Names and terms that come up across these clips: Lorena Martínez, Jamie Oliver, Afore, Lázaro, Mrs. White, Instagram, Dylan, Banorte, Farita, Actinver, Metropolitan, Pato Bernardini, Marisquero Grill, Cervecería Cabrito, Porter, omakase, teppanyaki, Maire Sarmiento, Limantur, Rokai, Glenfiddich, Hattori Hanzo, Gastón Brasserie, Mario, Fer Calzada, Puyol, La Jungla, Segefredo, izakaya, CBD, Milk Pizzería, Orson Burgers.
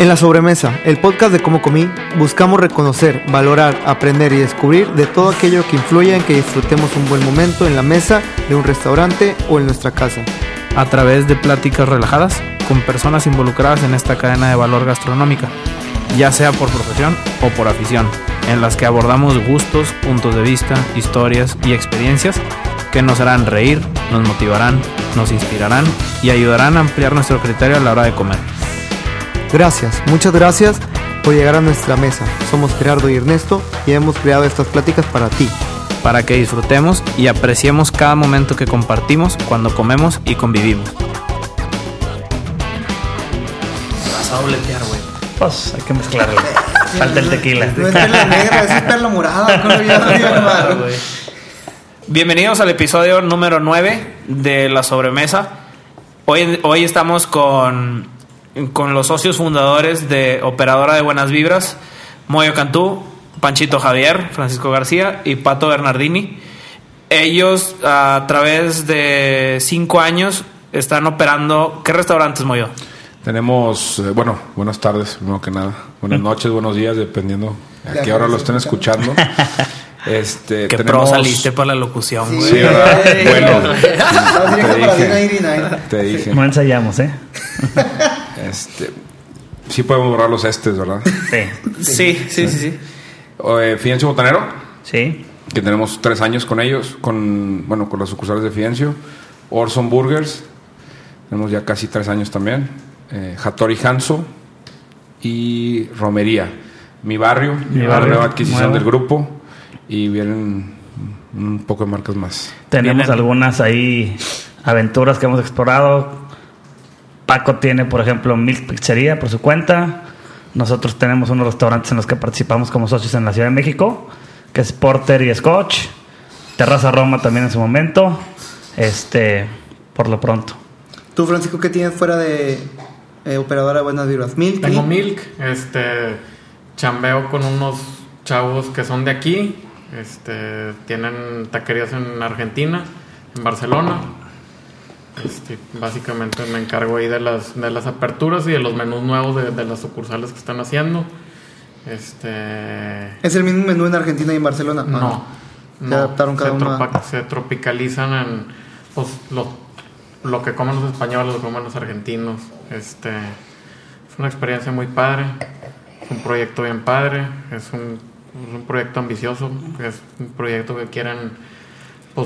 En La Sobremesa, el podcast de Cómo Comí, buscamos reconocer, valorar, aprender y descubrir de todo aquello que influye en que disfrutemos un buen momento en la mesa de un restaurante o en nuestra casa. A través de pláticas relajadas con personas involucradas en esta cadena de valor gastronómica, ya sea por profesión o por afición, en las que abordamos gustos, puntos de vista, historias y experiencias que nos harán reír, nos motivarán, nos inspirarán y ayudarán a ampliar nuestro criterio a la hora de comer. Gracias, muchas gracias por llegar a nuestra mesa. Somos Gerardo y Ernesto y hemos creado estas pláticas para ti. Para que disfrutemos y apreciemos cada momento que compartimos cuando comemos y convivimos. Vas a dobletear, güey. Pues hay que mezclarlo. Falta el tequila. No es perla negra, es perla morada. No, bienvenidos al episodio número 9 de La Sobremesa. Hoy estamos con los socios fundadores de Operadora de Buenas Vibras, Moyo Cantú, Panchito Javier, Francisco García y Pato Bernardini. Ellos, a través de 5 años, están operando... ¿Qué restaurantes, Moyo? Tenemos, buenas tardes, primero que nada. Buenas noches, buenos días, dependiendo a qué hora lo estén escuchando. Que tenemos... pro saliste para la locución, güey. Sí, ¿verdad? Bueno, te dije. No ensayamos, ¿eh? Sí podemos borrar los ¿verdad? Sí. Fidencio Botanero. Sí. Que tenemos 3 años con ellos, con las sucursales de Fidencio. Orson Burgers. Tenemos ya casi 3 años también. Hattori Hanzo y Romería. Mi Barrio, la nueva adquisición del grupo. Y vienen un poco de marcas más. Tenemos algunas ahí aventuras que hemos explorado. Paco tiene, por ejemplo, Milk Pizzería por su cuenta. Nosotros tenemos unos restaurantes en los que participamos como socios en la Ciudad de México, que es Porter y Scotch. Terraza Roma también en su momento. Por lo pronto. ¿Tú, Francisco, qué tienes fuera de Operadora de Buenas Vibras? Milk. Tengo Milk. Chambeo con unos chavos que son de aquí. Tienen taquerías en Argentina, en Barcelona. Básicamente me encargo ahí de las aperturas y de los menús nuevos de las sucursales que están haciendo. ¿Es el mismo menú en Argentina y en Barcelona? No. Adaptaron cada uno. Se tropicalizan en lo que comen los españoles, lo que comen los argentinos. Es una experiencia muy padre. Es un proyecto bien padre. Es un proyecto ambicioso. Es un proyecto que quieren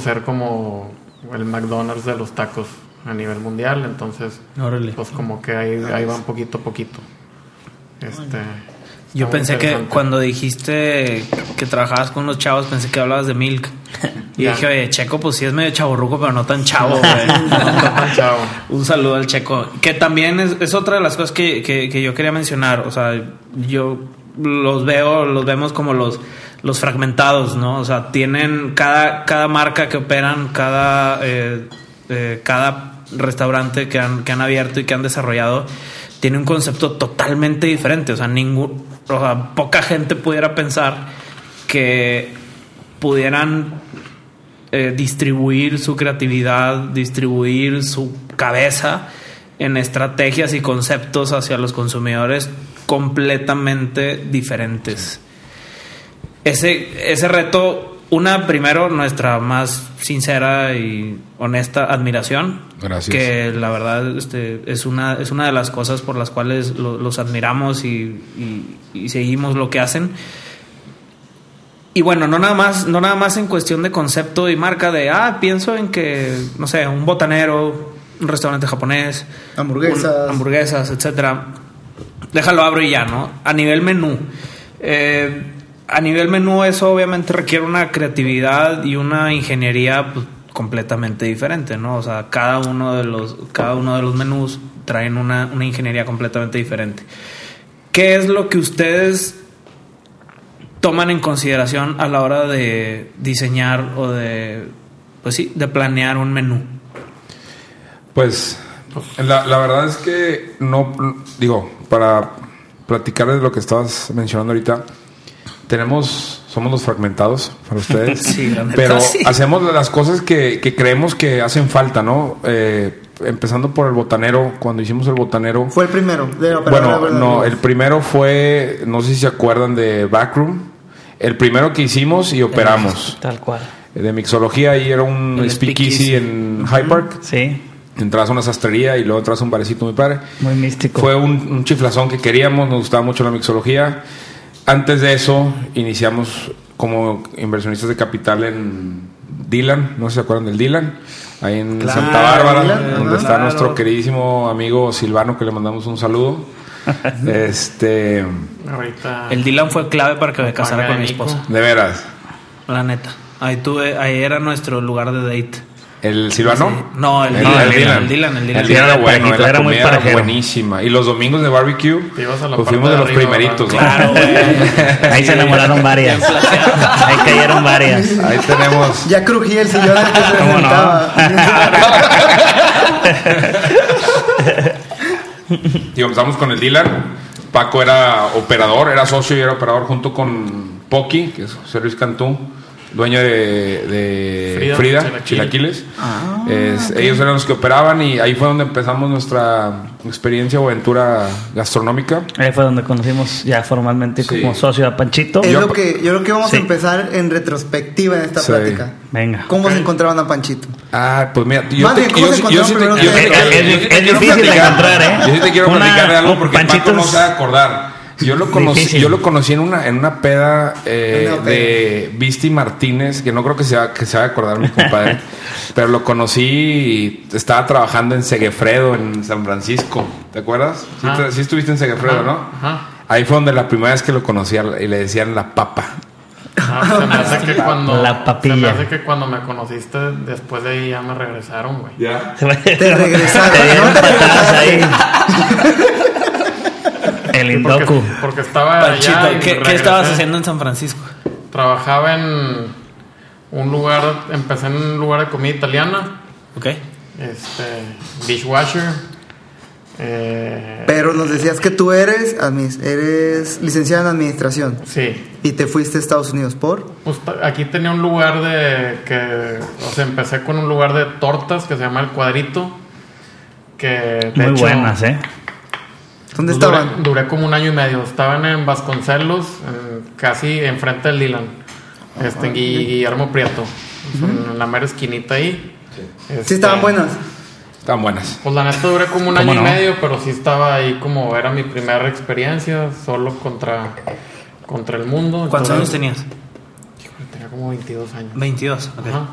ser como el McDonald's de los tacos a nivel mundial. Entonces, órale. Como que ahí van poquito a poquito. Yo pensé que cuando dijiste que trabajabas con los chavos, pensé que hablabas de Milk. Y dije, oye, Checo, pues sí es medio chavorruco, pero no tan chavo, güey. No tan chavo. Un saludo al Checo. Que también es otra de las cosas que yo quería mencionar. O sea, yo los vemos como los fragmentados, ¿no? O sea, tienen cada marca que operan, cada restaurante que han abierto y que han desarrollado, tiene un concepto totalmente diferente. O sea, poca gente pudiera pensar que pudieran distribuir su creatividad, distribuir su cabeza en estrategias y conceptos hacia los consumidores completamente diferentes. Ese reto, primero, nuestra más sincera y honesta admiración. Gracias. Que la verdad es una de las cosas por las cuales los admiramos y seguimos lo que hacen. Y bueno, no nada más en cuestión de concepto y marca de, pienso en que, no sé, un botanero, un restaurante japonés, hamburguesas, etcétera. Déjalo abro y ya, ¿no? A nivel menú. A nivel menú eso obviamente requiere una creatividad y una ingeniería completamente diferente, ¿no? O sea, cada uno de los menús traen una ingeniería completamente diferente. ¿Qué es lo que ustedes toman en consideración a la hora de diseñar o de planear un menú? Pues la verdad es que para platicar de lo que estabas mencionando ahorita, somos los fragmentados para ustedes, sí, pero hacemos las cosas que creemos que hacen falta, ¿no? empezando por el Botanero, cuando hicimos el Botanero... ¿Fue el primero? El primero fue, no sé si se acuerdan de Backroom, el primero que hicimos y operamos. Tal cual. De mixología, ahí era un speakeasy en High Park. Sí. Entrabas a una sastrería y luego entras a un barecito muy padre. Muy místico. Fue un chiflazón que queríamos, nos gustaba mucho la mixología. Antes de eso, iniciamos como inversionistas de capital en... Dylan, no sé si se acuerdan del Dylan, ahí en Santa Bárbara, donde está nuestro queridísimo amigo Silvano, que le mandamos un saludo. El Dylan fue clave para que me casara con mi esposa. De veras. La neta. Ahí era nuestro lugar de date. ¿El Silvano? No, el Dylan. El Dylan era bueno, la comida era buenísima. Y los domingos de barbecue, pues fuimos de los primeritos. Claro, güey. Ahí se enamoraron varias. Ahí cayeron varias. Ahí tenemos... Ya crujía el señor al que se presentaba. Y empezamos con el Dylan. Paco era operador, era socio y era operador junto con Pocky, que es José Luis Cantú. Dueño de Frida Chilaquiles. Ellos eran los que operaban y ahí fue donde empezamos nuestra experiencia o aventura gastronómica. Ahí fue donde conocimos ya formalmente como socio a Panchito. Yo creo que vamos a empezar en retrospectiva en esta plática. Venga. ¿Cómo se encontraban a Panchito? Ah, pues mira, es difícil encontrar, yo sí te quiero platicar de algo porque Panchito no se va a acordar. Yo lo conocí en una peda de Visti Martínez, que no creo que se vaya a acordar mi compadre, pero lo conocí y estaba trabajando en Segefredo, en San Francisco. ¿Te acuerdas? Sí estuviste en Segefredo, ¿no? Ajá. Ahí fue donde la primera vez que lo conocí y le decían la papa. Se me hace que cuando me conociste, después de ahí ya me regresaron, güey. Ya. Te regresaron. El Indoku. Porque estaba Panchito, allá. ¿Qué estabas haciendo en San Francisco? Trabajaba en un lugar, empecé en un lugar de comida italiana. Ok. Dishwasher. Pero nos decías que tú eres licenciada en administración. Sí. ¿Y te fuiste a Estados Unidos por? Pues aquí tenía un lugar empecé con un lugar de tortas que se llama El Cuadrito. Buenas, ¿Dónde estaban? Duré como un año y medio. Estaban en Vasconcelos, casi enfrente del Dylan. En Guillermo Prieto. Uh-huh. En la mera esquinita ahí. Sí. ¿Sí estaban buenas? Estaban buenas. Pues la neta duré como un año y medio, pero sí estaba ahí como era mi primera experiencia, solo contra el mundo. ¿Cuántos años tenías? Tenía como 22 años. 22, ok. Ajá.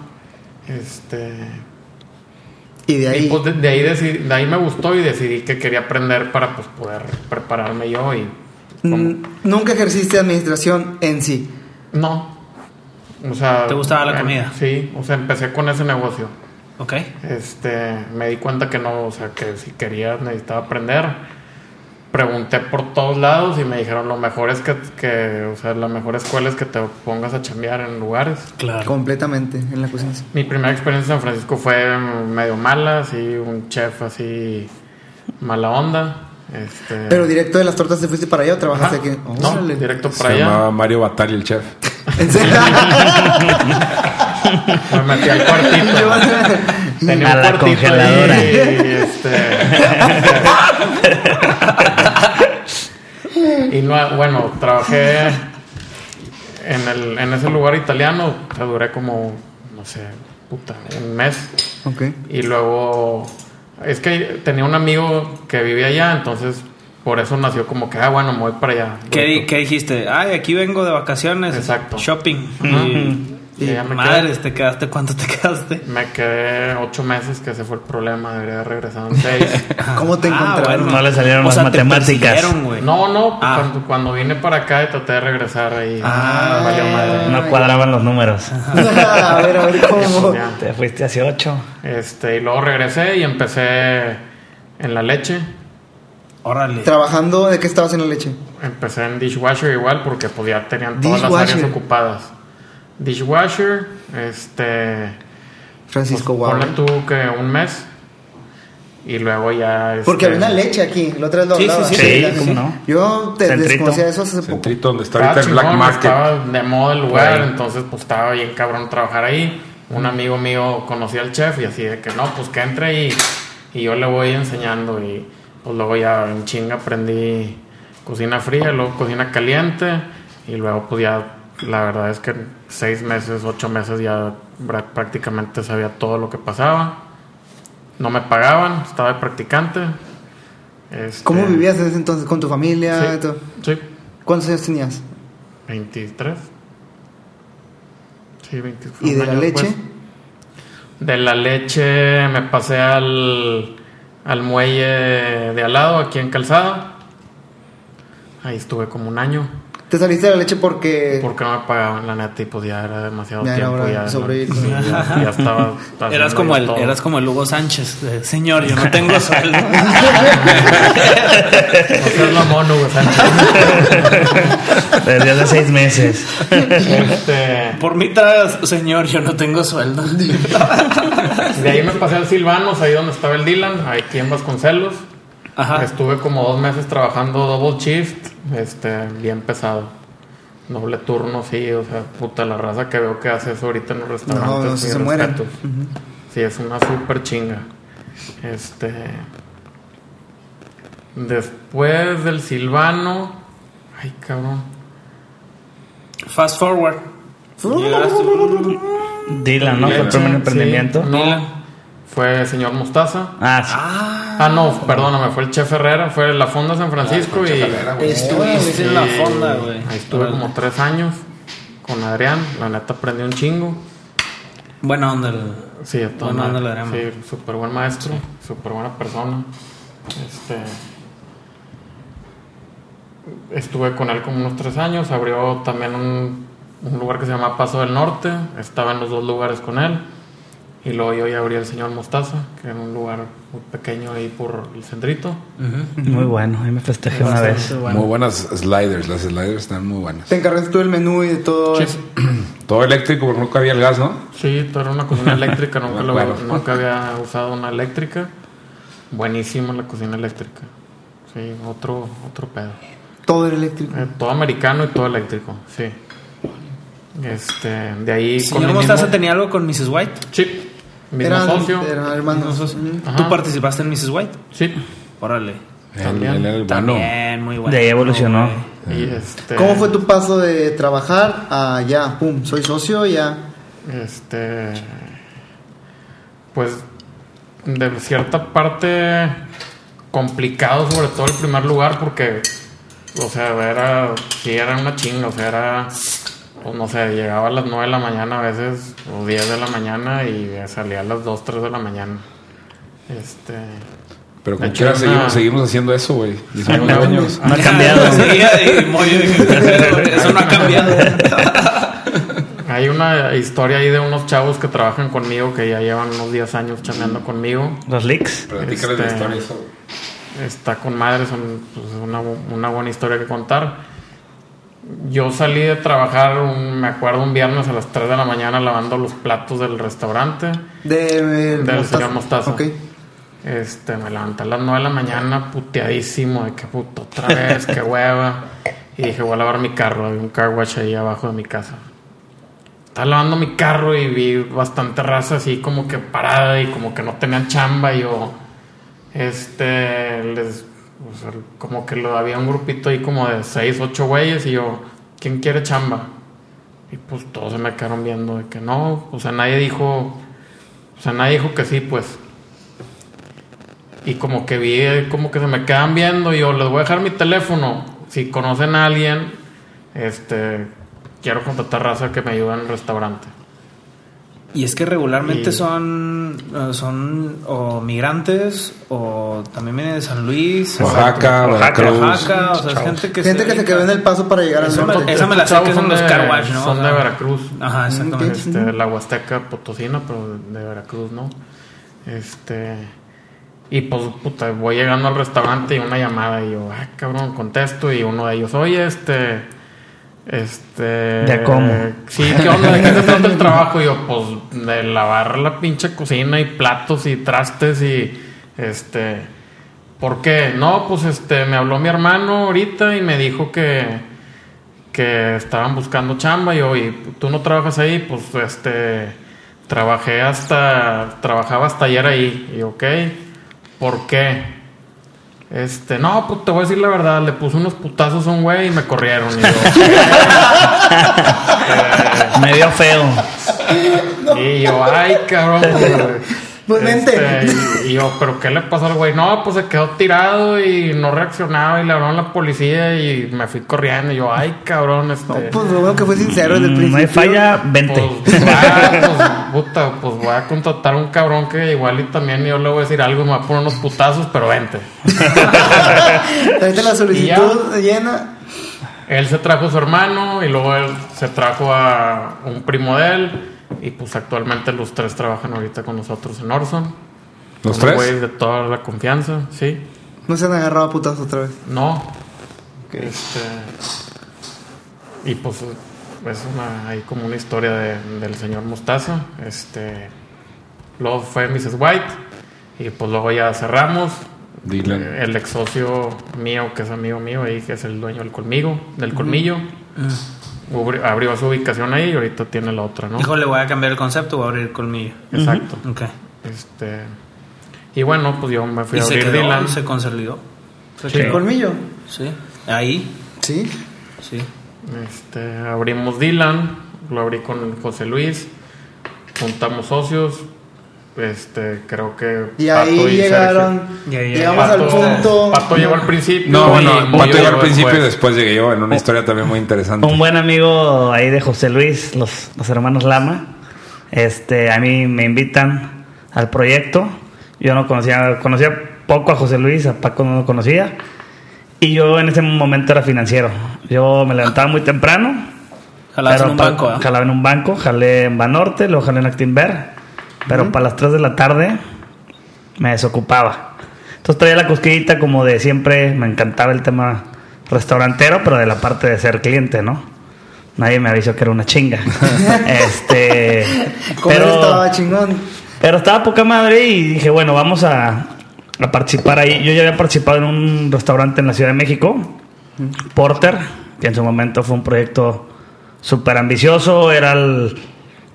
Y de ahí, pues de ahí me gustó y decidí que quería aprender para pues poder prepararme yo y ¿Nunca ejerciste administración en sí? No. O sea, ¿te gustaba la comida? Sí, o sea, empecé con ese negocio. Ok. Me di cuenta que no, o sea, que si quería necesitaba aprender. Pregunté por todos lados y me dijeron lo mejor es que o sea, la mejor escuela es que te pongas a chambear en lugares. Claro. Completamente en la cocina. Mi primera experiencia en San Francisco fue medio mala, así un chef así mala onda. Pero directo de las tortas te fuiste para allá o trabajaste aquí. Oh, no, dale. Directo para allá. Se llamaba Mario Batali el chef. ¿En serio? Me metí al cuartito. Tenía un cuartito ahí y no, bueno, trabajé en ese lugar italiano, o sea, duré como, no sé, un mes. Okay. Y luego, es que tenía un amigo que vivía allá, entonces por eso nació como que, bueno, me voy para allá. ¿Qué dijiste? Aquí vengo de vacaciones. Exacto. Shopping. Uh-huh. Y madres, ¿te quedaste? ¿Cuánto te quedaste? Me quedé 8 meses, que ese fue el problema. Debería haber regresado en 6. ¿Cómo te encontraron? Bueno. No le salieron las matemáticas. No. Cuando vine para acá traté de regresar ahí. No cuadraban los números. A ver cómo. Te fuiste hace 8. Y luego regresé y empecé en la leche. Órale. ¿Trabajando? ¿De qué estabas en la leche? Empecé en dishwasher igual, porque pues ya tenían todas las áreas ocupadas. Dishwasher, Francisco Guadalajara. Pues, ponle tú que un mes. Y luego ya. Porque había una leche aquí, la otra vez lo hablaba. Sí, ¿cómo no? Yo te desconocía eso hace poco. Donde está ahorita el Black Market. Estaba de moda el lugar, bueno. Entonces pues estaba bien cabrón trabajar ahí. Un amigo mío conocía al chef y así de que no, pues que entre y y yo le voy enseñando y pues luego ya en chinga aprendí cocina fría, luego cocina caliente y luego pues ya la verdad es que 6 meses, 8 meses ya prácticamente sabía todo lo que pasaba. No me pagaban, estaba de practicante. ¿Cómo vivías desde entonces? ¿Con tu familia? Sí, sí. ¿Cuántos años tenías? 23. Sí, 23. ¿Y de la leche? Después. De la leche me pasé al muelle de al lado, aquí en Calzada. Ahí estuve como un año. ¿Te saliste de la leche porque...? Porque no me pagaban, la neta, y pues ya era demasiado tiempo. No, ya, ya estaba... eras como el Hugo Sánchez. Señor, yo no tengo sueldo. No seas mamón, Hugo Sánchez. Desde hace 6 meses. Por mitad, señor, yo no tengo sueldo. De ahí me pasé al Silvano, ahí donde estaba el Dylan, aquí en Vasconcelos. Ajá. Estuve como 2 meses trabajando double shift, bien pesado, doble turno, sí, o sea, puta, la raza que veo que hace eso ahorita en los restaurantes, no, si se mueren. Uh-huh. Sí, es una super chinga. Después del Silvano, ay cabrón, fast forward, Dylan, ¿no? Fue el primer emprendimiento. Sí, no. Fue Señor Mostaza. Ah, sí. No, perdóname, fue el Chef Herrera, fue la Fonda San Francisco. Estuviste en la Fonda, güey. Ahí estuve como 3 años con Adrián, la neta aprendí un chingo. Buena onda. Sí, buena onda la Adrián. Sí, súper buen maestro, súper buena persona. Estuve con él como unos 3 años, abrió también un lugar que se llama Paso del Norte, estaba en los 2 lugares con él. Y luego yo ya abrí el Señor Mostaza, que era un lugar muy pequeño ahí por el centrito. Uh-huh. Muy bueno, ahí me festejé una vez. Bueno. Muy buenas sliders, las sliders están muy buenas. ¿Te encargaste tú del menú y de todo? Sí. Todo eléctrico, porque nunca había el gas, ¿no? Sí, todo era una cocina eléctrica, nunca había usado una eléctrica. Buenísimo la cocina eléctrica. Sí, otro pedo. ¿Todo era eléctrico? Todo americano y todo eléctrico, sí. De ahí... ¿Señor Mostaza tenía algo con Mrs. White? Sí. Era socio. Era hermano socio. ¿Tú participaste en Mrs. White? Sí. Órale. También, muy bueno. De ahí evolucionó. Y ¿cómo fue tu paso de trabajar a ya, pum, soy socio ya? Pues, de cierta parte, complicado, sobre todo el primer lugar, porque, o sea, era una chinga, o sea, era... Pues no sé, llegaba a las 9 de la mañana a veces, o 10 de la mañana, y salía a las 2, 3 de la mañana. Pero como quiera seguimos haciendo eso, güey. 19 años. No ha cambiado. Eso no ha cambiado. Hay una historia ahí de unos chavos que trabajan conmigo, que ya llevan unos 10 años chambeando conmigo. ¿Los leaks? Platícales la historia. Está con madre, son pues, una buena historia que contar. Yo salí de trabajar, me acuerdo, un viernes a las 3 de la mañana lavando los platos del restaurante del Señor Mostaza. Okay. Me levanté a las 9 de la mañana puteadísimo, de que puto otra vez, qué hueva. Y dije, voy a lavar mi carro, había un car wash ahí abajo de mi casa. Estaba lavando mi carro y vi bastante raza así como que parada y como que no tenían chamba. Y yo, o sea, como que había un grupito ahí como de 6, 8 güeyes y yo, ¿quién quiere chamba? Y pues todos se me quedaron viendo de que no, nadie dijo que sí, pues. Y como que vi, como que se me quedan viendo y yo, les voy a dejar mi teléfono. Si conocen a alguien, quiero contratar raza que me ayude en el restaurante. Y es que regularmente son o migrantes o también viene de San Luis, Oaxaca, o sea, es gente que se quedó en el paso para llegar al norte. Esa me la sé que son los car wash, ¿no? Son de Veracruz. Ajá, exactamente. La Huasteca Potosina, pero de Veracruz, ¿no? Y pues puta, voy llegando al restaurante y una llamada y yo, ah, cabrón, contesto y uno de ellos, "Oye, ¿de cómo? Sí, ¿qué onda? ¿De qué se trata el trabajo?" Y yo, pues, de lavar la pinche cocina y platos y trastes y, ¿por qué? No, pues, me habló mi hermano ahorita y me dijo que estaban buscando chamba. Y yo, ¿y tú no trabajas ahí? Pues, trabajaba hasta ayer ahí. Y yo, ok, ¿Por qué? No, pues te voy a decir la verdad, le puse unos putazos a un güey y me corrieron. Y yo, me dio feo. No. Y yo, ay, cabrón, pues vente. Y yo, ¿pero qué le pasó al güey? No, pues se quedó tirado y no reaccionaba y le hablaron a la policía y me fui corriendo. Y yo, ay, cabrón, No, pues lo veo que fue sincero desde el principio. No hay falla, vente. Pues voy a contratar a un cabrón que igual y también yo le voy a decir algo y me va a poner unos putazos, pero vente. Ahorita la solicitud llena. Él se trajo a su hermano y luego él se trajo a un primo de él. Y pues actualmente los tres trabajan ahorita con nosotros en Orson. ¿Los tres? Güey de toda la confianza, sí. ¿No se han agarrado a putas otra vez? No. Okay. Y pues es hay como una historia del señor Mostaza. Luego fue Mrs. White. Y pues luego ya cerramos. Dylan. El ex socio mío, que es amigo mío ahí, que es el dueño del colmillo. Abrió su ubicación ahí y ahorita tiene la otra, ¿no? Dijo, le voy a cambiar el concepto, voy a abrir colmillo. Exacto. Okay. Y bueno, pues yo me fui a abrir Dylan. ¿Se consolidó? ¿El colmillo? Sí. ¿Ahí? Sí. Sí. Abrimos Dylan, lo abrí con José Luis, juntamos socios, creo que y Pato ahí y llegaron Sergio. Y ahí llegamos Pato, al punto. Pato llegó al principio. No, bueno, Pato llegó al principio y después llegué yo en una historia también muy interesante. Un buen amigo ahí de José Luis, los hermanos Lama, a mí me invitan al proyecto. Yo no conocía poco a José Luis, a Paco no lo conocía. Y yo en ese momento era financiero. Yo me levantaba muy temprano. Jalaba en un banco, ¿eh? Jalaba en un banco, jalé en Banorte, luego jalé en Actinver. Pero para las 3 de la tarde me desocupaba. Entonces traía la cosquillita como de siempre. Me encantaba el tema restaurantero, pero de la parte de ser cliente, ¿no? Nadie me avisó que era una chinga. Pero estaba chingón. Pero estaba poca madre y dije, bueno, vamos a participar ahí. Yo ya había participado en un restaurante en la Ciudad de México, Porter, que en su momento fue un proyecto súper ambicioso. Era el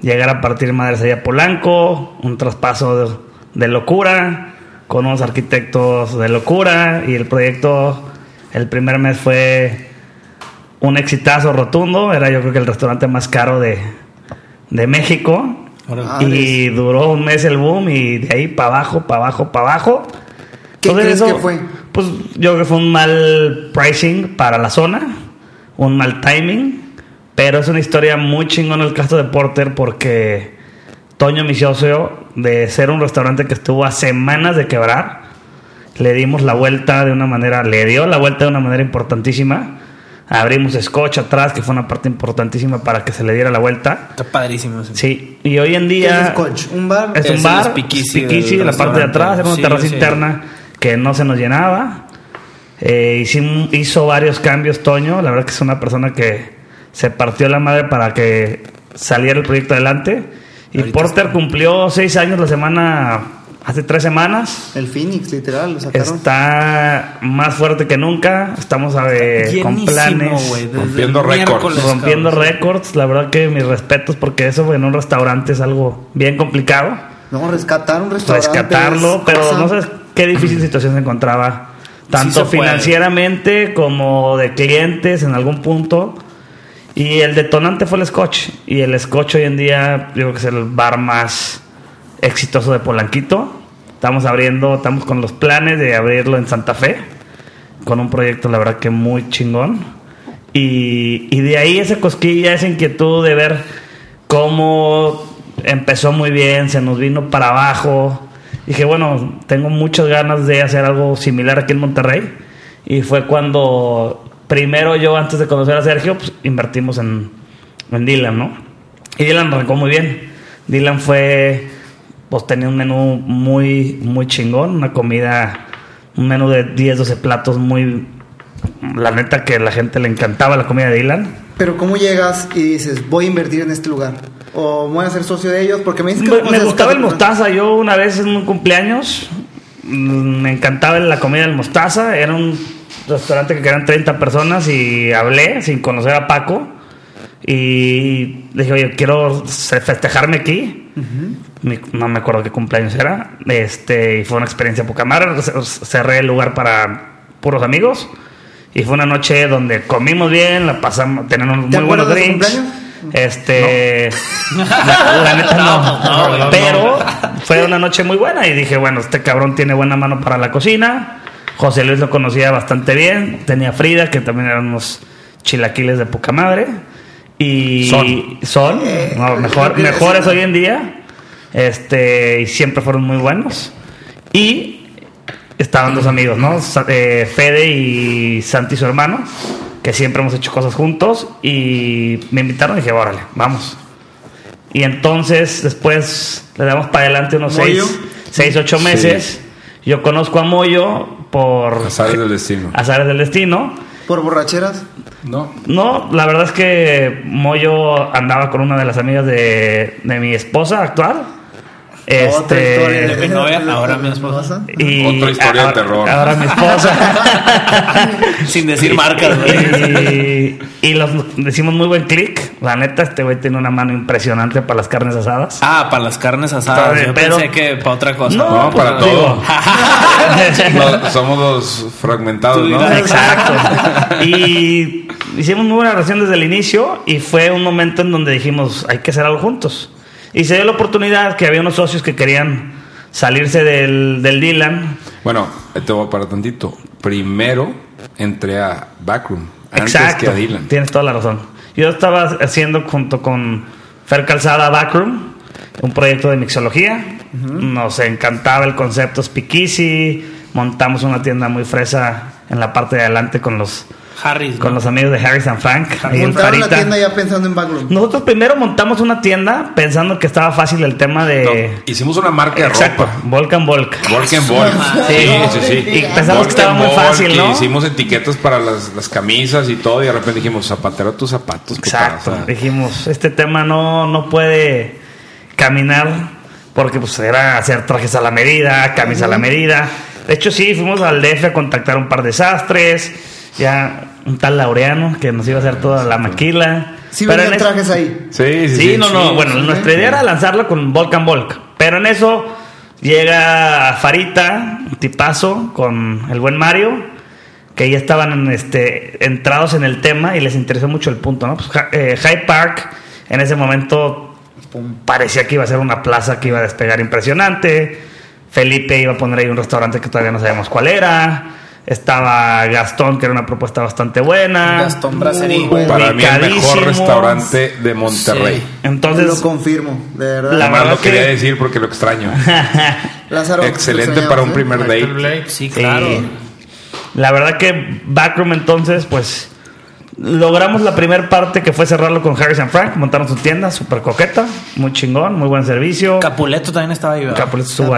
llegar a partir madres allá a Polanco, un traspaso de locura, con unos arquitectos de locura, y el proyecto, el primer mes fue un exitazo rotundo. Era yo creo que el restaurante más caro de México. Hola. Y duró un mes el boom y de ahí para abajo, para abajo, para abajo. ¿Qué Entonces crees eso, que fue? Pues yo creo que fue un mal pricing para la zona, un mal timing. Pero es una historia muy chingona el caso de Porter porque Toño, mi socio, de ser un restaurante que estuvo a semanas de quebrar, le dio la vuelta de una manera importantísima. Abrimos Scotch atrás, que fue una parte importantísima para que se le diera la vuelta. Está padrísimo. Sí. Y hoy en día... ¿Qué es Scotch? ¿Un bar? Es un bar, Piquisi, la parte de atrás, era una terraza interna que no se nos llenaba. Hizo varios cambios Toño, la verdad que es una persona que... se partió la madre para que saliera el proyecto adelante. Y ahorita Porter cumplió 6 años la semana, hace 3 semanas. El Phoenix, literal, lo sacaron. Está más fuerte que nunca. Estamos con planes. Wey, rompiendo récords. Rompiendo récords. La verdad que mis respetos, porque eso en un restaurante es algo bien complicado. No, rescatar un restaurante. Rescatarlo, pero no sé qué difícil situación se encontraba. Tanto financieramente como de clientes en algún punto. Y el detonante fue el Scotch. Y el Scotch hoy en día, yo creo que es el bar más exitoso de Polanquito. Estamos con los planes de abrirlo en Santa Fe. Con un proyecto, la verdad, que muy chingón. Y de ahí esa cosquilla, esa inquietud de ver cómo empezó muy bien, se nos vino para abajo. Dije, bueno, tengo muchas ganas de hacer algo similar aquí en Monterrey. Y fue cuando... Primero yo, antes de conocer a Sergio, pues invertimos en Dylan, ¿no? Y Dylan arrancó muy bien. Dylan tenía un menú muy, muy chingón. Una comida, un menú de 10, 12 platos muy... La neta que a la gente le encantaba la comida de Dylan. Pero ¿cómo llegas y dices, voy a invertir en este lugar? ¿O voy a ser socio de ellos? Porque me dicen que... Me gustaba el Mostaza. Yo una vez en un cumpleaños, me encantaba la comida del Mostaza. Era un... restaurante que quedan 30 personas y hablé sin conocer a Paco y dije, oye, quiero festejarme aquí. no me acuerdo qué cumpleaños era, y fue una experiencia poca madre. Cerré el lugar para puros amigos y fue una noche donde comimos bien, la pasamos, tenemos muy buenos drinks. No. La neta no, pero fue una noche muy buena y dije, bueno, este cabrón tiene buena mano para la cocina. José Luis lo conocía bastante bien, tenía Frida, que también eran unos chilaquiles de poca madre. Y son no, mejores hoy en día, y siempre fueron muy buenos. Y estaban dos amigos, ¿no? Fede y Santi, su hermano, que siempre hemos hecho cosas juntos, y me invitaron y dije, órale, vamos. Y entonces después le damos para adelante unos 6-8 meses. Sí. Yo conozco a Moyo por azares del destino. ¿Por borracheras? No, la verdad es que Moyo andaba con una de las amigas de mi esposa actual. Otra historia de mi novia, ahora mi esposa. Y otra historia de terror. Ahora mi esposa. Sin decir marcas, güey. Y los decimos muy buen click. La neta, este güey tiene una mano impresionante para las carnes asadas. Ah, para las carnes asadas. Yo pensé que para otra cosa. No, pues, para todo. Somos los fragmentados, ¿no? Exacto. Y hicimos muy buena relación desde el inicio y fue un momento en donde dijimos, hay que hacer algo juntos. Y se dio la oportunidad que había unos socios que querían salirse del Dylan. Bueno, te voy a parar tantito. Primero entré a Backroom, antes que a Dylan. Tienes toda la razón. Yo estaba haciendo junto con Fer Calzada Backroom, un proyecto de mixología. Uh-huh. Nos encantaba el concepto speakeasy. Montamos una tienda muy fresa en la parte de adelante con los... Harris, con los amigos de Harris and Frank. Montaron la tienda ya pensando en Backroom. Nosotros primero montamos una tienda pensando que estaba fácil el tema de... No, hicimos una marca de ropa. Volk and Volk. Volk and Volk. Sí. Y pensamos que estaba muy fácil, ¿no? Hicimos etiquetas para las camisas y todo, y de repente dijimos, zapatero tus zapatos. Exacto. Putada. Dijimos, este tema no puede caminar porque pues era hacer trajes a la medida, camisa a la medida. De hecho, sí, fuimos al DF a contactar un par de sastres. Ya un tal Laureano que nos iba a hacer toda la maquila. Sí, pero venían trajes ahí. Sí. Bueno, nuestra idea era lanzarlo con Volk and Volk. Pero en eso llega Farita, un tipazo, con el buen Mario, que ya estaban entrados en el tema y les interesó mucho el punto, ¿no? Pues, Hyde Park en ese momento parecía que iba a ser una plaza que iba a despegar impresionante. Felipe iba a poner ahí un restaurante que todavía no sabíamos cuál era. Estaba Gastón, que era una propuesta bastante buena. Gastón Brasserie. Para mí el mejor restaurante de Monterrey. Sí. Entonces lo confirmo, de verdad. Además lo quería decir porque lo extraño. Lázaro, excelente para un primer date. Sí, claro. La verdad que Backroom, entonces, pues logramos la primera parte, que fue cerrarlo con Harris and Frank. Montaron su tienda, súper coqueta, muy chingón, muy buen servicio. Capuleto también estaba ahí, ¿verdad? Capuleto estuvo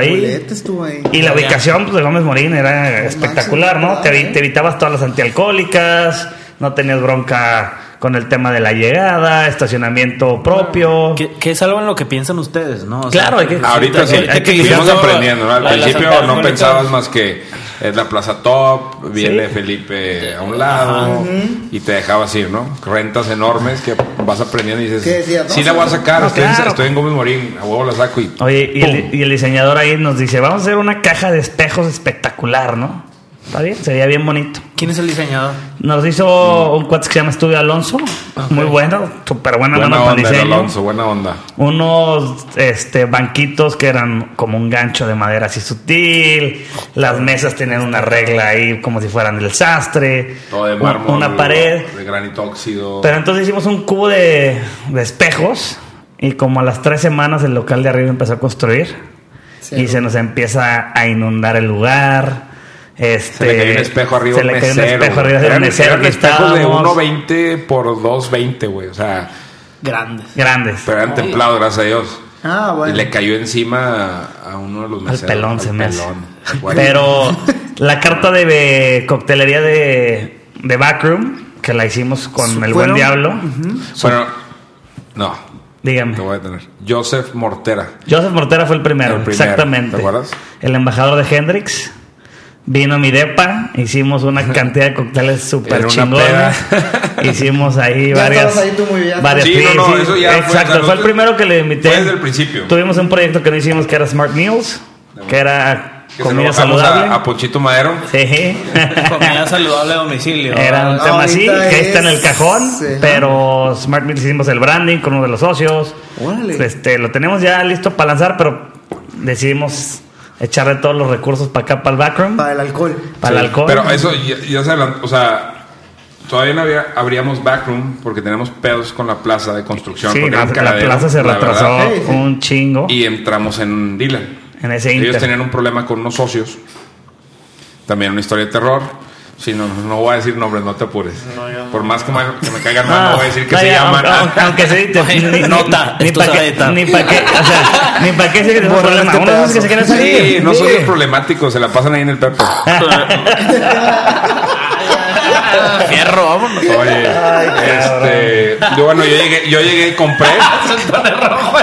ahí. Y la ubicación pues, de Gómez Morín era espectacular, ¿no? Te evitabas todas las antialcohólicas, no tenías bronca con el tema de la llegada, estacionamiento propio. Que es algo en lo que piensan ustedes, ¿no? O claro, sea, ahorita sí, seguimos aprendiendo, ¿no? Al principio no pensabas más que es la Plaza Top, viene Felipe a un lado, y te dejabas ir, ¿no? Rentas enormes que vas aprendiendo y dices, sí la voy a sacar, no, estoy en Gómez Morín, a huevo la saco y... Oye, y el diseñador ahí nos dice, vamos a hacer una caja de espejos espectacular, ¿no? Está bien, sería bien bonito. ¿Quién es el diseñador? Nos hizo un cuate que se llama Estudio Alonso. Okay. Muy bueno, súper buena onda para diseño. Alonso, buena onda. Unos banquitos que eran como un gancho de madera así sutil. Las mesas tenían una regla ahí como si fueran del sastre. Todo de mármol. Una pared de granito óxido. Pero entonces hicimos un cubo de espejos. Y como a las 3 semanas el local de arriba empezó a construir. Sí, y se nos empieza a inundar el lugar. Se le cayó un espejo arriba del mesero. Eran espejos de 1.20 por 2.20, güey. O sea, grandes. Pero eran templados, gracias a Dios. Ah, bueno. Y le cayó encima a uno de los meseros. Al pelón se me hace. Pero la carta de coctelería de Backroom, que la hicimos con el buen diablo. Uh-huh. Bueno, no. Dígame. Te voy a tener. Joseph Mortera. Joseph Mortera fue el primero. Exactamente. ¿Te acuerdas? El embajador de Hendrix. Vino a mi depa, hicimos una cantidad de cócteles súper chingones. Hicimos ahí varias. Sí, no, eso ya exacto, fue el primero que le invité. Fue desde el principio. Tuvimos un proyecto que no hicimos que era Smart Meals, que era comida saludable. A Ponchito Madero. Sí. Comida saludable a domicilio. Era un tema así, que está en el cajón, sí, pero Smart Meals hicimos el branding con uno de los socios. Órale. Lo tenemos ya listo para lanzar, pero decidimos echarle todos los recursos para acá, para el Backroom. Para el alcohol. Para el alcohol. Pero eso ya se adelantó. O sea, todavía no abríamos Backroom porque tenemos pedos con la plaza de construcción. Sí, la plaza se retrasó un chingo. Y entramos en Dylan. En ese ellos tenían un problema con unos socios. También una historia de terror. Si no voy a decir nombres, no te apures. No, por más que me caigan mal, no voy a decir que se llaman. Aunque se edite, nota. Ni para qué. Ni para qué se que tenemos problemas. Uno es que se quieren salir. Sí, no son los problemáticos, se la pasan ahí en el Pepo. Fierro, vámonos. Oye, yo llegué y compré.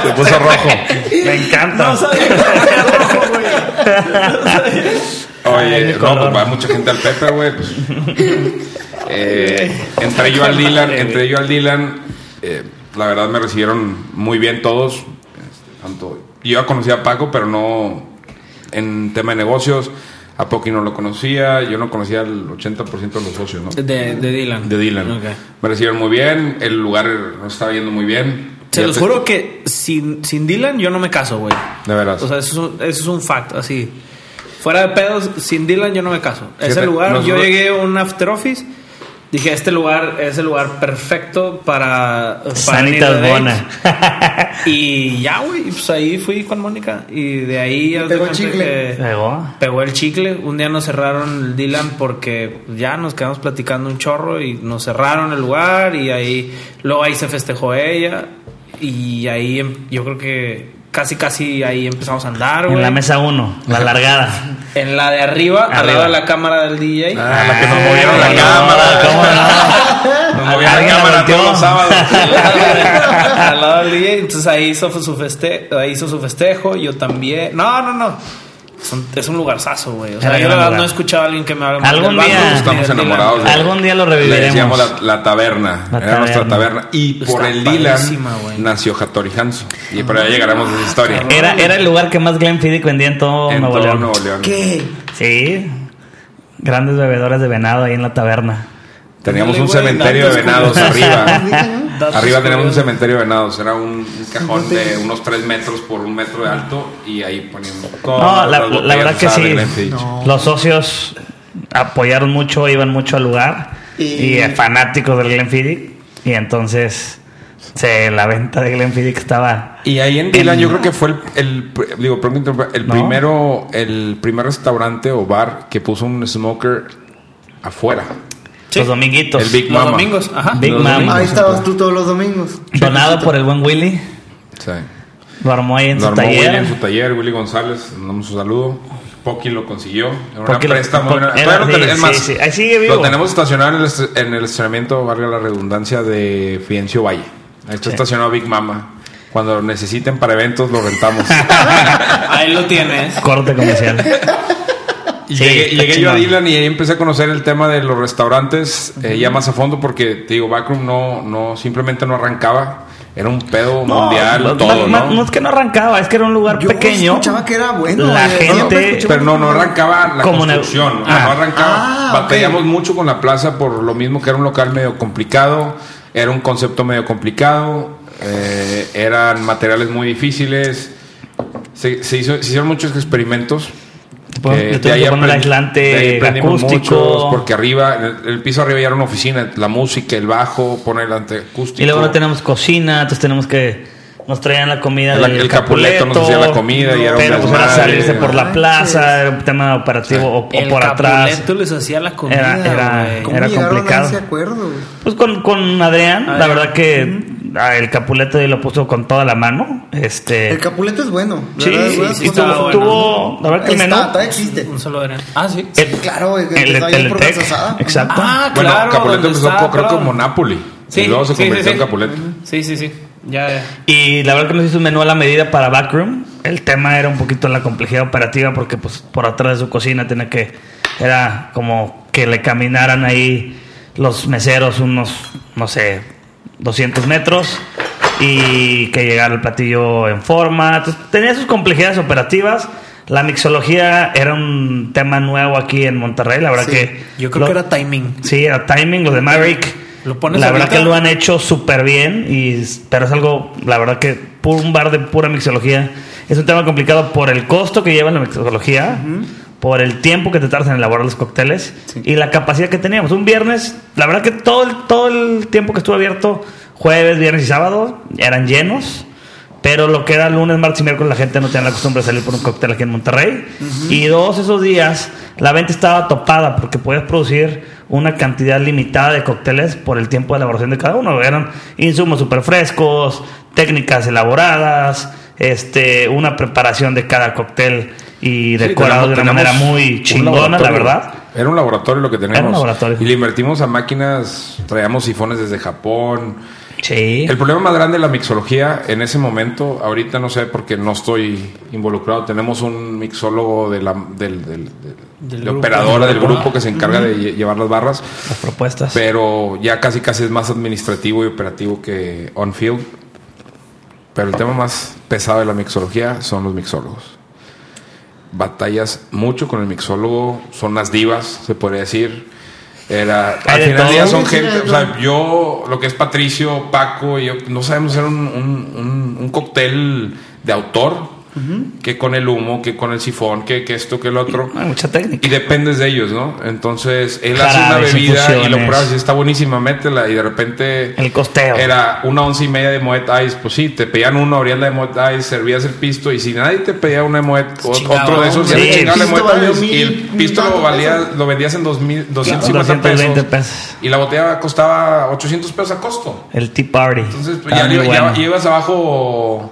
Se puso rojo. Me encanta. No sabía que era rojo, güey. Oye, pues va mucha gente al Pepe, güey. Pues. Entré yo al Dylan. La verdad me recibieron muy bien todos. Tanto, yo ya conocía a Paco, pero no en tema de negocios. A Pocky no lo conocía. Yo no conocía el 80% de los socios, ¿no? De Dylan. De Dylan. Okay. Me recibieron muy bien. El lugar nos estaba yendo muy bien. Se los juro que sin Dylan yo no me caso, güey. De veras. O sea, eso es un fact, así. Fuera de pedos, sin Dylan yo no me caso. Ese lugar, yo llegué a un after office, dije, este lugar es el lugar perfecto para Sanitas Bona. Y ya, güey, pues ahí fui con Mónica. Y de ahí... ¿Pegó el chicle? Pegó el chicle. Un día nos cerraron el Dylan porque ya nos quedamos platicando un chorro y nos cerraron el lugar y ahí... Luego ahí se festejó ella y ahí yo creo que... Casi ahí empezamos a andar, güey. En la mesa 1, la largada. En la de arriba de la cámara del DJ. La que nos movieron la cámara. ¿Cómo no? Nos movieron la cámara todos los sábados. Al lado del DJ. Entonces ahí hizo su festejo. Yo también. No. Es un lugarzazo, güey. O sea, yo la verdad no he escuchado a alguien que me hable. Algún día estamos enamorados. Algún día lo reviviremos. Le decíamos la taberna. Era nuestra taberna. Y pues por el Dylan nació Hattori Hanzo. Y por allá llegaremos a esa historia. Era el lugar que más Glenfiddich vendía en todo Nuevo León. ¿Qué? Sí. Grandes bebedores de venado ahí en la taberna. Teníamos un cementerio de venados arriba. Arriba teníamos un cementerio de venados. Era un cajón de unos 3 metros por 1 metro de alto. Y ahí poníamos todo. No, la verdad que sí. No. Los socios apoyaron mucho, iban mucho al lugar. Y fanáticos del Glenfiddich. Y entonces la venta de Glenfiddich estaba... Y ahí en Dylan yo creo que fue el primer restaurante o bar que puso un smoker afuera. Sí. Los dominguitos. El Big Mama. Los domingos, ajá. Big Mama. Ahí estabas tú todos los domingos. Donado por el buen Willy. Sí. Lo armó ahí en su taller. Willy en su taller, Willy González. Mandamos un saludo. Pocky lo consiguió. Era un préstamo. Sí. Ahí sigue vivo. Lo tenemos estacionado en el estacionamiento, valga la redundancia, de Fidencio Valle. Ahí está estacionado Big Mama. Cuando lo necesiten para eventos, lo rentamos. Ahí lo tienes. Corte comercial. Y llegué yo a Dylan y ahí empecé a conocer el tema de los restaurantes ya más a fondo porque, te digo, Backroom no simplemente no arrancaba. Era un pedo mundial, todo, ¿no? No es que no arrancaba, es que era un lugar pequeño. Yo escuchaba que era bueno. La gente... Pero no arrancaba la construcción. No arrancaba. Batallamos mucho con la plaza por lo mismo que era un local medio complicado. Era un concepto medio complicado. Eran materiales muy difíciles. Se hicieron muchos experimentos. Yo tuve que poner aislante acústico porque arriba el piso arriba ya era una oficina, la música, el bajo, poner aislante acústico y luego no tenemos cocina, entonces tenemos que nos traían la comida del Capuleto nos hacía la comida y era para salirse por la plaza era un tema operativo o por atrás el Capuleto les hacía la comida era complicado. No acuerdo, pues con Adrián la verdad que el Capuleto y lo puso con toda la mano. El Capuleto es bueno. Sí, tuvo. A ver, el menú. Todavía existe. Un solo era. Sí. Claro, el Tec. Exacto. Claro, Capuleto empezó creo que como Nápoli. Sí, y luego se convirtió en Capuleto. Sí. Ya. Y la verdad que nos hizo un menú a la medida para Backroom. El tema era un poquito la complejidad operativa porque, pues, por atrás de su cocina tenía que Era como que le caminaran ahí los meseros unos, no sé, 200 metros y que llegara el platillo en forma. Entonces, tenía sus complejidades operativas. La mixología era un tema nuevo aquí en Monterrey, la verdad, sí, que... Yo creo que era timing. Sí, era timing, lo de Maverick. ¿Lo pones la ahorita? Verdad que lo han hecho súper bien, pero es algo, la verdad que un bar de pura mixología es un tema complicado por el costo que lleva la mixología, uh-huh, por el tiempo que te tardas en elaborar los cócteles, sí, y la capacidad que teníamos. Un viernes, la verdad que todo el tiempo que estuvo abierto, jueves, viernes y sábado, eran llenos. Pero lo que era lunes, martes y miércoles, la gente no tenía la costumbre de salir por un cóctel aquí en Monterrey. Uh-huh. Y todos esos días la venta estaba topada porque podías producir una cantidad limitada de cócteles por el tiempo de elaboración de cada uno. Eran insumos súper frescos, técnicas elaboradas, una preparación de cada cóctel y decorado, sí, de una manera muy chingona, la verdad. Era un laboratorio lo que teníamos. Y le invertimos a máquinas, traíamos sifones desde Japón. Sí. El problema más grande de la mixología en ese momento, ahorita no sé porque no estoy involucrado, tenemos un mixólogo de operadora del grupo que se encarga, uh-huh, de llevar las barras, las propuestas, pero ya casi es más administrativo y operativo que on field. Pero el tema más pesado de la mixología son los mixólogos. Batallas mucho con el mixólogo, son las divas, se podría decir. Al final día son gente, o sea, yo, lo que es Patricio, Paco y yo, no sabemos hacer un cóctel de autor, uh-huh, que con el humo, que con el sifón, que esto, que el otro. Hay mucha técnica. Y dependes de ellos, ¿no? Entonces, él hace una bebida y lo pruebas y está buenísima, métela. Y de repente, el costeo. Era 1:11:30 de Moet Ice. Pues sí, te pedían uno, abrías la de Moet Ice, servías el pisto. Y si nadie te pedía una de Moet, otro de esos, sí, ya le chingaba de Moet Ice. Y el pisto lo vendías en 250 pesos. Y la botella costaba 800 pesos a costo. El tea party. Entonces, pues, ya ibas abajo.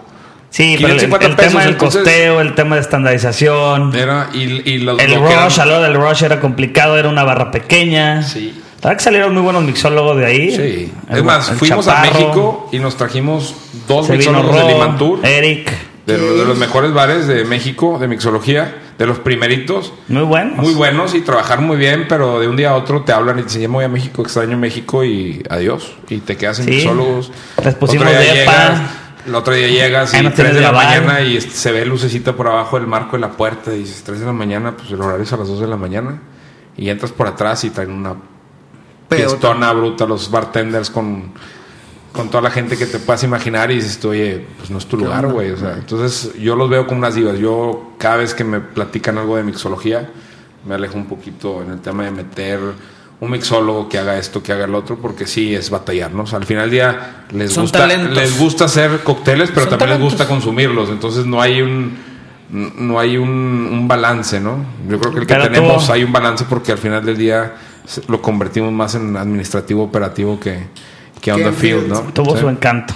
Sí, pero el tema del costeo, el tema de estandarización. El rush, al lado del rush era complicado, era una barra pequeña. Sí. La verdad que salieron muy buenos mixólogos de ahí. Sí. Es más, fuimos a México y nos trajimos dos mixólogos de Limantur. Eric. De los mejores bares de México, de mixología, de los primeritos. Muy buenos y trabajaron muy bien, pero de un día a otro te hablan y te dicen, voy a México, extraño México y adiós. Y te quedas sin mixólogos. Les pusimos de pan. El otro día llegas y 3 de la mañana y se ve lucecita por abajo del marco de la puerta y dices 3 de la mañana, pues el horario es a las 2 de la mañana y entras por atrás y traen una pistona bruta los bartenders con toda la gente que te puedas imaginar y dices, oye, pues no es tu lugar, güey. O sea, entonces yo los veo como unas divas. Yo cada vez que me platican algo de mixología me alejo un poquito en el tema de meter un mixólogo que haga esto, que haga el otro, porque sí es batallarnos. Al final del día les gusta hacer cócteles, pero también les gusta consumirlos. Entonces no hay un balance, ¿no? Yo creo que el que tenemos hay un balance porque al final del día lo convertimos más en administrativo operativo que on the field, ¿no? Tuvo su encanto.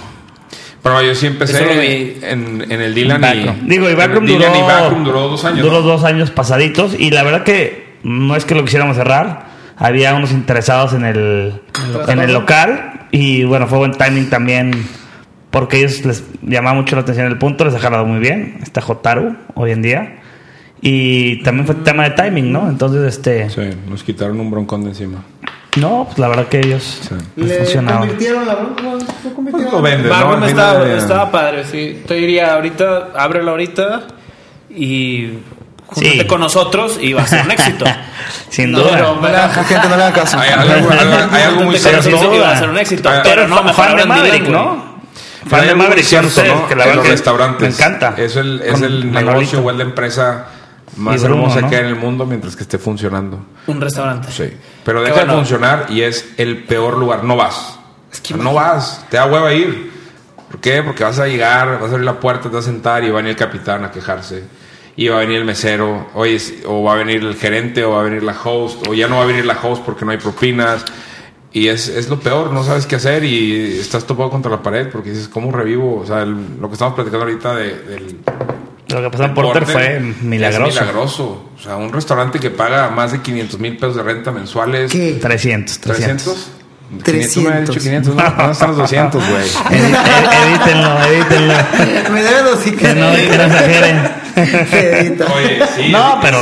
Pero yo sí empecé en el Dylan y Backroom duró 2 años. Duró 2 años pasaditos y la verdad que no es que lo quisiéramos cerrar. Había unos interesados en el local y bueno, fue buen timing también porque a ellos les llamaba mucho la atención el punto, les ha jalado muy bien, está Jotaru hoy en día y también fue tema de timing, ¿no? Entonces sí, nos quitaron un broncón de encima. No, pues la verdad que ellos funcionaban. ¿Le convirtieron la bronca? Pues lo vendes, ¿no? Estaba padre, sí. Te diría, ábrelo ahorita y... Júntate con nosotros y va a ser un éxito. Sin duda. Gente, no le haga caso. Hay algo muy cierto. Que va a ser un éxito. Pero no, mejor de Maverick, ¿no? Fan de Maverick, cierto, ¿no? En los restaurantes. Me encanta. Es el negocio o es la empresa más hermosa que hay en el mundo mientras que esté funcionando. Un restaurante. Sí. Pero deja de funcionar y es el peor lugar. No vas. No vas. Te da hueva ir. ¿Por qué? Porque vas a llegar, vas a abrir la puerta, te vas a sentar y va a venir el capitán a quejarse. Y va a venir el mesero, o va a venir el gerente, o va a venir la host, o ya no va a venir la host porque no hay propinas. Y es lo peor, no sabes qué hacer y estás topado contra la pared porque dices, ¿cómo revivo? O sea, lo que estamos platicando ahorita lo que pasó en Porter fue milagroso. O sea, un restaurante que paga más de 500,000 pesos de renta mensuales. ¿Qué? 300. 300. Me había dicho 500, no están los 200, güey. Edítenlo. Me debe 200. Que no exageren. Oye, sí. No, pero.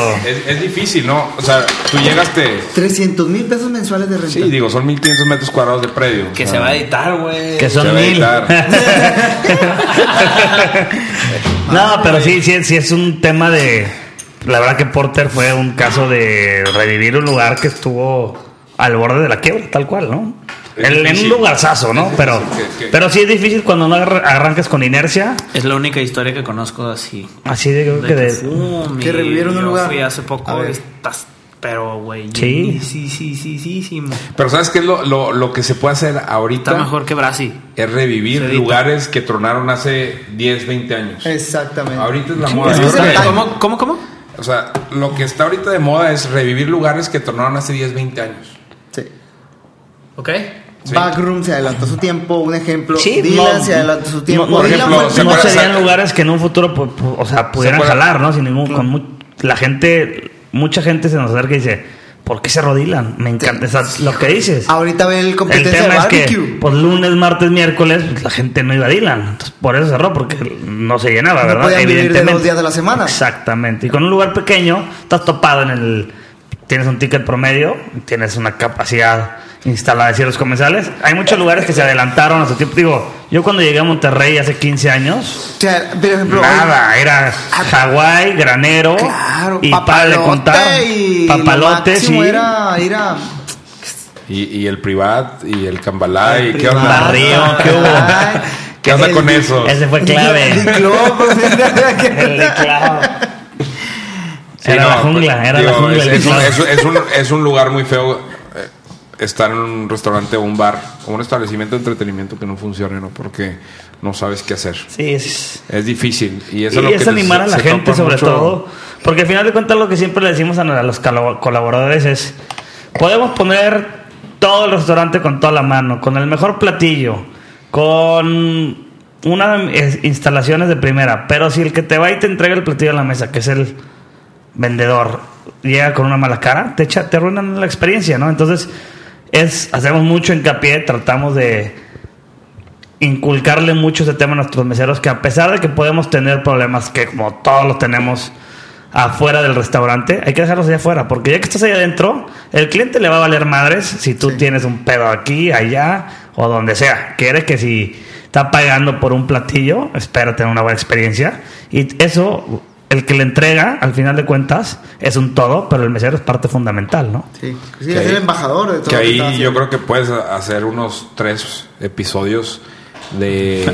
Es difícil, ¿no? O sea, tú llegaste. 300 mil pesos mensuales de renta. Sí, digo, son 1500 metros cuadrados de predio. Que o sea, se va a editar, güey. Que son 1000. No, pero sí es un tema de. La verdad que Porter fue un caso de revivir un lugar que estuvo al borde de la quiebra, tal cual, ¿no? En un lugarzazo, ¿no? Pero sí es difícil cuando no arrancas con inercia. Es la única historia que conozco así. Así que revivieron un lugar. Fui hace poco, pero güey. Sí. Pero ¿sabes qué es lo que se puede hacer ahorita? Está mejor que Brasil. Es revivir lugares que tronaron hace 10, 20 años. Exactamente. Ahorita es la moda. ¿Cómo? O sea, lo que está ahorita de moda es revivir lugares que tronaron hace 10, 20 años. Sí. ¿Ok? Sí. Backroom se adelantó su tiempo, un ejemplo. Sí, Dylan se adelantó su tiempo. Por ejemplo, no serían lugares que en un futuro, o sea, pudieran jalar, ¿no? Sin ningún, con la gente, mucha gente se nos acerca y dice, ¿por qué se rodilan? Me encanta lo que dices. Ahorita ve el competencia de barbecue. El tema es que por lunes, martes, miércoles, pues, la gente no iba a Dylan. Entonces, por eso cerró, porque no se llenaba, ¿verdad? No podían evidentemente vivir de 2 días de la semana. Exactamente. Y con un lugar pequeño, estás topado en el. Tienes un ticket promedio, tienes una capacidad instalada de ciertos comensales. Hay muchos lugares que se adelantaron a su tiempo. Digo, yo cuando llegué a Monterrey hace 15 años, o sea, por ejemplo, nada, era Hawái, Granero, claro, y para de contar, papalotes. Y era... Y el Privat, y el Cambalay, ¿qué onda? ¿Qué hubo? ¿Qué onda con eso? Ese fue clave. El clave. Era la jungla, era la jungla. Es un lugar muy feo estar en un restaurante o un bar o un establecimiento de entretenimiento que no funcione, ¿no? Porque no sabes qué hacer. Sí, es difícil. Y eso es lo que animar a la gente, sobre todo. Porque al final de cuentas, lo que siempre le decimos a los colaboradores es: podemos poner todo el restaurante con toda la mano, con el mejor platillo, con unas instalaciones de primera. Pero si el que te va y te entrega el platillo a la mesa, que es el vendedor, llega con una mala cara, te arruinan la experiencia, ¿no? Entonces, hacemos mucho hincapié, tratamos de inculcarle mucho ese tema a nuestros meseros, que a pesar de que podemos tener problemas, que como todos los tenemos afuera del restaurante, hay que dejarlos allá afuera, porque ya que estás allá adentro, el cliente le va a valer madres si tú tienes un pedo aquí, allá o donde sea. Quiere que si está pagando por un platillo, espera tener una buena experiencia, y eso... El que le entrega, al final de cuentas, es un todo, pero el mesero es parte fundamental, ¿no? Sí, es el embajador de todo. Que ahí yo creo que puedes hacer unos 3 episodios de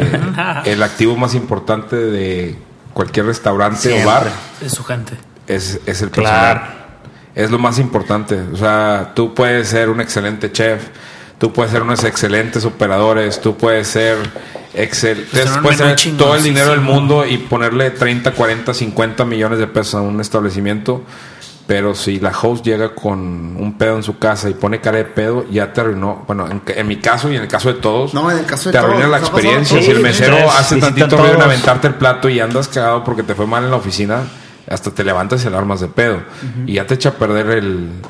el activo más importante de cualquier restaurante o bar. Es su gente. Es el personal. Claro. Es lo más importante. O sea, tú puedes ser un excelente chef, tú puedes ser unos excelentes operadores, tú puedes ser puedes tener todo el dinero del mundo y ponerle 30, 40, 50 millones de pesos a un establecimiento, pero si la host llega con un pedo en su casa y pone cara de pedo, ya te arruinó. Bueno, en mi caso y en el caso de todos, te arruina la experiencia. Si el mesero hace tantito ruido en aventarte el plato y andas cagado porque te fue mal en la oficina, hasta te levantas y alarmas de pedo. Y ya te echa a perder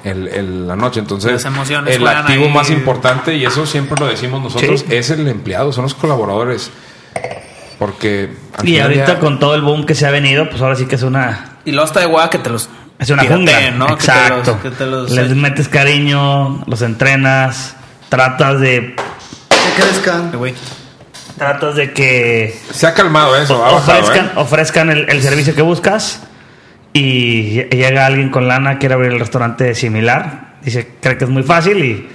la noche. Entonces, el activo más importante, y eso siempre lo decimos nosotros, es el empleado, son los colaboradores. Porque y ahorita con todo el boom que se ha venido, pues ahora sí que es una... Y luego está de guada que te los... Es una jungla, ¿no? Exacto. Les metes cariño, los entrenas, tratas de... Que crezcan. Tratas de que... Se ha calmado eso. Ofrezcan el servicio que buscas. Y llega alguien con lana, quiere abrir el restaurante similar, dice, cree que es muy fácil y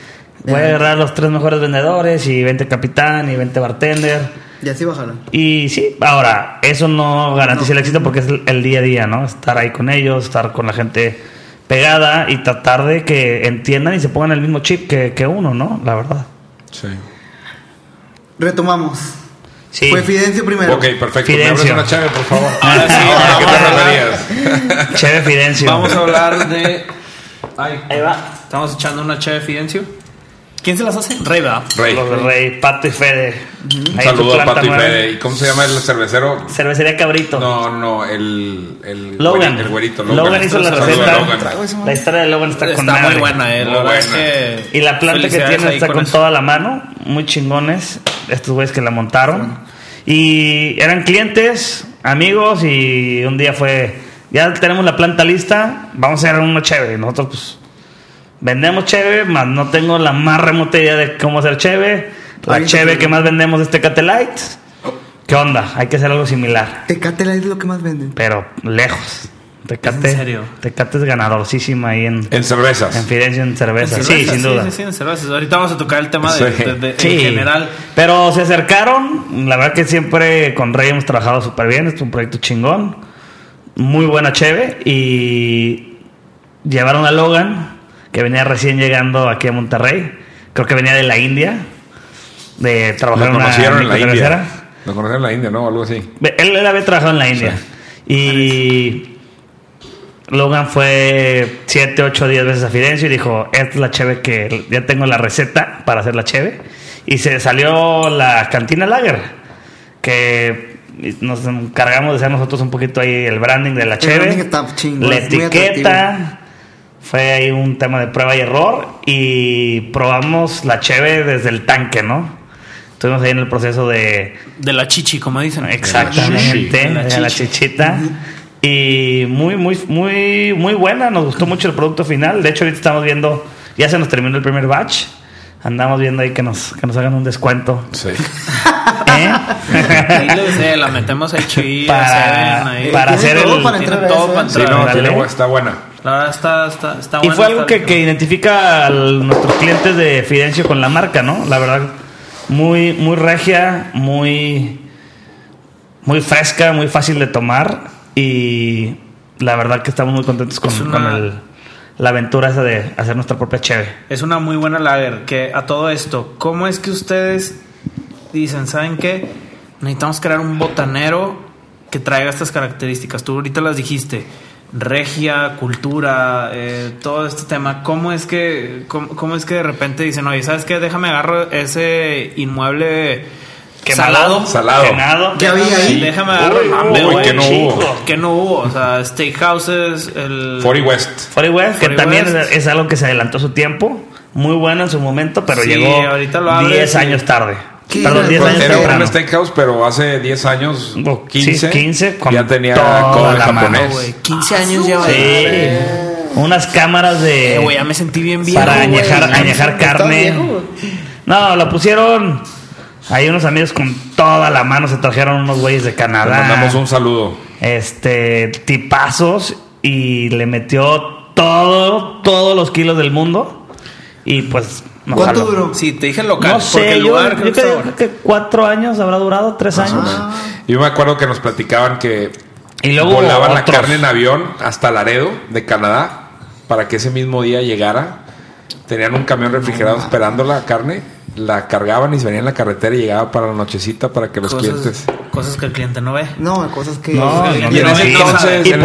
voy a agarrar los 3 mejores vendedores y 20 capitán y 20 bartender. Y así bajará. Y sí, ahora, eso no garantiza el éxito porque es el día a día, ¿no? Estar ahí con ellos, estar con la gente pegada y tratar de que entiendan y se pongan el mismo chip que uno, ¿no? La verdad. Sí. Retomamos. Sí. Fue Fidencio primero. Ok, perfecto. Fidencio. ¿Me abres una chave, por favor? Ahora sí. ¿A qué te referías? Cheve Fidencio. Vamos a hablar de... Ahí va. Estamos echando una cheve Fidencio. ¿Quién se las hace? Rey, ¿verdad? Rey, Pato y Fede. Un saludo a Pato y Fede. ¿Y cómo se llama el cervecero? Cervecería Cabrito. No, el Logan. El güerito. Logan hizo la receta. La historia de Logan está con madre. Está muy buena, Muy buena. Y la planta que tiene está con toda la mano. Muy chingones estos güeyes que la montaron. Y eran clientes, amigos, y un día fue, ya tenemos la planta lista, vamos a hacer uno chévere. Nosotros pues vendemos cheve, más no tengo la más remota idea de cómo hacer cheve. La cheve que más vendemos es Tecate Light. ¿Qué onda? Hay que hacer algo similar. Tecate Light es lo que más venden. Pero lejos. Tecate, ¿en serio? Tecate es ganadorcísima ahí en cervezas. En Firenze, en cervezas. Sí, sin duda. Sí, en cervezas. Ahorita vamos a tocar el tema de en general. Pero se acercaron. La verdad que siempre con Rey hemos trabajado súper bien. Es un proyecto chingón. Muy buena cheve. Y llevaron a Logan, que venía recién llegando aquí a Monterrey. Creo que venía de la India. De trabajar en la India. Lo conocieron en la India, ¿no? Algo así. Él había trabajado en la India. Sí. Y Logan fue 7, 8, 10 veces a Fidencio y dijo, esta es la cheve que ya tengo la receta para hacer la cheve. Y se salió la Cantina Lager, que nos encargamos de hacer nosotros un poquito ahí el branding de la cheve. La etiqueta. Fue ahí un tema de prueba y error. Y probamos la cheve desde el tanque, ¿no? Estuvimos ahí en el proceso de... de la chichi, como dicen. Exactamente, de la chichita. Uh-huh. Y muy, muy, muy, muy buena. Nos gustó mucho el producto final. De hecho, ahorita estamos viendo... ya se nos terminó el primer batch. Andamos viendo ahí que nos hagan un descuento. Sí. ¿Eh? Sí, la metemos ahí chida. Para hacer todo, el... para entrar todo, para entrar. Sí, no, dale. Está buena. La verdad está buena. Y fue algo que identifica a nuestros clientes de Fidencio con la marca, ¿no? La verdad... muy, muy regia, muy, muy fresca, muy fácil de tomar. Y la verdad que estamos muy contentos con la aventura esa de hacer nuestra propia cheve. Es una muy buena lager. Que a todo esto, ¿cómo es que ustedes dicen, saben qué? Necesitamos crear un botanero que traiga estas características. Tú ahorita las dijiste. Regia, cultura, todo este tema. ¿Cómo es que de repente dicen, oye, ¿sabes qué? Déjame agarro ese inmueble salado que había ahí. Déjame agarro que no hubo, o sea, steakhouses, el 40 West, que también es algo que se adelantó su tiempo, muy bueno en su momento, pero sí, llegó 10 años tarde. Perdón, 10 años era un steakhouse, pero hace 10 años, 15, ya tenía cobre japonés. 15 años lleva. Sí. Unas cámaras de... ya me sentí bien viejo. Para añejar carne. No, la pusieron... ahí unos amigos con toda la mano se trajeron unos güeyes de Canadá. Les mandamos un saludo. Tipazos. Y le metió todos los kilos del mundo. Y pues... ¿cuánto duró? Sí, te dije local. No sé, el lugar yo creo que 4 años habrá durado, 3 años. Yo me acuerdo que nos platicaban que y luego volaban la carne en avión hasta Laredo, de Canadá, para que ese mismo día llegara. Tenían un camión refrigerado esperando la carne, la cargaban y se venía en la carretera y llegaba para la nochecita para que los clientes... cosas que el cliente no ve. No, cosas que... y por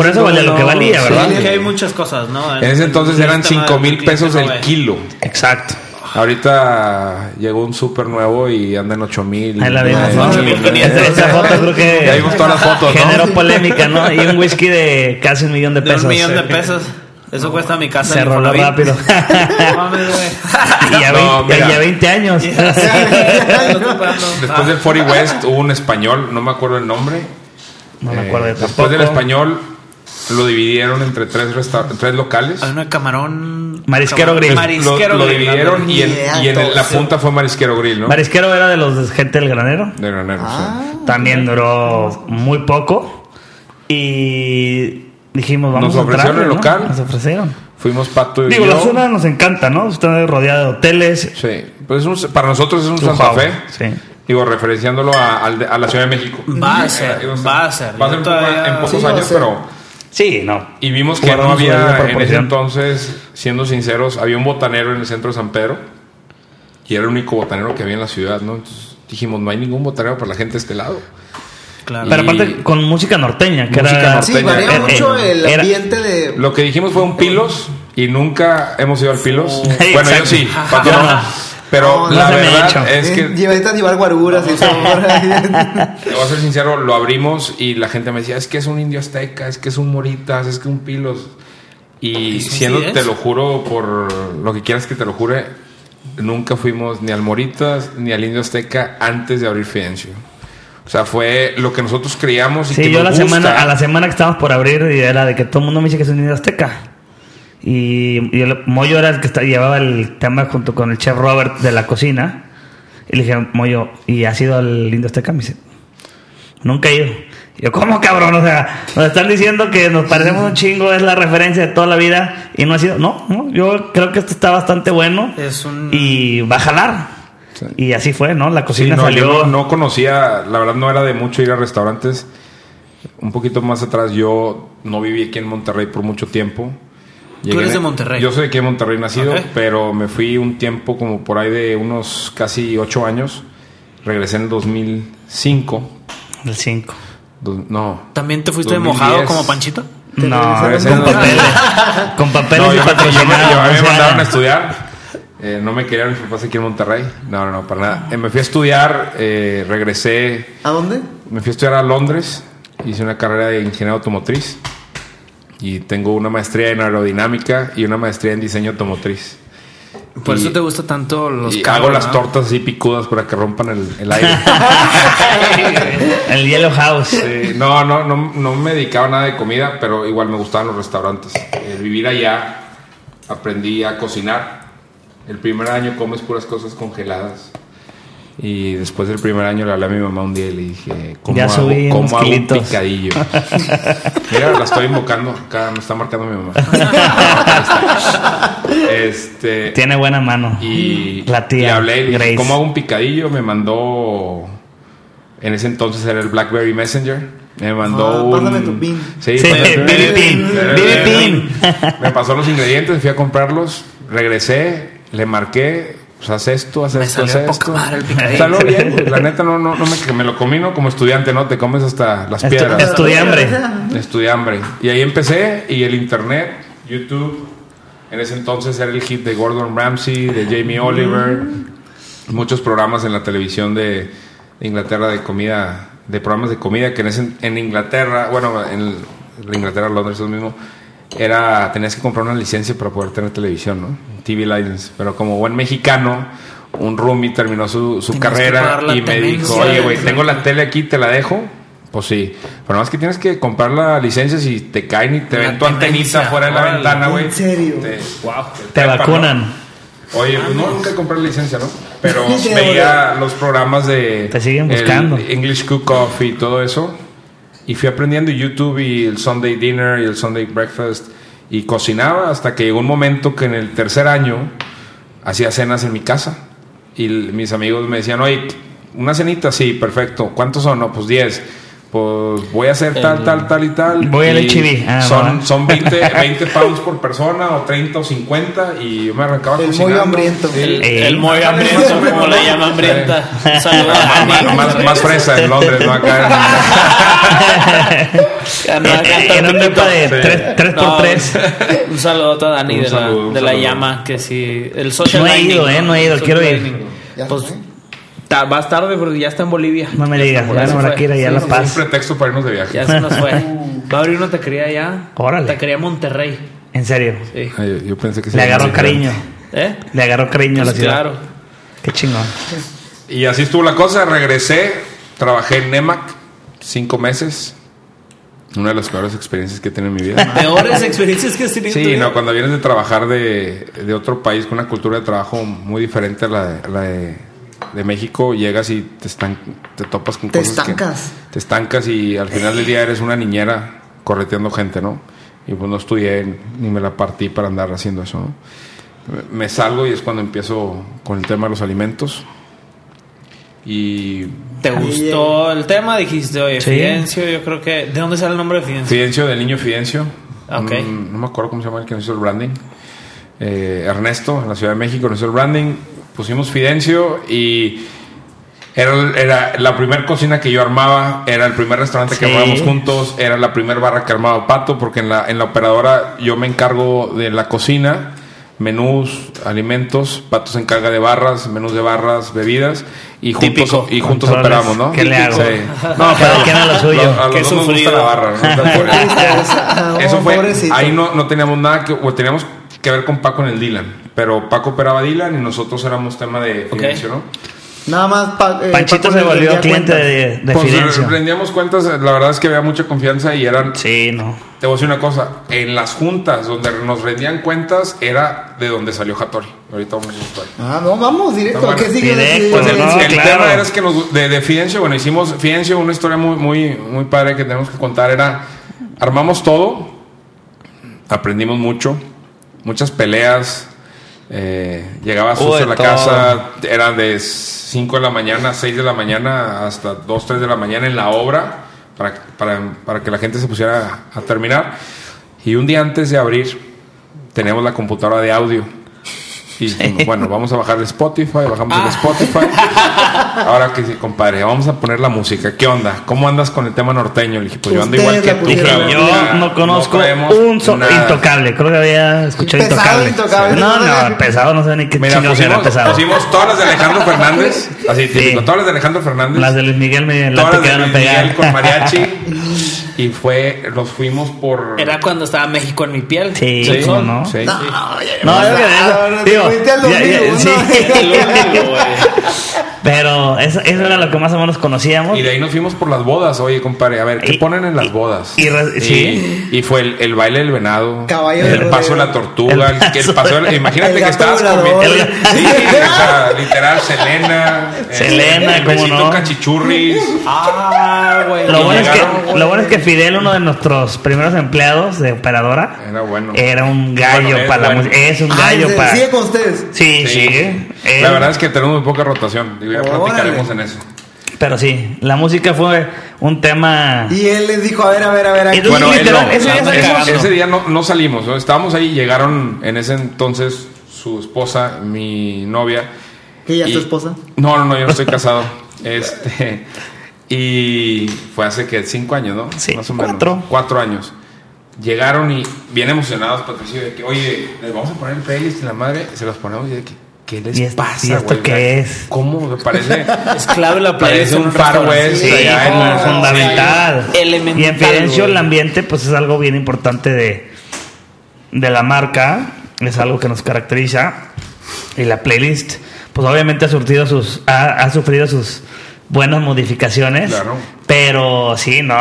eso valía lo que valía, ¿verdad? Sí, hay muchas cosas, ¿no? En ese entonces eran 5,000 pesos el kilo. Exacto. Ahorita llegó un súper nuevo y anda en 8,000. Ahí la vimos, ¿no? 8,500. Esa foto creo que... ya vimos todas las fotos, ¿no? Generó polémica, ¿no? Y un whisky de casi $1,000,000. $1,000,000. Eso cuesta mi casa. Se roló rápido. Y ya 20 años. Después del 40 West hubo un español, no me acuerdo el nombre. No me acuerdo tampoco. Después del español... lo dividieron entre tres locales. Hay uno de camarón. Marisquero Grill. Lo dividieron y en la punta fue Marisquero Grill, ¿no? Marisquero era de los gente del Granero. Del Granero, sí. También duró muy poco. Y dijimos, vamos a entrar. Nos ofrecieron el local. Nos ofrecieron. Fuimos Pato y digo, yo. La zona nos encanta, ¿no? Está rodeada de hoteles. Sí. Pues para nosotros es un Santa Fe. Sí. Digo, referenciándolo a la Ciudad de México. Va a ser. Va a ser en pocos años, pero... sí, no. Y vimos que no había, en ese entonces, siendo sinceros, había un botanero en el centro de San Pedro y era el único botanero que había en la ciudad, ¿no? Entonces dijimos, no hay ningún botanero para la gente de este lado. Claro. Pero aparte con música norteña, que era... sí, varía mucho el ambiente de... lo que dijimos fue un Pilos y nunca hemos ido al Pilos. Bueno, yo sí, Pato no. Pero la verdad es que... llevar guaruras y todo. Te voy a ser sincero, lo abrimos y la gente me decía, es que es un indio azteca, es que es un moritas, es que un pilos. Y siendo, te lo juro, por lo que quieras que te lo jure, nunca fuimos ni al moritas ni al indio azteca antes de abrir Fidencio. O sea, fue lo que nosotros creíamos y sí, que yo nos gusta. Semana, a la semana que estábamos por abrir, y era de que todo el mundo me dice que es un Indio Azteca. Y el Moyo era el que llevaba el tema junto con el chef Robert de la cocina. Y le dije, Moyo, ¿y has ido al Indio Azteca? Me dice, nunca he ido. Yo, ¿cómo, cabrón? O sea, nos están diciendo que nos parecemos un chingo, es la referencia de toda la vida. Y no ha sido... No, yo creo que esto está bastante bueno. Es un... Y va a jalar. Sí. Y así fue, ¿no? La cocina sí, no, salió... Yo no conocía, la verdad no era de mucho ir a restaurantes. Un poquito más atrás, yo no viví aquí en Monterrey por mucho tiempo. Llegué. ¿Tú eres de Monterrey? Yo soy de aquí en Monterrey nacido, okay. Pero me fui un tiempo como por ahí de unos casi 8 años. Regresé en el 2005. ¿El 5? No. ¿También te fuiste 2010. De mojado como Panchito? No, con papeles no, y patrocinado. A mí me mandaron a estudiar. No me querían mis papás aquí en Monterrey. No, para nada. Me fui a estudiar, regresé. ¿A dónde? Me fui a estudiar a Londres. Hice una carrera de ingeniería automotriz. Y tengo una maestría en aerodinámica y una maestría en diseño automotriz. ¿Por eso te gusta tanto los carros? Hago las tortas así picudas para que rompan el aire. El Yellow House. Sí, no me dedicaba a nada de comida, pero igual me gustaban los restaurantes. Vivir allá, aprendí a cocinar. El primer año comes puras cosas congeladas. Y después del primer año le hablé a mi mamá un día y le dije, ¿cómo hago un picadillo? Mira, la estoy invocando acá, me está marcando mi mamá. Tiene buena mano. Y la tía, le hablé y le dije, ¿cómo hago un picadillo? Me mandó, en ese entonces era el BlackBerry Messenger. Me mandó Mándame tu pin. Sí, pin. Me pasó los ingredientes, fui a comprarlos, regresé, le marqué, pues haz esto. Salió bien, la neta no me lo comí, ¿no? Como estudiante, ¿no? Te comes hasta las piedras. Estudiambre. Y ahí empecé, y el internet, YouTube, en ese entonces era el hit de Gordon Ramsay, de Jamie Oliver, muchos programas en la televisión de Inglaterra de comida, de programas de comida, que en Inglaterra, bueno, en Inglaterra, Londres, es lo mismo. Tenías que comprar una licencia para poder tener televisión, ¿no? TV license. Pero como buen mexicano, un roomie terminó su carrera y me dijo, oye, güey, tengo la tele aquí, ¿te la dejo? Pues sí. Pero más que tienes que comprar la licencia si te caen y te ven tu antenita fuera de la ventana, güey. ¿En serio? Te vacunan. ¿No? Oye, pues no, nunca compré la licencia, ¿no? Pero veía los programas de... Te siguen buscando. English Cook-Off y todo eso. Y fui aprendiendo YouTube y el Sunday Dinner y el Sunday Breakfast y cocinaba hasta que llegó un momento que en el tercer año hacía cenas en mi casa y mis amigos me decían, oye, una cenita, sí, perfecto, ¿cuántos son? No, pues 10, pues voy a hacer tal y tal. Voy al HIV. Son 20 pounds por persona o 30 o 50 y yo me arrancaba cocinando. Muy hambriento. El muy hambriento, como le llaman hambrienta. Más fresa en Londres, ¿no? Acá en un depa de 3x3. Un saludo a Dani de la llama, que si el social no he ido, quiero ir. Pues vas tarde porque ya está en Bolivia. No me digas, ya La Paz. Es un pretexto para irnos de viaje. Ya se nos fue. Va a abrir una taquería allá. Órale. Taquería Monterrey. ¿En serio? Sí. Ay, yo pensé que sí. Le agarró cariño a la ciudad. Claro. Qué chingón. Y así estuvo la cosa. Regresé, trabajé en Nemac 5 meses. Una de las peores experiencias que he tenido en mi vida. ¿Peores experiencias que has tenido? Sí, no, cuando vienes de trabajar de otro país con una cultura de trabajo muy diferente a la de México, llegas y te topas con cosas. Te estancas y al final del día eres una niñera correteando gente, ¿no? Y pues no estudié ni me la partí para andar haciendo eso, ¿no? Me salgo y es cuando empiezo con el tema de los alimentos. Y ¿te gustó el tema? Dijiste, oye, ¿sí? Fidencio, yo creo que... ¿De dónde sale el nombre de Fidencio? Fidencio, del niño Fidencio. Okay. No me acuerdo cómo se llama el que nos hizo el branding. Ernesto, en la Ciudad de México, nos hizo el branding. Pusimos Fidencio y era la primera cocina que yo armaba, era el primer restaurante que armábamos juntos, era la primera barra que armaba Pato, porque en la operadora yo me encargo de la cocina, menús, alimentos, Pato se encarga de barras, menús de barras, bebidas y juntos operamos, ¿no? ¿Qué le hago? Sí. No, pero ¿qué era lo suyo? A los dos nos gusta la barra, ¿no? Eso fue, pobrecito. Ahí no teníamos nada que, o teníamos que ver con Paco en el Dylan, pero Paco operaba Dylan y nosotros éramos tema de Fidencio, ¿no? Nada más Panchito se volvió cliente de pues Fidencio. Rendíamos cuentas, la verdad es que había mucha confianza y eran... Sí, no. Te voy a decir una cosa, en las juntas donde nos rendían cuentas era de donde salió Hattori. Ahorita vamos a buscar. Ah, no, vamos directo. No, bueno, ¿qué sigue? Directo, pues no, el claro. Tema era es que nos, de Fidencio, bueno, hicimos Fidencio, una historia muy, muy, muy padre que tenemos que contar. Era, armamos todo, aprendimos mucho, muchas peleas. Llegaba sucio a la casa, era de 5 de la mañana, 6 de la mañana hasta 2, 3 de la mañana en la obra para que la gente se pusiera a terminar. Y un día antes de abrir tenemos la computadora de audio y sí. Bueno, vamos a bajar el Spotify, bajamos el Spotify. Ahora que sí, compadre, vamos a poner la música. ¿Qué onda? ¿Cómo andas con el tema norteño? Le dije, pues yo ando igual que tú. Dije, yo no conozco un Intocable. Creo que había escuchado Intocable. No, pesado, no sé ni qué chingados era pesado. Pusimos todas las de Alejandro Fernández. Así típico, sí. Todas las de Alejandro Fernández. Las de Luis Miguel me todas las de Luis Miguel con mariachi. Y nos fuimos por... Era cuando estaba México en mi piel. Sí, sí, ¿no? No, sí, sí. No, yo digo, pero eso era lo que más o menos conocíamos. Y de ahí nos fuimos por las bodas. Oye, compadre, a ver, ¿qué ponen en las bodas? Sí. Y fue el baile del venado, caballo, el paso de la tortuga, el paso de la... Imagínate que estabas comiendo. Sí, literal, Selena, el besito, no, cachichurris. Ah, güey. Lo bueno es que Fidel, uno de nuestros primeros empleados de operadora, era bueno. Era un gallo, bueno, para la música. Es un gallo para... ¿Sigue con ustedes? Sí, sigue. La verdad es que tenemos muy poca rotación. Y ya platicaremos en eso. Pero sí, la música fue un tema. Y él les dijo, a ver. Aquí. Bueno, ese día no salimos, ¿no? Estábamos ahí, llegaron en ese entonces su esposa, mi novia. ¿Ella es tu esposa? No, yo no estoy casado. Y fue hace 5 años, ¿no? Sí, más o menos. 4 años. Llegaron y bien emocionados, Patricio, de que, oye, les vamos a poner el playlist en la madre, se los ponemos y de que... ¿Qué les pasa, güey? ¿Qué es? ¿Cómo me parece? Es clave la playa. Parece un Far West. Sí, fundamental. Sí. Elemental. Y en Fidencio el ambiente, pues es algo bien importante de la marca. Es algo que nos caracteriza. Y la playlist, pues obviamente ha sufrido sus buenas modificaciones. Claro. Pero sí, no,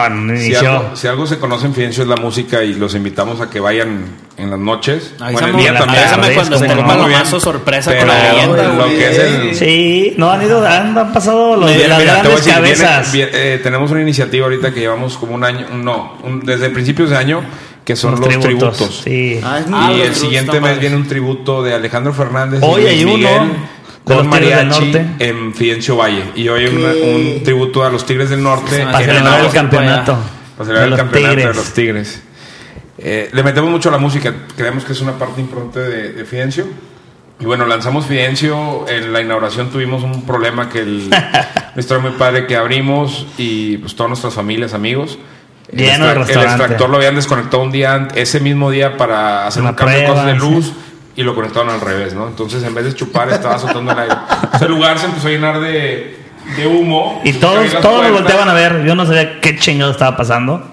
si algo se conoce en Fidencio es la música, y los invitamos a que vayan en las noches. Avísame cuando se coman lo más sorpresa con la leyenda. Sí, no han pasado los de las grandes cabezas. Tenemos una iniciativa ahorita que llevamos como un año, desde principios de año, que son los tributos. Sí. Y el siguiente mes viene un tributo de Alejandro Fernández y Miguel con mariachi en Fidencio Valle. Y hoy un tributo a los Tigres del Norte, para celebrar el campeonato de los Tigres. Le metemos mucho a la música. Creemos que es una parte importante de Fidencio. Y bueno, lanzamos Fidencio. En la inauguración tuvimos un problema que una historia muy padre, que abrimos y pues todas nuestras familias, amigos, el extractor lo habían desconectado un día ese mismo día para hacer un cambio de cosas de luz, sí. Y lo conectaron al revés, ¿no? Entonces, en vez de chupar, estaba soltando el aire. Ese lugar se empezó a llenar de humo. Y todos lo volteaban a ver. Yo no sabía qué chingado estaba pasando.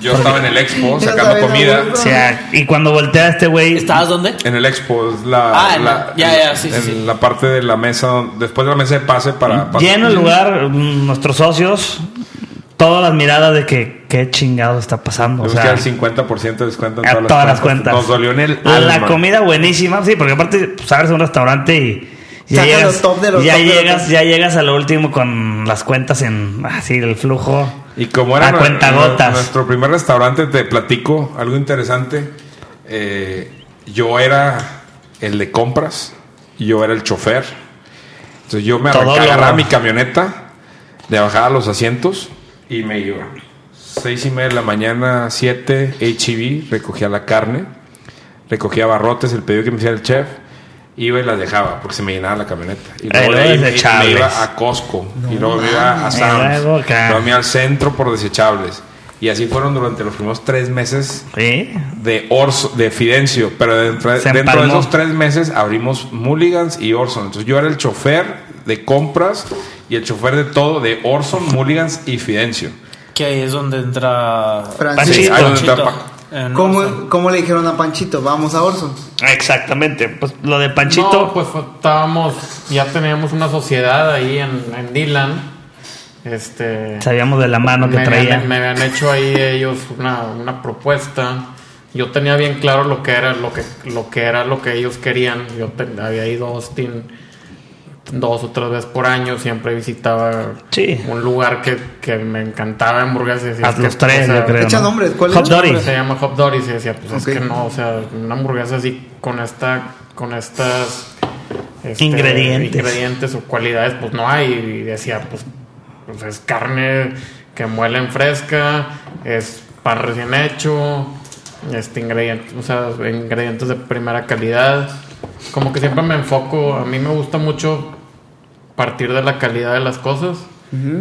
Yo estaba en el Expo sacando comida. O sea, y cuando voltea este güey... ¿Estabas dónde? En el Expo. En la parte de la mesa, después de la mesa de pase para lleno el lugar, nuestros socios... Todas las miradas de que qué chingado está pasando. Tenemos que dar 50% de descuento en todas las cuentas. Nos dolió en el alma. La comida buenísima, sí, porque aparte sabes, un restaurante y ya llegas a lo último con las cuentas en así el flujo. Y como era nuestro primer restaurante, te platico algo interesante. Yo era el de compras, yo era el chofer. Entonces yo me agarraba mi camioneta, le bajaba los asientos y me iba 6:30 de la mañana, 7, HEB, recogía la carne, recogía barrotes, el pedido que me hacía el chef, iba y las dejaba porque se me llenaba la camioneta. Y luego me iba a Costco, y luego me iba a Sam's, luego me iba al centro por desechables. Y así fueron durante los primeros 3 meses de Fidencio. Pero dentro de esos 3 meses abrimos Mulligans y Orson. Entonces yo era el chofer de compras y el chofer de todo de Orson, Mulligans y Fidencio. Que ahí es donde entra Francisco. Sí, ¿Cómo le dijeron a Panchito? Vamos a Orson. Exactamente. Pues lo de Panchito. No, pues estábamos ya teníamos una sociedad ahí en Dylan. Sabíamos de la mano que traía. Me habían hecho ahí ellos una propuesta. Yo tenía bien claro lo que era lo que ellos querían. Yo había ido a Austin 2 o 3 veces por año. Siempre visitaba un lugar que me encantaba, hamburguesas. Haz los tres, yo creo. ¿Echa nombres? ¿Cuál es? Se llama Hot Doris. Y decía, pues okay, es que no, o sea, una hamburguesa así con estas ingredientes o cualidades, pues no hay. Y decía, pues es carne que muelen fresca, es pan recién hecho, ingredientes de primera calidad. Como que siempre me enfoco, a mí me gusta mucho partir de la calidad de las cosas,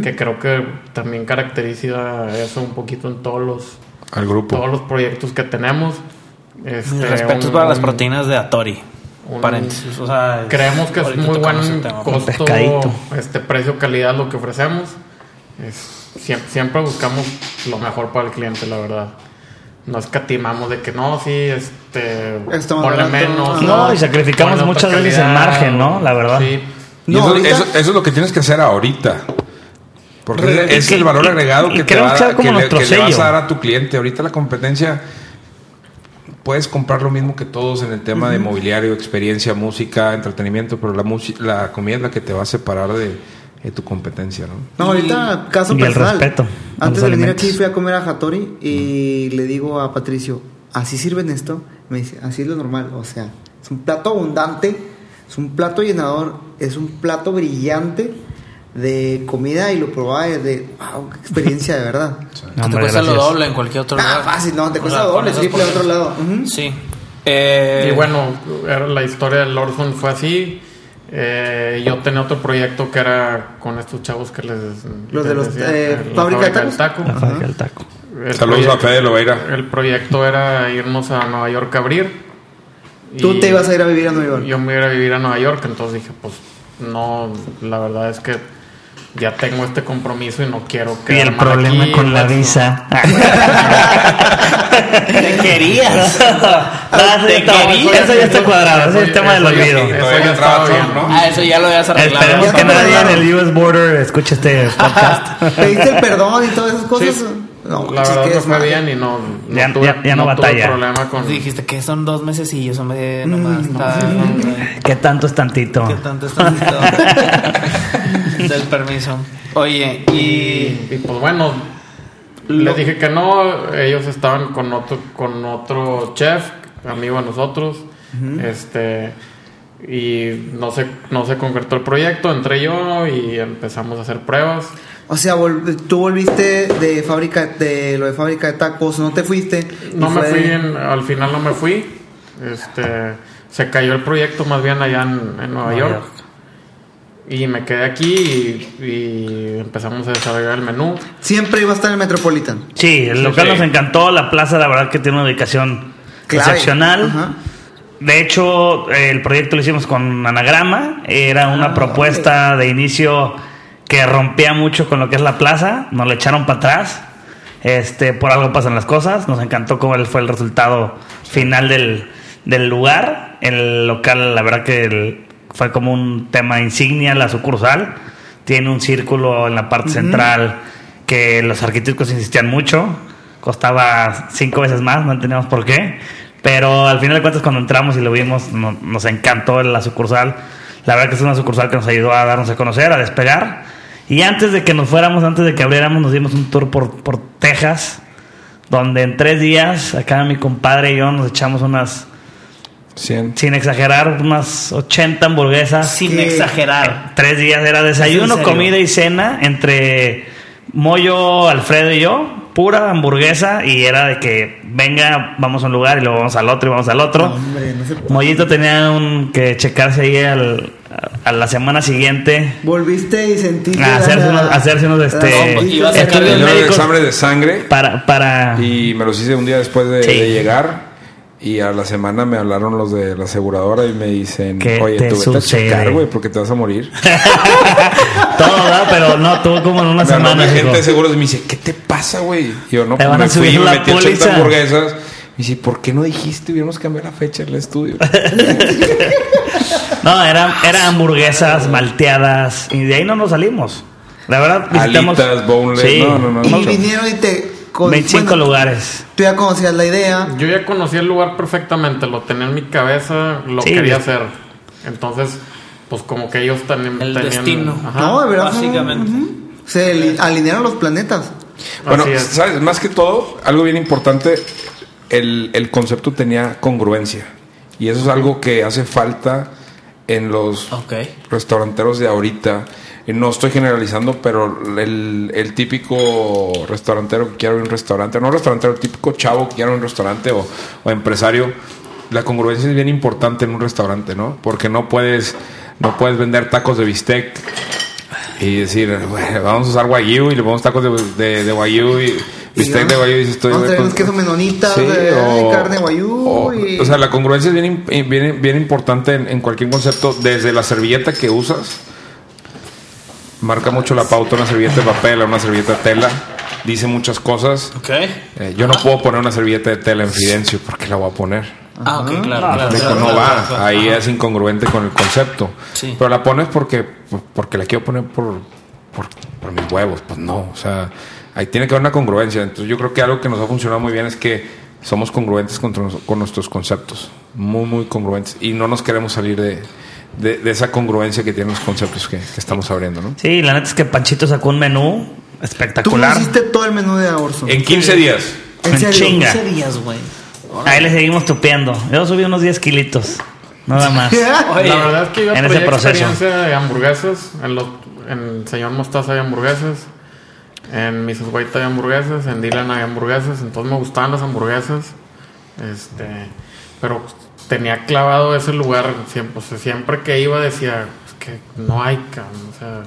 que creo que también caracteriza eso un poquito en todos los proyectos que tenemos. Respetos para las proteínas de Hattori. O sea, creemos que es muy buen costo, precio calidad lo que ofrecemos. Siempre buscamos lo mejor para el cliente, la verdad. No escatimamos de que no, sí, ponle menos. No, y sacrificamos muchas veces el margen, ¿no? La verdad. Sí. No, eso es lo que tienes que hacer ahorita. Porque es el valor agregado que te va a dar, que le vas a dar a tu cliente. Ahorita la competencia, puedes comprar lo mismo que todos en el tema de mobiliario, experiencia, música, entretenimiento, pero la comida es la que te va a separar de tu competencia, ¿no? No, ahorita caso personal. El respeto. Antes de venir aquí fui a comer a Hattori y le digo a Patricio, ¿así sirven esto? Me dice, así es lo normal, o sea, es un plato abundante, es un plato llenador, es un plato brillante de comida y lo probaba de wow, qué experiencia de verdad. No, te cuesta lo doble en cualquier otro lugar. Fácil, no, te cuesta doble, triple en otro lado. Sí. Y bueno, la historia del Orson fue así. Yo tenía otro proyecto que era con estos chavos que les. Los de los Fábrica del Taco. La Fábrica del Taco. Saludos a Fede Lobeira. El proyecto era irnos a Nueva York a abrir. Tú te ibas a ir a vivir a Nueva York. Yo me iba a vivir a Nueva York, entonces dije, pues no, la verdad es que ya tengo este compromiso y no quiero que. Y el problema aquí, con la visa. Te querías. Eso ya está cuadrado. Eso es el tema del olvido. Eso ya lo habías arreglado. Esperemos que nadie en el US Border escuche este podcast. ¿Pediste el perdón y todas esas cosas? Sí. No, la verdad no fue bien y no batalla. Problema con... Dijiste que son 2 meses y yo son medio nomás. ¿Qué tanto es tantito? ¿Qué tanto es tantito? Del permiso. Oye, y pues bueno, les dije que no. Ellos estaban con otro chef, amigo de nosotros. Y no se concretó el proyecto. Entré yo y empezamos a hacer pruebas. O sea, tú volviste de fábrica de lo de Fábrica de Tacos, no te fuiste. No me fui, al final no me fui. Se cayó el proyecto más bien allá en Nueva York. Y me quedé aquí y empezamos a desarrollar el menú. Siempre iba a estar en el Metropolitan. Sí, el local nos encantó, la plaza la verdad que tiene una ubicación excepcional. Ajá. De hecho, el proyecto lo hicimos con Anagrama. Era una propuesta de inicio que rompía mucho con lo que es la plaza. Nos lo echaron para atrás. Por algo pasan las cosas. Nos encantó cómo fue el resultado final del lugar. El local, la verdad que fue como un tema insignia, la sucursal. Tiene un círculo en la parte central que los arquitectos insistían mucho. Costaba 5 veces más, no entendíamos por qué. Pero al final de cuentas, cuando entramos y lo vimos, nos encantó la sucursal. La verdad que es una sucursal que nos ayudó a darnos a conocer, a despegar. Y antes de que nos fuéramos, antes de que abriéramos, nos dimos un tour por Texas, donde en 3 días, acá mi compadre y yo nos echamos unas... 100. Sin exagerar, unas 80 hamburguesas. Sin exagerar. 3 días era desayuno, comida y cena entre Moyo, Alfredo y yo. Pura hamburguesa, y era de que venga, vamos a un lugar y luego vamos al otro y vamos al otro. Hombre, no se puede. Mollito tenía que checarse ahí a la semana siguiente. Volviste y sentiste hacerse unos estudios médicos, exámenes de sangre para y me los hice un día después de llegar. Y a la semana me hablaron los de la aseguradora y me dicen, oye, tú vete a checar, güey, porque te vas a morir. Todo, ¿verdad? Pero no, tú como en una semana. La gente de seguros me dice, ¿qué te pasa, güey? Y yo, no, pues me fui y me metí 80 hamburguesas. Y si, ¿por qué no dijiste? Hubiéramos cambiado la fecha del estudio. No, eran hamburguesas malteadas. Y de ahí no nos salimos. La verdad, visitamos... Alitas, boneless, sí. No. Y vinieron y te... 25 lugares. Tú ya conocías la idea. Yo ya conocía el lugar perfectamente. Lo tenía en mi cabeza. Lo quería hacer. Entonces, pues como que ellos también... El destino. Ajá, no, de verdad. Básicamente. Uh-huh. Se alinearon los planetas. Bueno, ¿sabes? Más que todo, algo bien importante... El concepto tenía congruencia. Y eso es algo que hace falta en los restauranteros de ahorita. Y no estoy generalizando, pero el típico restaurantero que quiere abrir un restaurante, no restaurantero, el típico chavo que quiere abrir un restaurante o empresario, la congruencia es bien importante en un restaurante, ¿no? Porque no puedes vender tacos de bistec y decir, bueno, vamos a usar wagyu y le ponemos tacos de wagyu y... Bistec de wagyu, dices, estoy... Vamos a queso menonita, sí, o carne wagyu. O sea, la congruencia es bien importante en cualquier concepto. Desde la servilleta que usas, marca mucho la pauta. Una servilleta de papel, una servilleta de tela, dice muchas cosas. Yo no puedo poner una servilleta de tela en Fidencio, porque la voy a poner. Claro. No va, ahí es incongruente con el concepto. Sí. Pero la pones porque la quiero poner por mis huevos. Pues no, o sea... Ahí tiene que haber una congruencia. Entonces yo creo que algo que nos ha funcionado muy bien es que somos congruentes con nuestros conceptos. Muy, muy congruentes. Y no nos queremos salir de esa congruencia que tienen los conceptos que estamos abriendo, ¿no? Sí, la neta es que Panchito sacó un menú espectacular. Tú hiciste todo el menú de Orson. En 15 días. En chinga. 15 días, güey. Ahí le seguimos tupeando. Yo subí unos 10 kilitos. Nada más. Oye, la verdad es que yo tuve experiencia de hamburguesas. En Señor Mostaza hay hamburguesas. En Mrs. White había hamburguesas, en Dylan había hamburguesas, entonces me gustaban las hamburguesas, pero tenía clavado ese lugar, siempre que iba decía, pues que no hay, o sea,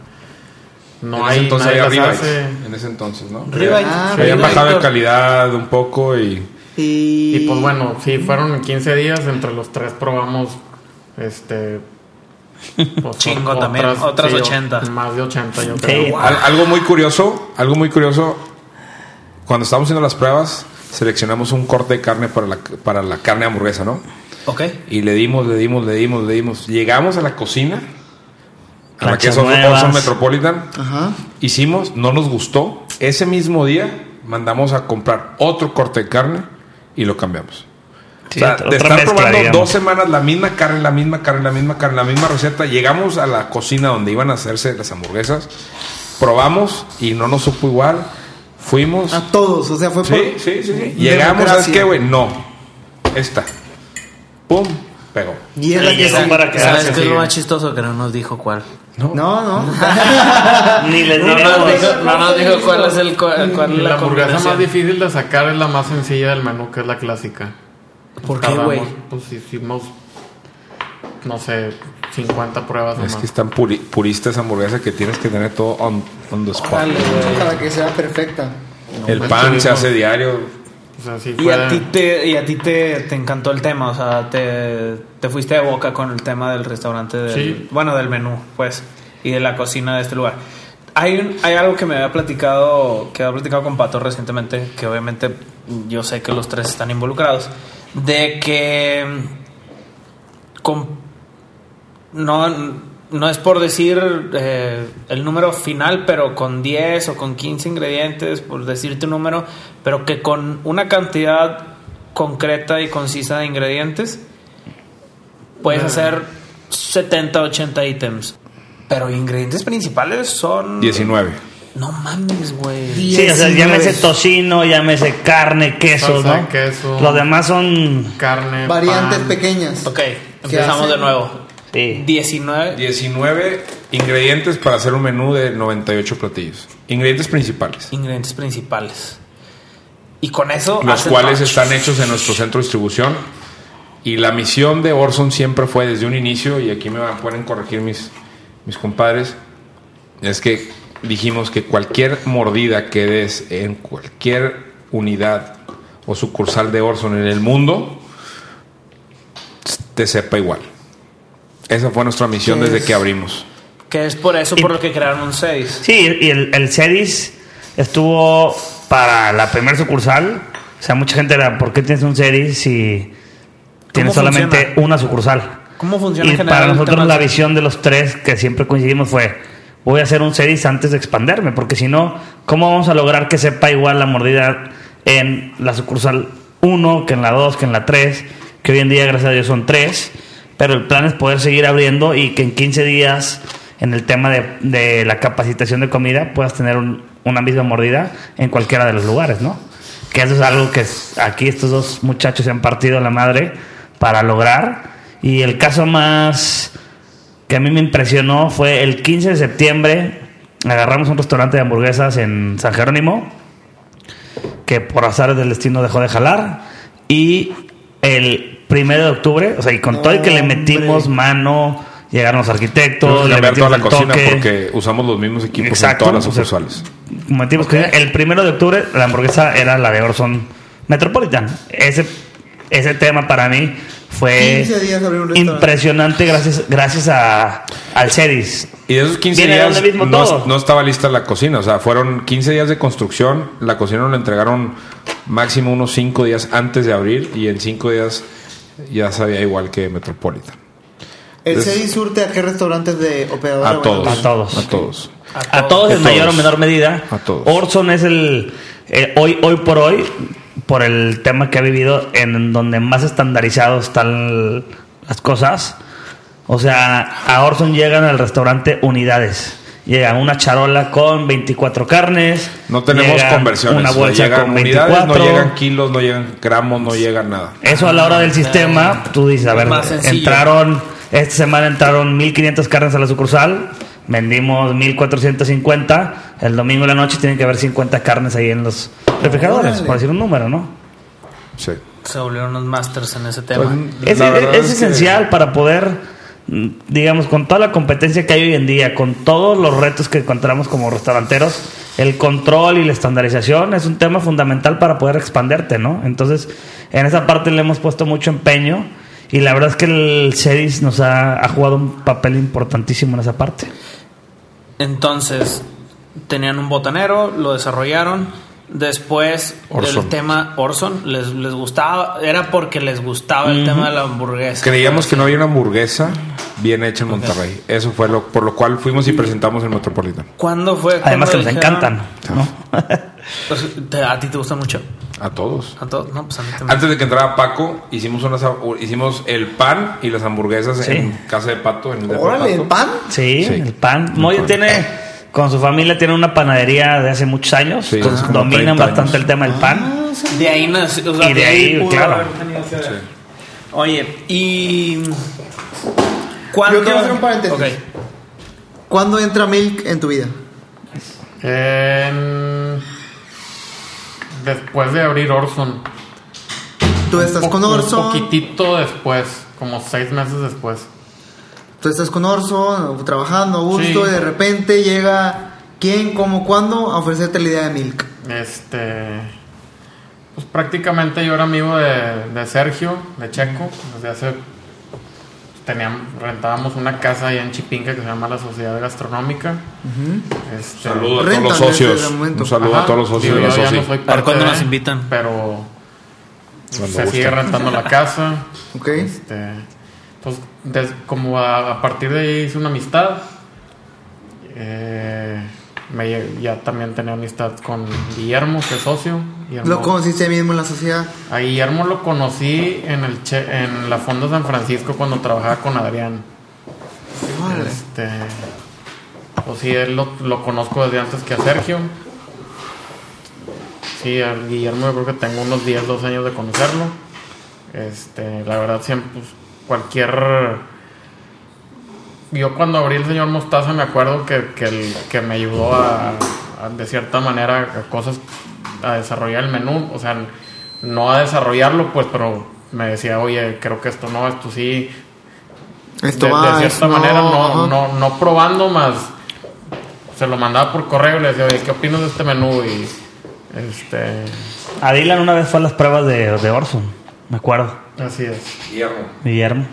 no hay, nadie las hace. En ese entonces, ¿no? Habían bajado de calidad un poco y pues bueno, sí, fueron 15 días, entre los tres probamos, pues chingo también, otras 80. Más de 80, yo creo. Sí. Wow. Algo muy curioso. Cuando estábamos haciendo las pruebas, seleccionamos un corte de carne para la carne hamburguesa, ¿no? Y le dimos. Llegamos a la cocina, a la que es Orson Metropolitan. Ajá. Hicimos, no nos gustó. Ese mismo día mandamos a comprar otro corte de carne y lo cambiamos. Sí, o sea, de estar probando 2 semanas la misma carne, la misma receta. Llegamos a la cocina donde iban a hacerse las hamburguesas, probamos y no nos supo igual. Fuimos a todos, o sea, fue sí. Llegamos, ¿sabes qué, güey? No. Esta. Pum, pegó. Y es la que son para quedarse. ¿Sabes qué es lo más chistoso? Que no nos dijo cuál. No. Ni les no nos dijo cuál es el la hamburguesa más difícil de sacar es la más sencilla del menú, que es la clásica. ¿Por qué, güey? Pues hicimos, no sé, 50 pruebas. Es que están puristas hamburguesas que tienes que tener todo on the spot. Dale, para que sea perfecta. No, el pan se hace diario. O sea, sí. ¿Y a ti te encantó el tema? O sea, te fuiste de boca con el tema del restaurante, del menú, pues, y de la cocina de este lugar. Hay algo que había platicado con Pato recientemente, que obviamente yo sé que los tres están involucrados, de que no es por decir el número final, pero con 10 o con 15 ingredientes, por decirte un número, pero que con una cantidad concreta y concisa de ingredientes puedes hacer 70, 80 ítems. Pero ingredientes principales son... 19. No mames, güey. Sí, o sea, llámese tocino, llámese carne, queso, salsa, ¿no? Queso. Los demás son... Carne, variantes pan. Pequeñas. Empezamos de nuevo. Sí. 19 ingredientes para hacer un menú de 98 platillos. Ingredientes principales. Y con eso... Los cuales están hechos en nuestro centro de distribución. Y la misión de Orson siempre fue desde un inicio, y aquí pueden corregir mis compadres, es que dijimos que cualquier mordida que des en cualquier unidad o sucursal de Orson en el mundo te sepa igual. Esa fue nuestra misión desde que abrimos. Que es por eso por lo que crearon un Cedis. Sí, y el Cedis estuvo para la primera sucursal, sea, mucha gente era, ¿por qué tienes un Cedis si tienes solamente una sucursal? ¿Cómo funciona? Y para nosotros la visión de los tres que siempre coincidimos fue, voy a hacer un Cedis antes de expanderme, porque si no, ¿cómo vamos a lograr que sepa igual la mordida en la sucursal 1 que en la 2, que en la 3, que hoy en día gracias a Dios son 3, pero el plan es poder seguir abriendo y que en 15 días en el tema de la capacitación de comida puedas tener una misma mordida en cualquiera de los lugares, ¿no? Que eso es algo que aquí estos dos muchachos se han partido la madre para lograr. Y el caso más que a mí me impresionó fue el 15 de septiembre, agarramos un restaurante de hamburguesas en San Jerónimo, que por azar del destino dejó de jalar, y el 1 de octubre, o sea, y con todo el que le metimos mano, llegaron los arquitectos, le metimos toda la cocina toque, porque usamos los mismos equipos. Exacto, en todas las sucursales. O sea, el 1 de octubre la hamburguesa era la de Orson Metropolitan. Ese tema para mí fue impresionante gracias al Cedis. Y de esos 15 días no estaba lista la cocina. O sea, fueron 15 días de construcción. La cocina nos la entregaron máximo unos 5 días antes de abrir. Y en 5 días ya sabía igual que Metropolitan. ¿El Cedis surte a qué restaurantes de Operadora? A todos. A todos. A todos. A todos en mayor o menor medida. A todos. Orson es hoy por hoy, por el tema que ha vivido, en donde más estandarizado están las cosas. O sea, a Orson llegan al restaurante unidades. Llega una charola con 24 carnes. No tenemos conversiones. Una bolsa con 24. Unidades, no llegan kilos, no llegan gramos, no llegan nada. Eso a la hora del sistema, tú dices, a ver, esta semana entraron 1,500 carnes a la sucursal. Vendimos 1,450. El domingo en la noche tienen que haber 50 carnes ahí en los refrigeradores, por decir un número, ¿no? Sí. Se volvieron unos masters en ese tema. Pues, es esencial para poder, digamos, con toda la competencia que hay hoy en día, con todos los retos que encontramos como restauranteros, el control y la estandarización es un tema fundamental para poder expanderte, ¿no? Entonces, en esa parte le hemos puesto mucho empeño. Y la verdad es que el Cedis nos ha jugado un papel importantísimo en esa parte. Entonces, tenían un botanero, lo desarrollaron. Después, el tema Orson, les gustaba, era porque les gustaba el tema de la hamburguesa. Creíamos que no había una hamburguesa bien hecha en Monterrey. Okay. Eso fue por lo cual fuimos y presentamos el Metropolitano. ¿Cuándo fue? Además que nos encantan, ¿no? ¿A ti te gustan mucho? A todos. A todos. No, pues a mí también. Antes de que entrara Paco, hicimos el pan y las hamburguesas en casa de Pato. Órale, ¿el pan? Sí, el pan. Moyo con su familia tiene una panadería de hace muchos años. Sí, entonces dominan bastante el tema del pan. Sí. De ahí y de ahí, claro. Sí. Oye, y ¿cuándo? Yo quiero hacer un paréntesis. Okay. ¿Cuándo entra Milk en tu vida? Después de abrir Orson. ¿Tú estás con Orson? Un poquitito después, como 6 meses después. Tú estás con Orson, trabajando a gusto, sí. Y de repente llega quién, cómo, cuándo a ofrecerte la idea de Milk. Pues prácticamente yo era amigo de Sergio, de Checo, desde hace. Rentábamos una casa allá en Chipinca que se llama la Sociedad Gastronómica. Uh-huh. Saludo a todos los socios. Un saludo a todos los socios. Yo ya no soy parte. ¿Para cuándo nos invitan? Pero se sigue rentando la casa. Ok. Entonces, como a partir de ahí hice una amistad. Ya también tenía amistad con Guillermo, que es socio. Guillermo, ¿lo conociste mismo en la sociedad? A Guillermo lo conocí en la Fonda San Francisco cuando trabajaba con Adrián. Vale. Pues sí, él lo conozco desde antes que a Sergio. Sí, a Guillermo yo creo que tengo unos 10, 12 años de conocerlo. La verdad, siempre, pues, yo cuando abrí el Señor Mostaza me acuerdo que me ayudó a de cierta manera a desarrollar el menú, o sea, no a desarrollarlo pues, pero me decía, oye, creo que esto no, esto sí, esto de cierta manera no probando más, se lo mandaba por correo y le decía, oye, ¿qué opinas de este menú? Y a Dylan una vez fue a las pruebas de Orson, me acuerdo. Así es. Guillermo.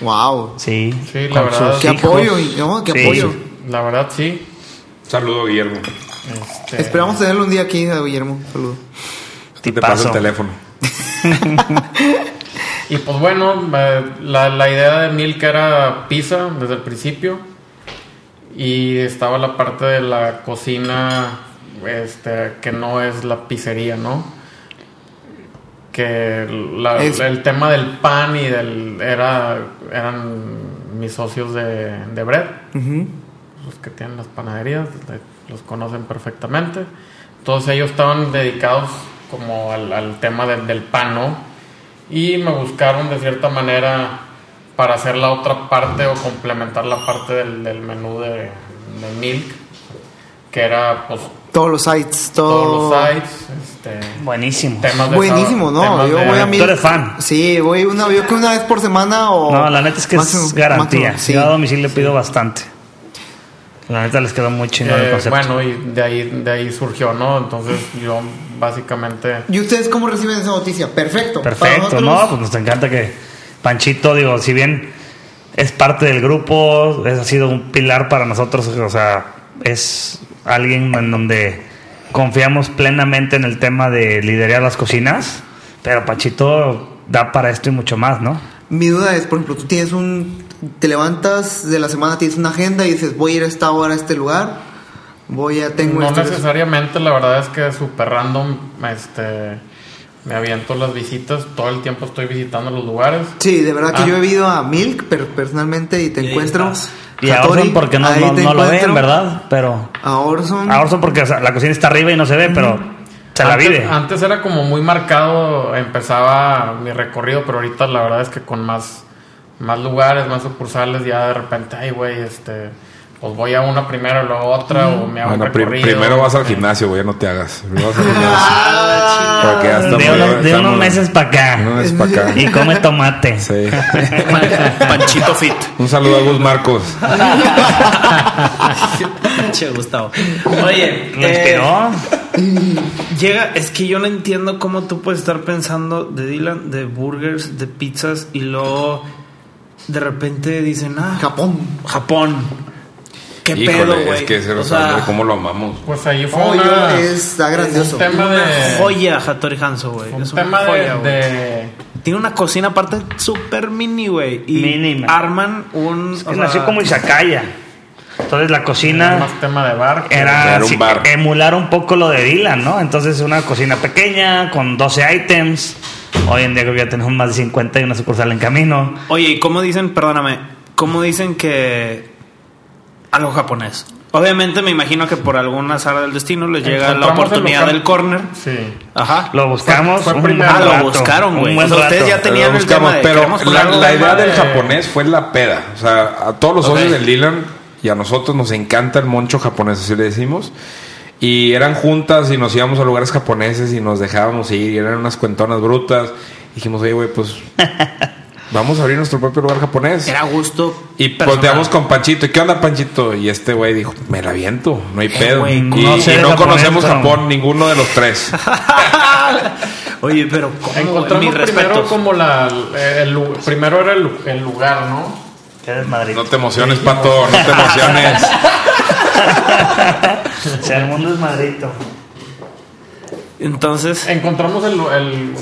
Wow. Sí, la verdad. Qué apoyo, apoyo. La verdad, sí. Saludo, Guillermo. Esperamos tenerlo un día aquí, Guillermo. Saludo. Te paso el teléfono. Y pues bueno, la idea de Milk era pizza desde el principio. Y estaba la parte de la cocina, que no es la pizzería, ¿no? Que el tema del pan y eran mis socios de bread. Uh-huh. Los que tienen las panaderías, los conocen perfectamente. Entonces ellos estaban dedicados como al tema del pan, ¿no? Y me buscaron de cierta manera para hacer la otra parte o complementar la parte del menú de Milk, que era pues todos los sides, todos los sides, buenísimo. Buenísimo, ¿no? Yo voy a Milk. ¿Tú eres fan? Sí, yo creo una vez por semana o no, la neta es que es garantía. Yo sí. A domicilio pido bastante. La neta les quedó muy chingón el concepto. Bueno, y de ahí surgió, ¿no? Entonces yo básicamente... ¿Y ustedes cómo reciben esa noticia? Perfecto, ¿no? Pues nos encanta que Panchito, digo, si bien es parte del grupo, ha sido un pilar para nosotros, o sea, es alguien en donde confiamos plenamente en el tema de liderar las cocinas, pero Panchito da para esto y mucho más, ¿no? Mi duda es, por ejemplo, tú tienes te levantas de la semana, tienes una agenda y dices, voy a ir a esta hora a este lugar, no necesariamente, la verdad es que súper random, me aviento las visitas, todo el tiempo estoy visitando los lugares. Sí, de verdad que yo he ido a Milk, pero personalmente, y te encuentro... Y Hattori, a Orson porque no lo ven, ¿verdad? Pero a Orson porque, o sea, la cocina está arriba y no se ve, pero se la vive. Antes era como muy marcado, empezaba mi recorrido, pero ahorita la verdad es que con más lugares, más sucursales, ya de repente, ay, güey, pues voy a una primero, luego otra, o me hago un recorrido. Primero vas al gimnasio, güey, no te hagas. Primero vas al gimnasio. De unos meses para acá. Y come tomate. Sí. Panchito Fit. Un saludo a Gus Marcos. Che, Gustavo. Oye, ¿me esperó? Es que yo no entiendo cómo tú puedes estar pensando de Dylan, de burgers, de pizzas, y luego de repente dicen, Japón. ¿Qué Híjole, pedo, güey? Es que o sea, ¿cómo lo amamos? Pues ahí fue grandioso. Un tema de joya, Hattori Hanzo, güey. Es un tema joya, de... Tiene una cocina aparte súper mini, güey. Y mínima. Arman un... Es que nació como izakaya. Entonces la cocina... Más tema de bar. Era un bar. Emular un poco lo de Dylan, ¿no? Entonces una cocina pequeña, con 12 ítems. Hoy en día creo que ya tenemos más de 50 y una sucursal en camino. Oye, ¿y cómo dicen, perdóname, cómo dicen que... algo japonés? Obviamente me imagino que por algún azar del destino les llega la oportunidad del corner. Sí. Ajá. Lo buscamos. Lo buscaron, güey. Ustedes ya tenían el tema de... Pero la idea del japonés fue la peda. O sea, a todos los socios del Dylan y a nosotros nos encanta el moncho japonés, así le decimos. Y eran juntas y nos íbamos a lugares japoneses y nos dejábamos ir. Y eran unas cuentonas brutas. Dijimos, oye, güey, pues... vamos a abrir nuestro propio lugar japonés. Era gusto. Y volteamos con Panchito. ¿Y qué onda, Panchito? Y este güey dijo, me la aviento, no hay pedo. Wey, y no conocemos Japón, ninguno de los tres. Oye, pero ¿cómo? Encontramos primero como primero era el lugar, ¿no? No te emociones, Pato, no te emociones. O sea, el mundo es madrito. Entonces encontramos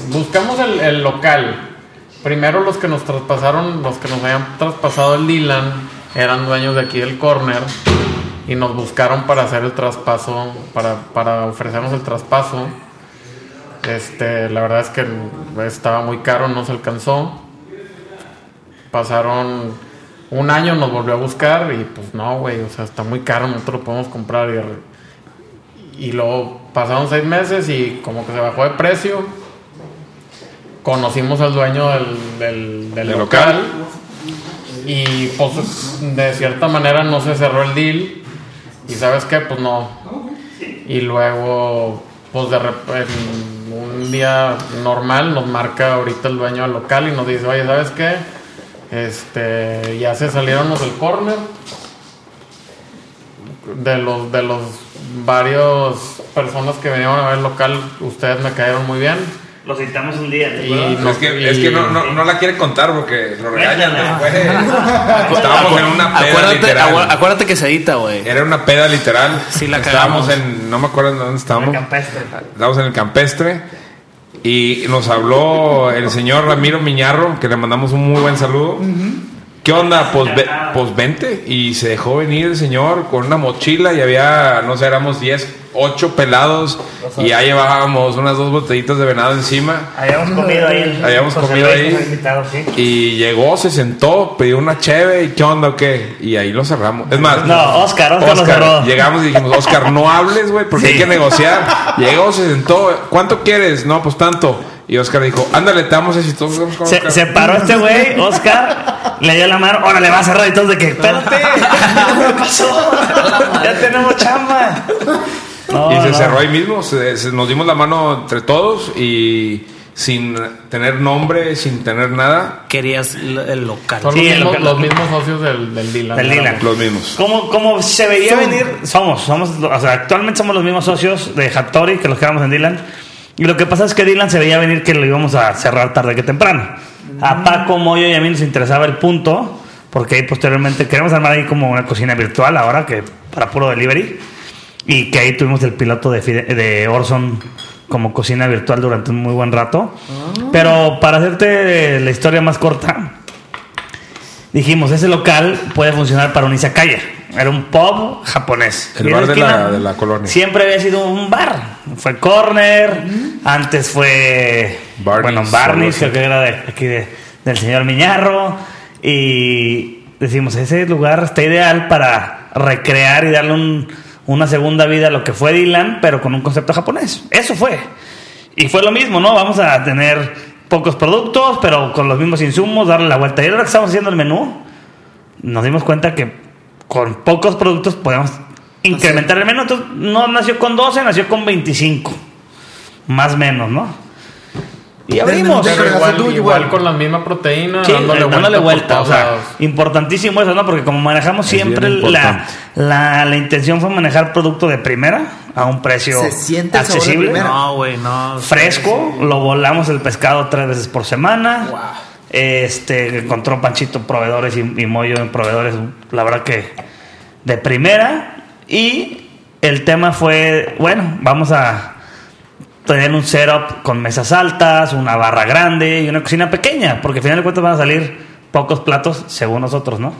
buscamos el local. Primero los que nos habían traspasado el Dylan, eran dueños de aquí del corner y nos buscaron para hacer el traspaso, para ofrecernos el traspaso. La verdad es que estaba muy caro, no se alcanzó. Pasaron un año, nos volvió a buscar y pues no, güey, o sea, está muy caro, nosotros lo podemos comprar. Y luego pasaron 6 meses y como que se bajó de precio. Conocimos al dueño del local y pues de cierta manera no se cerró el deal y ¿sabes qué? Pues no. Y luego pues de repente un día normal nos marca ahorita el dueño del local y nos dice, oye, ¿sabes qué? Ya se salieron los del corner, de los varios personas que vinieron a ver el local, ustedes me cayeron muy bien. Lo citamos un día, ¿te acuerdas? Es que no la quiere contar porque lo regañan después. Estábamos en una peda literal. Acuérdate que se edita, güey. Era una peda literal. Sí, la cagamos. Estábamos no me acuerdo dónde estábamos. En el Campestre. Y nos habló el señor Ramiro Miñarro, que le mandamos un muy buen saludo. Uh-huh. ¿Qué onda? Pues vente. Y se dejó venir el señor con una mochila y había, no sé, éramos 8 pelados y ya llevábamos unas 2 botellitas de venado encima. Habíamos comido ahí. Invitado, ¿sí? Y llegó, se sentó, pidió una cheve y ¿qué onda o qué? Y ahí lo cerramos. Es más, Oscar lo cerró. Llegamos y dijimos, Oscar, no hables, güey, porque sí, hay que negociar. Llegó, se sentó, ¿cuánto quieres? No, pues tanto. Y Oscar dijo, ándale, te vamos a decir, se paró este güey, Oscar, le dio la mano, ahora le va a cerrar y todos de que, espérate, ¿qué pasó? Ya tenemos chamba. Se cerró ahí mismo, nos dimos la mano entre todos y sin tener nombre, sin tener nada. Querías el local. Son los mismos socios del Dylan. Del Dylan. Los mismos. Como se veía venir, o sea, actualmente somos los mismos socios de Hattori que los quedamos en Dylan. Y lo que pasa es que Dylan se veía venir que lo íbamos a cerrar tarde que temprano. A Paco, Moyo y a mí nos interesaba el punto, porque ahí posteriormente queremos armar ahí como una cocina virtual ahora, que para puro delivery. Y que ahí tuvimos el piloto de Orson como cocina virtual durante un muy buen rato. Pero para hacerte la historia más corta, dijimos, ese local puede funcionar para un izakaya. Era un pub japonés. El bar de la colonia. Siempre había sido un bar. Fue Corner, antes fue Barney's, creo que era del señor Miñarro. Y decimos, ese lugar está ideal para recrear y darle una segunda vida a lo que fue Dylan, pero con un concepto japonés. Eso fue. Y fue lo mismo, ¿no? Vamos a tener pocos productos, pero con los mismos insumos, darle la vuelta. Y ahora que estamos haciendo el menú, nos dimos cuenta que con pocos productos podemos incrementar el menú. Entonces, no nació con 12, nació con 25. Más o menos, ¿no? Y abrimos. Igual con la misma proteína, sí, dándole vuelta. O sea, importantísimo eso, ¿no? Porque como manejamos siempre, la intención fue manejar producto de primera a un precio accesible. Fresco. Sí. Lo volamos el pescado 3 veces por semana. Wow. Encontró Panchito proveedores y Moyo en proveedores, la verdad que de primera. Y el tema fue, bueno, vamos a tener un setup con mesas altas, una barra grande y una cocina pequeña, porque al final de cuentas van a salir pocos platos según nosotros, ¿no?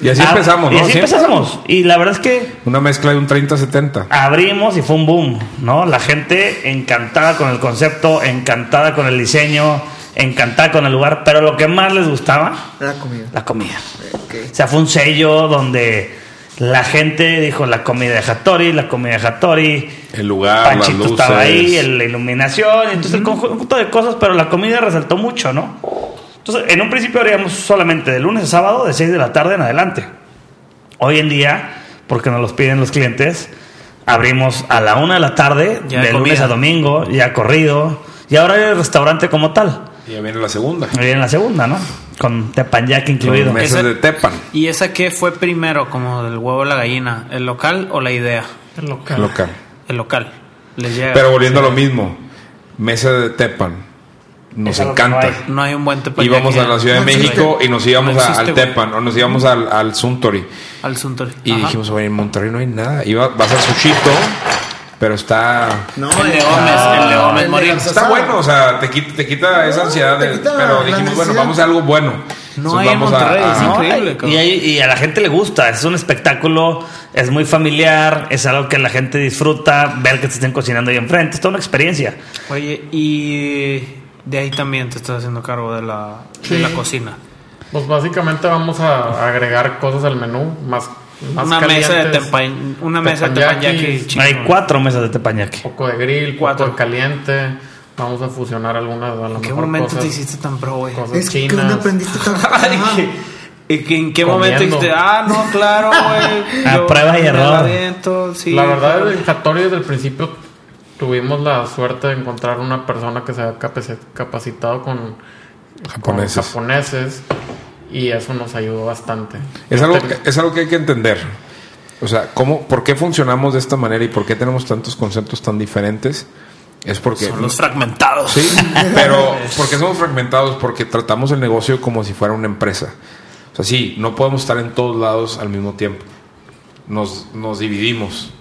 Y así empezamos, ¿no? Y así empezamos. Y la verdad es que una mezcla de un 30-70. Abrimos y fue un boom, ¿no? La gente encantada con el concepto, encantada con el diseño, encantada con el lugar, pero lo que más les gustaba era la comida. Okay. O sea, fue un sello donde la gente dijo la comida de Hattori, el lugar, Panchito, las luces, estaba ahí, la iluminación, entonces el conjunto de cosas, pero la comida resaltó mucho, ¿no? Entonces, en un principio haríamos solamente de lunes a sábado de 6 de la tarde en adelante. Hoy en día, porque nos los piden los clientes, abrimos a la 1 de la tarde, ya de lunes a domingo, ya corrido, y ahora hay el restaurante como tal. Y ya viene la segunda. ¿No? Con teppanyaki incluido. Meses de tepan. ¿Y esa qué fue primero, como del huevo a la gallina? ¿El local o la idea? El local. Les llega. Pero volviendo a lo mismo, mesa de tepan. Nos encanta. No hay un buen teppanyaki. Íbamos a la Ciudad de México y nos íbamos al Tepan, o nos íbamos al Suntory. Al Suntory. Y dijimos, oye, en Monterrey no hay nada. Vas al Sushito. Pero está... No, el león es morir. Está bueno, o sea, te quita esa ansiedad. Pero dijimos, bueno, vamos a algo bueno. No hay en Monterrey, es increíble. Y a la gente le gusta, es un espectáculo, es muy familiar, es algo que la gente disfruta, ver que te estén cocinando ahí enfrente, es toda una experiencia. Oye, y de ahí también te estás haciendo cargo de la cocina. Pues básicamente vamos a agregar cosas al menú, más una mesa de teppanyaki chico. Hay 4 mesas de teppanyaki, poco de grill, 4 de caliente. Vamos a fusionar algunas de las mejores. ¿En qué momento te hiciste tan pro, güey? Es que no aprendiste tan ¿En qué momento dijiste? Ah, no, claro, güey. A prueba y error. La verdad, en Hattori desde el principio tuvimos la suerte de encontrar una persona que se había capacitado con japoneses. Y eso nos ayudó bastante. Es algo que hay que entender. O sea, ¿por qué funcionamos de esta manera y por qué tenemos tantos conceptos tan diferentes? Es porque... Son los fragmentados. Sí, pero ¿por qué somos fragmentados? Porque tratamos el negocio como si fuera una empresa. O sea, sí, no podemos estar en todos lados al mismo tiempo. Nos dividimos.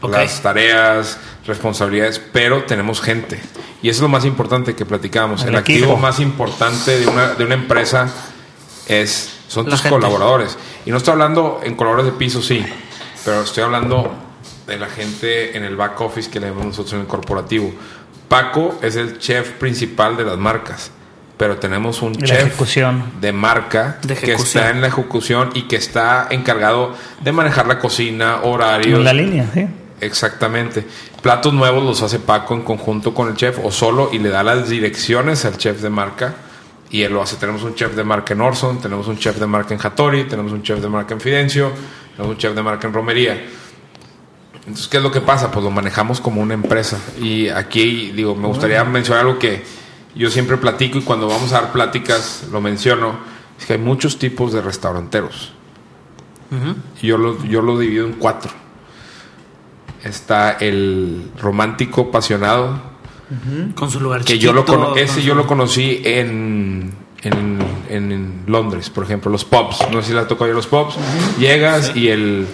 okay, las tareas, responsabilidades, pero tenemos gente. Y eso es lo más importante que platicamos. El activo más importante de una empresa es son tus colaboradores. Y no estoy hablando en colaboradores de piso, sí, pero estoy hablando de la gente en el back office que le llamamos nosotros en el corporativo. Paco es el chef principal de las marcas, pero tenemos un chef de marca que está en la ejecución y que está encargado de manejar la cocina, horarios. La línea, sí. Exactamente. Platos nuevos los hace Paco en conjunto con el chef o solo, y le da las direcciones al chef de marca y él lo hace. Tenemos un chef de marca en Orson, tenemos un chef de marca en Hattori, tenemos un chef de marca en Fidencio, tenemos un chef de marca en Romería. Entonces, ¿qué es lo que pasa? Pues lo manejamos como una empresa. Y aquí, digo, me gustaría mencionar algo que yo siempre platico, y cuando vamos a dar pláticas lo menciono, es que hay muchos tipos de restauranteros. Uh-huh. Yo lo divido en 4. Está el romántico apasionado. Uh-huh. Con su lugar chiquito. Yo lo conocí en Londres, por ejemplo, los pubs. No sé si la tocó ahí los pubs. Uh-huh. Llegas, sí, y el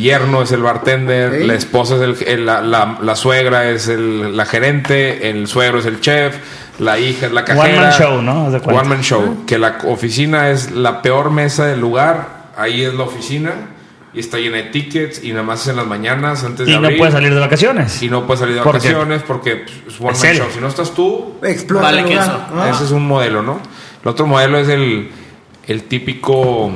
yerno es el bartender, okay, la esposa es la suegra es la gerente, el suegro es el chef, la hija es la cajera. One man show, ¿no? One man show. Que la oficina es la peor mesa del lugar, ahí es la oficina y está llena de tickets y nada más es en las mañanas antes de abrir. Y no puedes salir de vacaciones. Y no puedes salir de vacaciones porque es one man show. Si no estás tú, explora. Vale, que eso. Ah. Ese es un modelo, ¿no? El otro modelo es el típico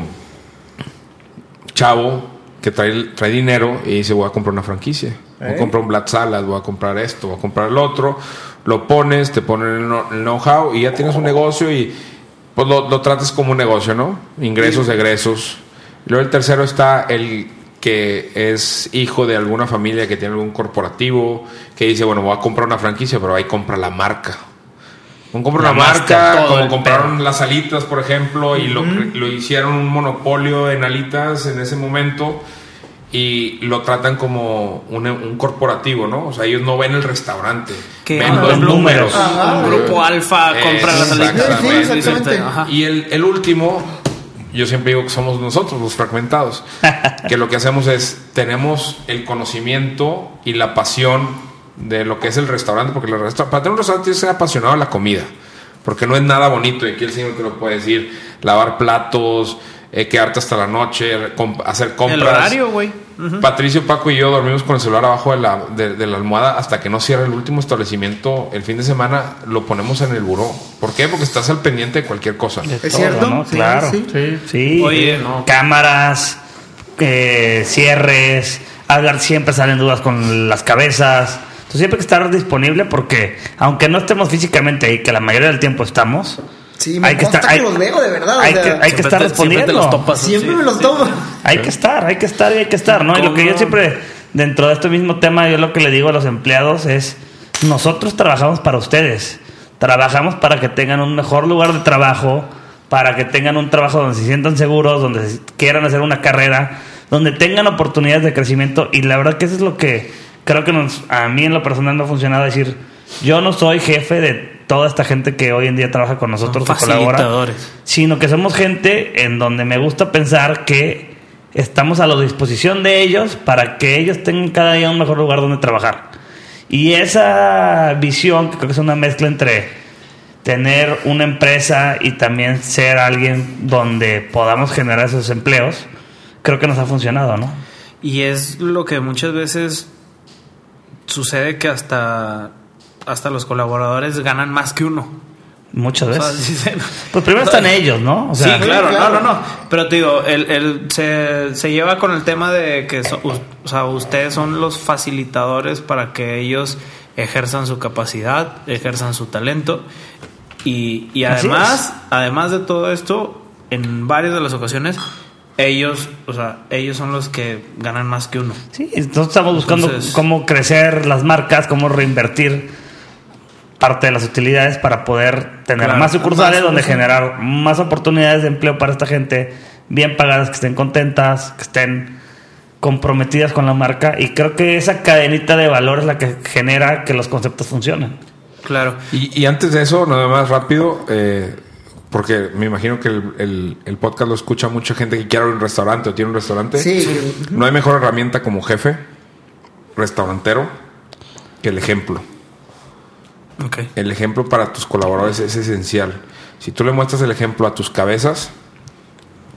chavo que trae dinero y dice, voy a comprar una franquicia, voy a comprar un Black Salad, voy a comprar esto, voy a comprar el otro. Lo pones, te ponen el know-how y ya tienes un negocio, y pues lo tratas como un negocio, ¿no? Ingresos, egresos. Luego el tercero está el que es hijo de alguna familia que tiene algún corporativo, que dice, bueno, voy a comprar una franquicia, pero ahí compra la marca. Comprar una marca, como compraron las alitas, por ejemplo, y lo hicieron un monopolio en alitas en ese momento, y lo tratan como un corporativo, ¿no? O sea, ellos no ven el restaurante, ven los números. Ajá, un grupo alfa compra las alitas. Sí, exactamente. Y el último, yo siempre digo que somos nosotros, los fragmentados, que lo que hacemos es, tenemos el conocimiento y la pasión de lo que es el restaurante, porque para tener un restaurante tienes que ser apasionado a la comida, porque no es nada bonito, y aquí el señor te lo puede decir, lavar platos, quedarte hasta la noche, hacer compras. El horario, güey. Uh-huh. Patricio, Paco y yo dormimos con el celular abajo de la almohada hasta que no cierre el último establecimiento. El fin de semana lo ponemos en el buró. ¿Por qué? Porque estás al pendiente de cualquier cosa. ¿Es cierto? ¿No? Sí, claro. Sí. Oye, no. Cámaras, cierres, hablar, siempre salen dudas con las cabezas. Siempre hay que estar disponible, porque aunque no estemos físicamente ahí, que la mayoría del tiempo estamos, sí, hay que estar. Los veo de verdad. Hay que estar respondiendo. Siempre me los tomo. Hay que estar, ¿no? Y lo que yo siempre, dentro de este mismo tema, yo lo que le digo a los empleados es, nosotros trabajamos para ustedes, trabajamos para que tengan un mejor lugar de trabajo, para que tengan un trabajo donde se sientan seguros, donde quieran hacer una carrera, donde tengan oportunidades de crecimiento. Y la verdad que eso es lo que creo que a mí en lo personal no ha funcionado, decir, yo no soy jefe de toda esta gente que hoy en día trabaja con nosotros, que colabora, sino que somos gente en donde me gusta pensar que estamos a la disposición de ellos para que ellos tengan cada día un mejor lugar donde trabajar. Y esa visión, que creo que es una mezcla entre tener una empresa y también ser alguien donde podamos generar esos empleos, creo que nos ha funcionado, ¿no? Y es lo que muchas veces sucede, que hasta los colaboradores ganan más que uno. Muchas veces. O sea, pues primero están ellos, ¿no? O sea, sí, claro. No. Pero te digo, él se lleva con el tema de que o sea, ustedes son los facilitadores para que ellos ejerzan su capacidad, ejerzan su talento. Y además de todo esto, en varias de las ocasiones, ellos son los que ganan más que uno. Sí, entonces estamos buscando cómo crecer las marcas, cómo reinvertir parte de las utilidades para poder tener más sucursales, donde generar más oportunidades de empleo para esta gente, bien pagadas, que estén contentas, que estén comprometidas con la marca. Y creo que esa cadenita de valor es la que genera que los conceptos funcionen. Claro. Y antes de eso, nada más rápido, porque me imagino que el podcast lo escucha mucha gente que quiere abrir un restaurante o tiene un restaurante. Sí. No hay mejor herramienta como jefe restaurantero que el ejemplo. Okay. El ejemplo para tus colaboradores es esencial. Si tú le muestras el ejemplo a tus cabezas,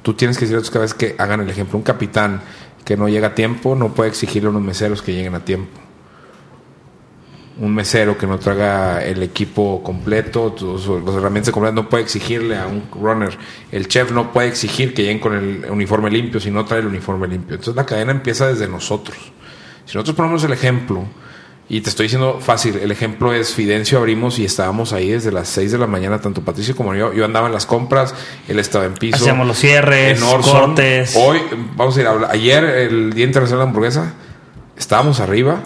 tú tienes que decir a tus cabezas que hagan el ejemplo. Un capitán que no llega a tiempo no puede exigirle a unos meseros que lleguen a tiempo. Un mesero que no traiga el equipo completo, las herramientas completas, no puede exigirle a un runner. El chef no puede exigir que lleguen con el uniforme limpio si no trae el uniforme limpio. Entonces la cadena empieza desde nosotros. Si nosotros ponemos el ejemplo, y te estoy diciendo fácil, el ejemplo es Fidencio, abrimos y estábamos ahí desde las 6 de la mañana, tanto Patricio como yo. Yo andaba en las compras, él estaba en piso. Hacíamos los cierres, cortes. Hoy, vamos a ir a hablar. Ayer, el Día Internacional de la Hamburguesa, estábamos arriba,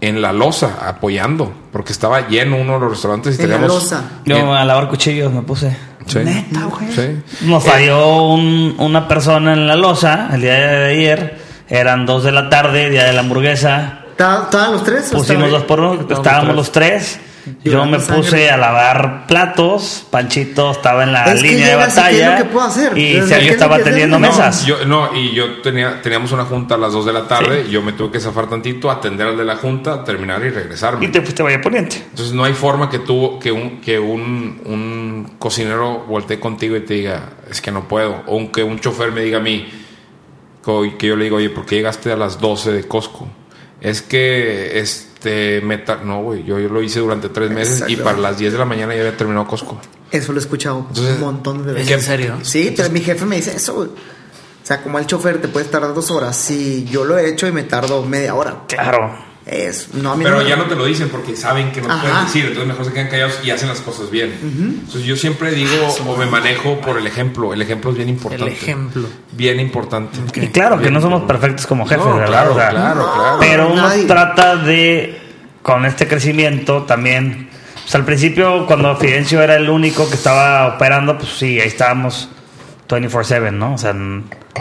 en la losa, apoyando, porque estaba lleno uno de los restaurantes y teníamos... En la losa. Yo a lavar cuchillos me puse. Sí. Neta, güey. Sí. Nos falló una persona en la losa el día de ayer. Eran 2 de la tarde, día de la hamburguesa. ¿Estaban los tres? Pusimos dos por uno. Estábamos los tres. Yo me puse a lavar platos. Panchito estaba en la línea de batalla. Y Sergio estaba atendiendo mesas. Teníamos una junta a las 2 de la tarde. Sí. Yo me tuve que zafar tantito, atender al de la junta, terminar y regresarme. Y te fuiste a Valle Poniente. Entonces no hay forma que un cocinero voltee contigo y te diga, es que no puedo. O que un chofer me diga a mí, que yo le digo, oye, ¿por qué llegaste a las 12 de Costco? Es que no, güey, yo lo hice durante 3 meses y para las 10 de la mañana ya había terminado Costco. Eso lo he escuchado. Entonces, un montón de veces. ¿En serio? Sí, entonces, mi jefe me dice eso, güey. O sea, como el chofer te puedes tardar 2 horas. Sí, yo lo he hecho y me tardo media hora. Claro. Eso. No, a mí pero ya no te lo dicen porque saben que no pueden decir. Entonces mejor se quedan callados y hacen las cosas bien. Uh-huh. Entonces yo siempre digo o me manejo por el ejemplo. El ejemplo es bien importante. El ejemplo. Bien importante. Okay. Y claro bien que no somos perfectos como jefes, no, ¿verdad? Claro, o sea, claro. Pero uno trata de, con este crecimiento también. Pues al principio cuando Fidencio era el único que estaba operando, pues sí, ahí estábamos 24/7, ¿no? O sea,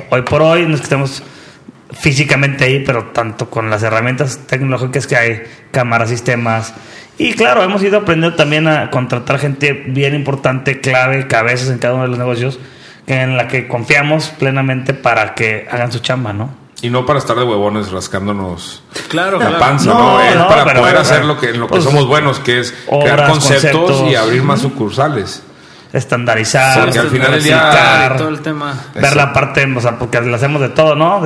hoy por hoy nos estamos físicamente ahí, pero tanto con las herramientas tecnológicas que hay, cámaras, sistemas. Y claro, hemos ido aprendiendo también a contratar gente bien importante, clave, cabezas en cada uno de los negocios, en la que confiamos plenamente para que hagan su chamba, ¿no? Y no para estar de huevones rascándonos la panza, ¿no? Es para poder hacer lo que somos buenos, que es crear conceptos y abrir más sucursales. Estandarizar, porque al final del día todo el tema. Ver eso. La parte, o sea, porque le hacemos de todo, ¿no?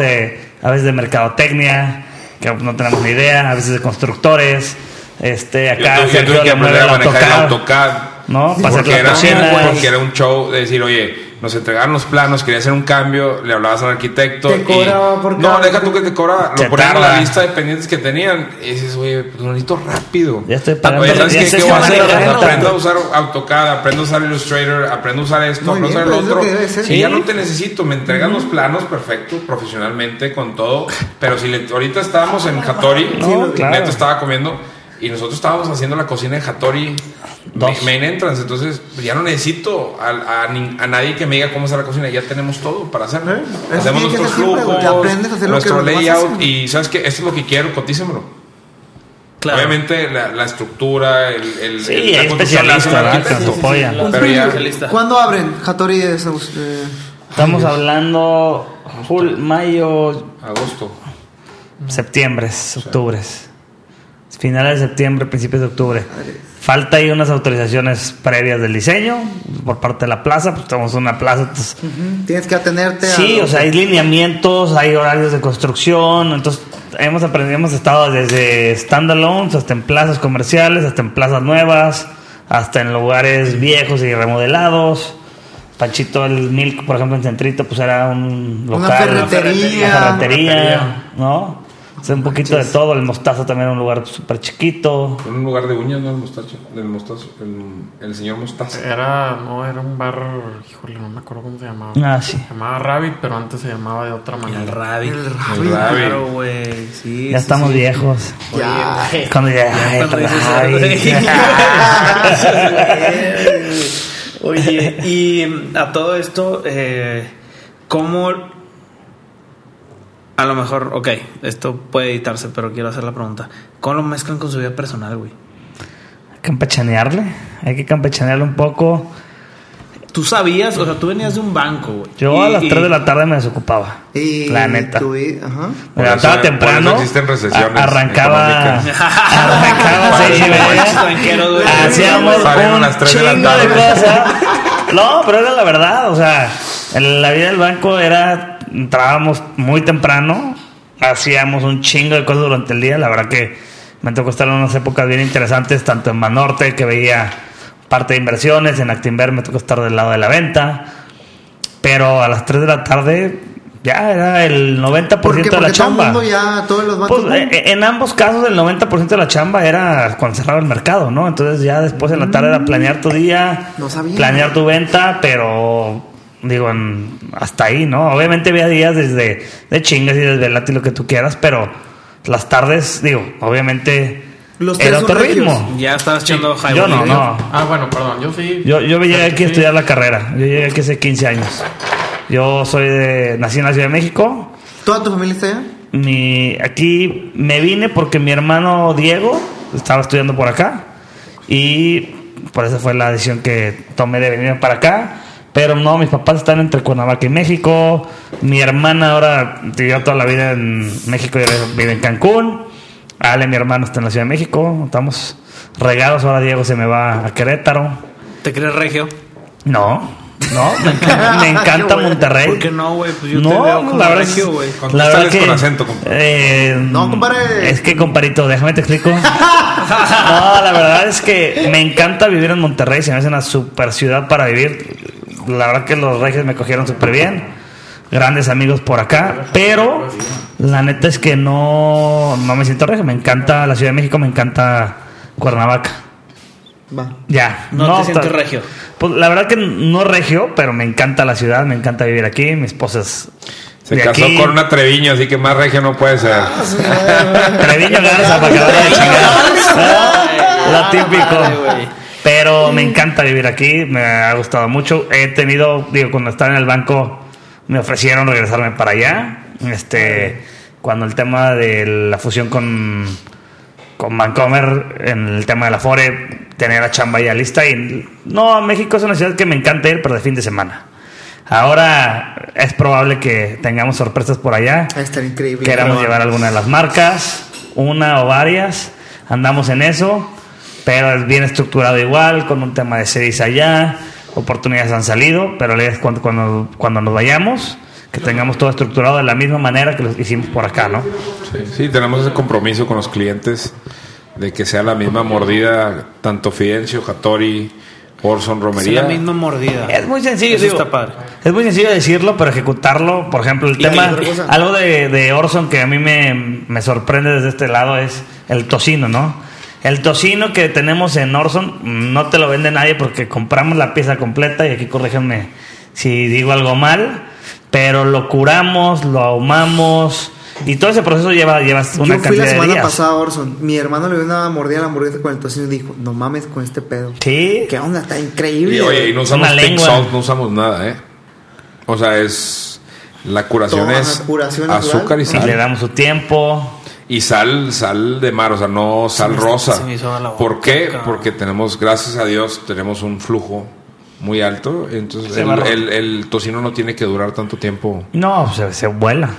A veces de mercadotecnia, que no tenemos ni idea, a veces de constructores, acá yo tuve que aprender a manejar el AutoCAD, ¿no? Porque era un show de decir, oye, nos entregaron los planos, quería hacer un cambio, le hablabas al arquitecto te cobraba por no, deja tú que te cobraba, lo ponían en la lista de pendientes que tenían y dices, oye, pues lo necesito rápido. Ya estoy pagando. Oye, ¿sabes qué voy a hacer? Aprendo a usar AutoCAD, aprendo a usar Illustrator, aprendo a usar esto, aprendo a usar lo otro. Sí, ya no te necesito, me entregan los planos perfecto, profesionalmente, con todo. Pero si ahorita estábamos en Hattori, Neto estaba comiendo y nosotros estábamos haciendo la cocina de Hattori Main Entrance, entonces ya no necesito a nadie que me diga cómo hacer la cocina, ya tenemos todo para hacerlo. Hacemos nuestros flujos, nuestro layout y ¿sabes qué? Esto es lo que quiero, cotícemelo. Claro. Obviamente la estructura, la especialista. ¿Cuándo abren Hattori? Estamos hablando full mayo, agosto, septiembre, octubre. Finales de septiembre, principios de octubre. Falta ahí unas autorizaciones previas del diseño por parte de la plaza, pues tenemos una plaza. Entonces, tienes que atenerte a... Sí, o sea, hay lineamientos, hay horarios de construcción, entonces hemos estado desde standalones hasta en plazas comerciales, hasta en plazas nuevas, hasta en lugares viejos y remodelados. Panchito, el Milk, por ejemplo, en Centrito, pues era un local. Una ferretería, ¿no? Un poquito de todo, el Mostaza también era un lugar súper chiquito. Era un lugar de uñas, ¿no? El Señor Mostaza. Era un bar, híjole, no me acuerdo cómo se llamaba. Ah, sí. Se llamaba Rabbit, pero antes se llamaba de otra manera. El Rabbit. Claro, güey. Sí, ya estamos viejos. Ya. Cuando ya. Oye, y a todo esto, ¿cómo...? A lo mejor, ok, esto puede editarse, pero quiero hacer la pregunta. ¿Cómo lo mezclan con su vida personal, güey? Hay que campechanearle un poco. Tú sabías, o sea, tú venías de un banco, güey. Yo a las 3 de la tarde me desocupaba. La neta. Ajá. Me levantaba temprano. Arrancaba sí, güey. Hacíamos un chingo de cosas. No, pero era la verdad, o sea, en la vida del banco era, entrábamos muy temprano, hacíamos un chingo de cosas durante el día. La verdad que me tocó estar en unas épocas bien interesantes, tanto en Banorte, que veía parte de inversiones, en Actinver me tocó estar del lado de la venta, pero a las 3 de la tarde ya era el 90% de la chamba. Todo el mundo ya, todos los bancos, pues, en ambos casos el 90% de la chamba era cuando cerraba el mercado, ¿no? Entonces ya después en la tarde era planear tu día, planear tu venta, pero digo, hasta ahí, ¿no? Obviamente había días desde de chingas y desvelate y lo que tú quieras, pero las tardes, digo, obviamente era otro ritmo. Ya estabas echando highball. Yo no. Ah, bueno, perdón. Yo sí. Yo llegué aquí a estudiar la carrera. Yo llegué aquí hace 15 años. Yo soy nací en la Ciudad de México. ¿Toda tu familia está allá? Aquí me vine porque mi hermano Diego estaba estudiando por acá. Y por eso fue la decisión que tomé de venir para acá. Pero no, mis papás están entre Cuernavaca y México. Mi hermana ahora vivió toda la vida en México y vive en Cancún. Ale, mi hermano, está en la Ciudad de México. Estamos regados. Ahora Diego se me va a Querétaro. ¿Te crees regio? No, me encanta Monterrey. ¿Por qué no, güey? Pues yo te veo como la regio, güey. La verdad que con acento, compadre. No, compadre. Es que, compadrito, déjame te explico. No, la verdad es que me encanta vivir en Monterrey. Se me hace una super ciudad para vivir. La verdad que los regios me cogieron súper bien. Grandes amigos por acá. Pero la neta es que no me siento regio. Me encanta la Ciudad de México, me encanta Cuernavaca. Va. Ya. No te sientes regio. Pues la verdad que no regio, pero me encanta la ciudad, me encanta vivir aquí. Mi esposa es se casó aquí con una Treviño, así que más regio no puede ser. Treviño Garza, para acabar de chingar. Lo típico. Pero me encanta vivir aquí, me ha gustado mucho. He tenido, digo, cuando estaba en el banco me ofrecieron regresarme para allá. Cuando el tema de la fusión con Vancomer, en el tema de la Afore, tenía la chamba ya lista. Y no, México es una ciudad que me encanta ir, pero de fin de semana. Ahora es probable que tengamos sorpresas por allá. Está increíble. Queramos llevar alguna de las marcas, una o varias. Andamos en eso, pero es bien estructurado igual, con un tema de Cedis allá. Oportunidades han salido, pero es cuando nos vayamos, que tengamos todo estructurado de la misma manera que lo hicimos por acá, ¿no? Sí, tenemos ese compromiso con los clientes de que sea la misma mordida, tanto Fidencio, Hattori, Orson, Romería. Es la misma mordida. Es muy sencillo. Eso está padre. Es muy sencillo decirlo, pero ejecutarlo, por ejemplo, el tema, algo de Orson que a mí me sorprende desde este lado es el tocino, ¿no? El tocino que tenemos en Orson no te lo vende nadie porque compramos la pieza completa, y aquí corríjanme si digo algo mal, pero lo curamos, lo ahumamos y todo ese proceso lleva una cantidad de días. Yo fui la semana pasada a Orson, mi hermano le dio una mordida a la hamburguesa con el tocino y dijo, no mames con este pedo. Sí. ¿Qué onda? Está increíble. Y oye, y no usamos pink sauce, no usamos nada, O sea, es la curación. Toda es curación azúcar natural, y sal. Y le damos su tiempo. Y sal de mar, o sea, no sal rosa. Se me hizo la boca. ¿Por qué? Porque tenemos, gracias a Dios, tenemos un flujo muy alto, entonces el tocino no tiene que durar tanto tiempo. No, se vuela.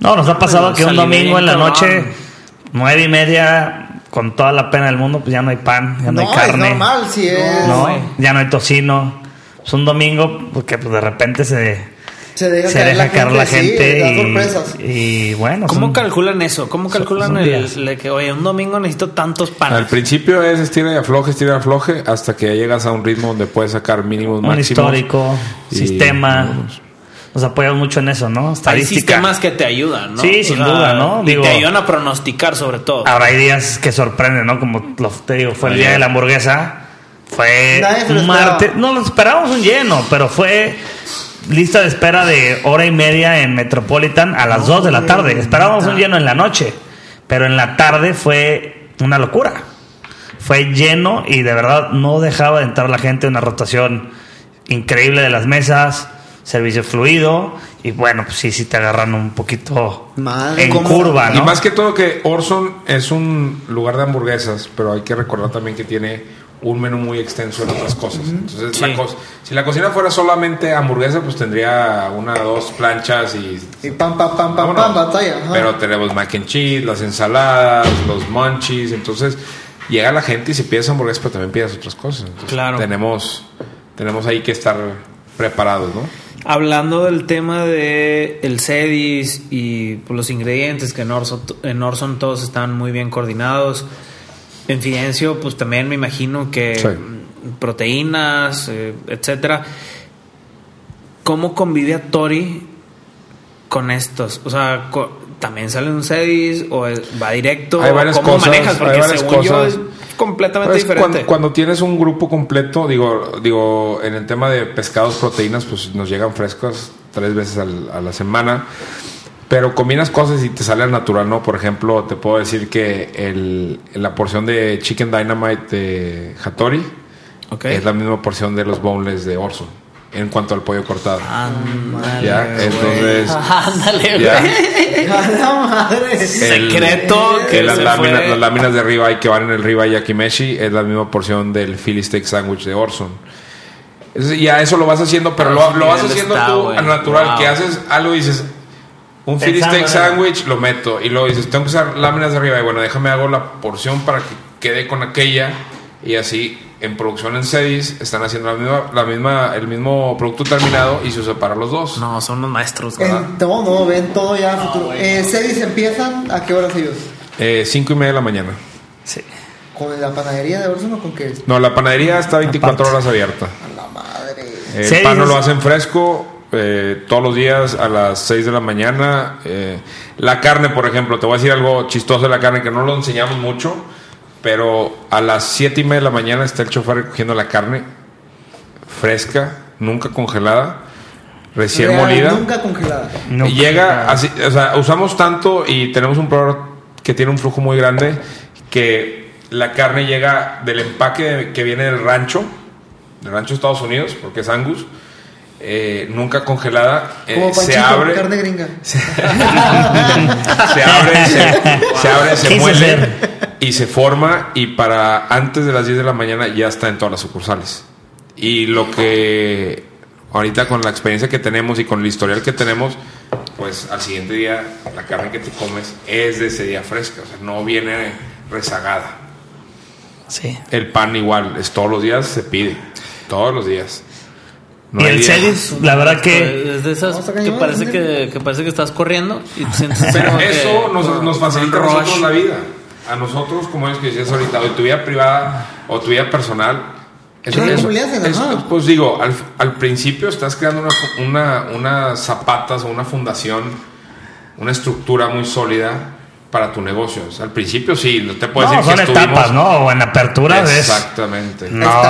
No, nos ha pasado que un domingo en la noche, 9:30, con toda la pena del mundo, pues ya no hay pan, ya no hay carne. Es normal, sí es. No, ya no hay tocino. Es un domingo porque pues de repente se deja caer la gente, sí, y bueno. ¿Cómo calculan eso? ¿Cómo calculan el que, oye, un domingo necesito tantos panes? Al principio es estira y afloje, hasta que ya llegas a un ritmo donde puedes sacar mínimos, máximos. Un histórico, sistema. Digamos, nos apoyamos mucho en eso, ¿no? Estadística. Hay sistemas que te ayudan, ¿no? Sí, sin duda, ¿no? Y te ayudan a pronosticar, sobre todo. Ahora hay días que sorprenden, ¿no? Como te digo, fue el día de la hamburguesa. Fue un martes. No, lo esperábamos un lleno, pero fue lista de espera de 1:30 en Metropolitan a las 2 de la tarde. Esperábamos un lleno en la noche, pero en la tarde fue una locura. Fue lleno y de verdad no dejaba de entrar la gente. Una rotación increíble de las mesas, servicio fluido. Y bueno, pues sí te agarran un poquito en curva, ¿no? Y más que todo que Orson es un lugar de hamburguesas, pero hay que recordar también que tiene un menú muy extenso en otras cosas. Entonces, si la cocina fuera solamente hamburguesa, pues tendría una o dos planchas y pam, batalla. Ajá. Pero tenemos mac and cheese, las ensaladas, los munchies. Entonces, llega la gente y si pides hamburguesas, pero también pides otras cosas. Entonces, claro. Tenemos ahí que estar preparados, ¿no? Hablando del tema de el Cedis y pues, los ingredientes, que en Orson todos están muy bien coordinados. En Fidencio, pues también me imagino que proteínas, etcétera. ¿Cómo convive a Tori con estos? O sea, ¿también sale un Cedis o va directo? Hay varias ¿Cómo cosas, manejas? Porque según yo es completamente diferente. Cuando tienes un grupo completo, digo, en el tema de pescados, proteínas, pues nos llegan frescos 3 veces a la semana. Pero combinas cosas y te sale al natural, ¿no? Por ejemplo, te puedo decir que la porción de Chicken Dynamite de Hattori es la misma porción de los boneless de Orson en cuanto al pollo cortado. Ándale, entonces, ándale, güey. Secreto que las láminas de ribeye que van en el ribeye yakimeshi es la misma porción del Philly Steak Sandwich de Orson. Y a eso lo vas haciendo, pero lo vas haciendo tú al natural. Wow. Que haces algo y dices... Un Philly Steak Sandwich lo meto y luego dices, tengo que usar láminas de arriba. Y bueno, déjame hago la porción para que quede con aquella. Y así en producción en Cedis están haciendo el mismo producto terminado y se separa los dos. No, son los maestros. Ven todo ya. Futuro. Bueno. Cedis empiezan, ¿a qué horas ellos? 5:30 de la mañana. Sí. ¿Con la panadería de Orson o con qué? No, la panadería está 24 horas abierta. A la madre. El pan no lo hacen fresco. Todos los días a las 6 de la mañana. La carne, por ejemplo, te voy a decir algo chistoso de la carne que no lo enseñamos mucho, pero a las 7:30 de la mañana está el chofer recogiendo la carne fresca, nunca congelada, recién molida. Nunca congelada. Y llega así, o sea, usamos tanto y tenemos un proveedor que tiene un flujo muy grande que la carne llega del empaque que viene del rancho de Estados Unidos, porque es Angus. Nunca congelada, se abre, carne gringa. se abre, se muele y se forma, y para antes de las 10 de la mañana ya está en todas las sucursales. Y lo que ahorita con la experiencia que tenemos y con el historial que tenemos, pues al siguiente día la carne que te comes es de ese día fresca, o sea, no viene rezagada. Sí. El pan igual, es todos los días, se pide todos los días. No, y el Cedis, la verdad que es de esas que parece que estás corriendo y te sientes. Pero eso nos facilita a nosotros la vida. A nosotros, como ellos que decías ahorita, o tu vida privada o tu vida personal. Eso, pues digo, al principio estás creando unas zapatas o una fundación, una estructura muy sólida para tu negocio. O sea, al principio sí, no te puedes decir que son etapas, ¿no? O en apertura. Exactamente. No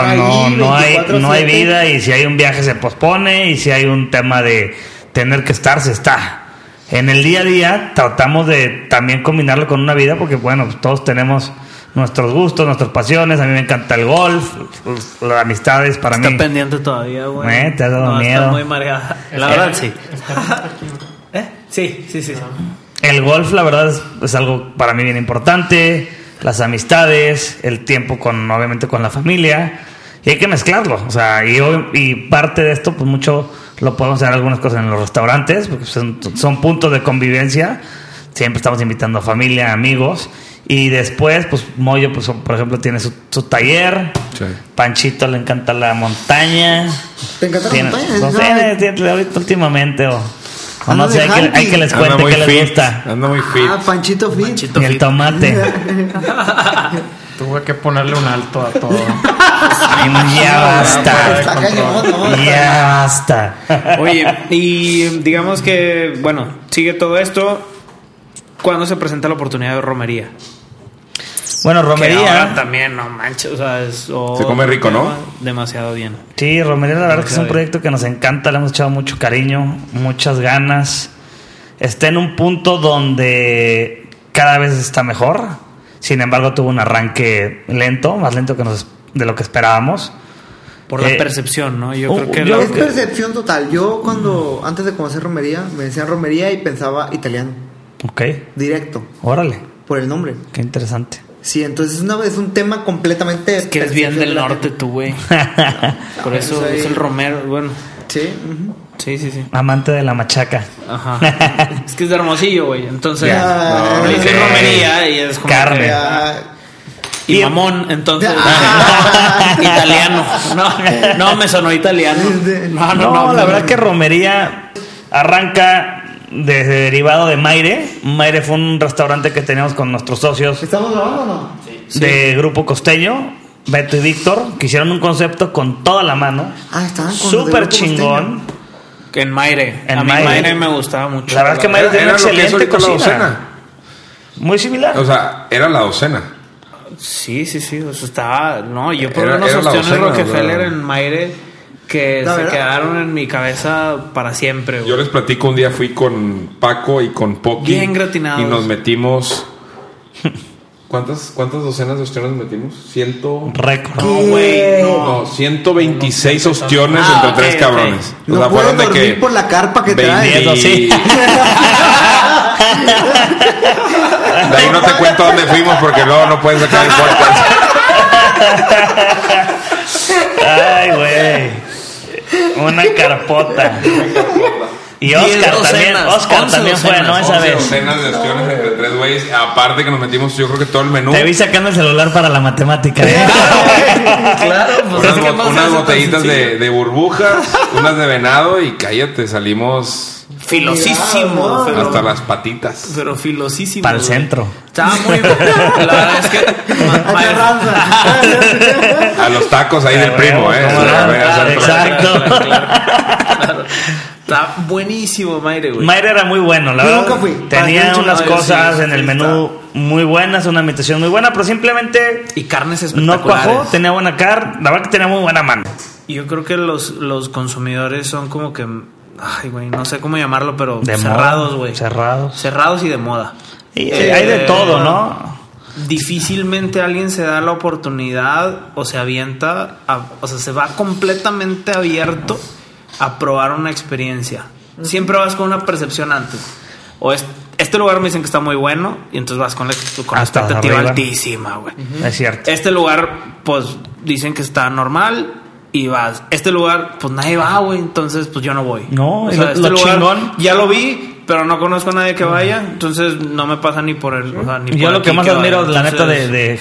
hay vida, y si hay un viaje se pospone, y si hay un tema de tener que estar, se está. En el día a día tratamos de también combinarlo con una vida, porque bueno, todos tenemos nuestros gustos, nuestras pasiones. A mí me encanta el golf, las amistades para mí. Está pendiente todavía, güey. Te has dado miedo. Está muy mareada. La verdad sí. Sí. El golf, la verdad, es algo para mí bien importante. Las amistades, el tiempo obviamente con la familia. Y hay que mezclarlo. O sea, y parte de esto, pues mucho lo podemos hacer algunas cosas en los restaurantes, porque son puntos de convivencia. Siempre estamos invitando a familia, amigos. Y después, pues Moyo, pues, por ejemplo, tiene su taller. Sí. Panchito le encanta la montaña. ¿Te encanta la montaña? No sé, ahorita últimamente no sé, hay que les cuente que les gusta. Anda muy fit. Panchito fit. Y el tomate. Tuve que ponerle un alto a todo. Ya basta. Ya basta. Oye, y digamos que, bueno, sigue todo esto. ¿Cuándo se presenta la oportunidad de romería? Bueno, romería también, no manches, o sea, se come rico, ¿no? Demasiado bien. Sí, romería, la verdad que es un proyecto que nos encanta, le hemos echado mucho cariño, muchas ganas. Está en un punto donde cada vez está mejor. Sin embargo, tuvo un arranque lento, más lento de lo que esperábamos. Por la percepción, ¿no? Yo creo que es percepción total. Yo antes de conocer romería, me decían romería y pensaba italiano. Ok. Directo. Órale. Por el nombre. Qué interesante. Sí, entonces es un tema completamente... Es que eres bien del norte tú, güey. No, por eso soy... es el romero, bueno. Sí, uh-huh. Sí, sí, sí. Amante de la machaca. Ajá. Es que es de Hermosillo, güey. Entonces... Yeah. No, es romería y es como... Carne. Que, y mamón, entonces... italiano. No, me sonó italiano. No, la verdad que romería arranca... Desde derivado de Mayre. Mayre fue un restaurante que teníamos con nuestros socios. ¿Estamos grabando o no? Sí. De Grupo Costeño, Beto y Víctor, que hicieron un concepto con toda la mano. Ah, estaban con súper chingón. Que en Mayre. A mí Mayre me gustaba mucho. La verdad es que Mayre tiene una excelente cocina. Muy similar. O sea, era la docena. Sí. O sea, estaba. No, yo por unas opciones Rockefeller en Mayre. Que la se verdad, quedaron en mi cabeza para siempre, güey. Yo les platico, un día fui con Paco y con Pocky. Bien gratinados. Y nos metimos... ¿Cuántas docenas de ostiones metimos? 100... Récord. No, güey, no. 126 ostiones entre tres cabrones. Okay. No puedo dormir de que por la carpa que traes. Sí. De ahí no te cuento dónde fuimos porque luego no puedes sacar el podcast. Ay, güey. Una carpota. Y Oscar también fue, ¿no? Esa vez. Docenas de opciones entre tres güeyes. Aparte que nos metimos, yo creo que todo el menú. Te vi sacando el celular para la matemática. Claro, pues unas botellitas de burbujas, unas de venado y cállate, salimos. Filosísimo. Pero, hasta las patitas. Pero filosísimo. Para el centro. Estaba muy bueno. La verdad es que. A los tacos ahí del primo, ¿eh? Exacto. Claro. Está buenísimo, Mayre, güey. Mayre era muy bueno, la verdad. Nunca fui. Tenía unas cosas en el menú muy buenas, una ambientación muy buena, pero simplemente. Y carnes espectaculares. No cuajó, tenía buena carne. La verdad que tenía muy buena mano. Y yo creo que los consumidores son como que. Ay, güey, no sé cómo llamarlo, pero de cerrados, güey. Cerrados y de moda. Y hay de todo, ¿no? Difícilmente alguien se da la oportunidad o se avienta, o sea, se va completamente abierto a probar una experiencia. Siempre vas con una percepción antes. O este lugar me dicen que está muy bueno y entonces vas con la expectativa altísima, güey. Uh-huh. Es cierto. Este lugar, pues, dicen que está normal. Y vas, este lugar, pues nadie va, güey, entonces pues yo no voy. No, o sea, este lugar chingón. Ya lo vi, pero no conozco a nadie que vaya, entonces no me pasa ni por el... O sea, ni yo por lo que más admiro, vaya, la entonces... neta, de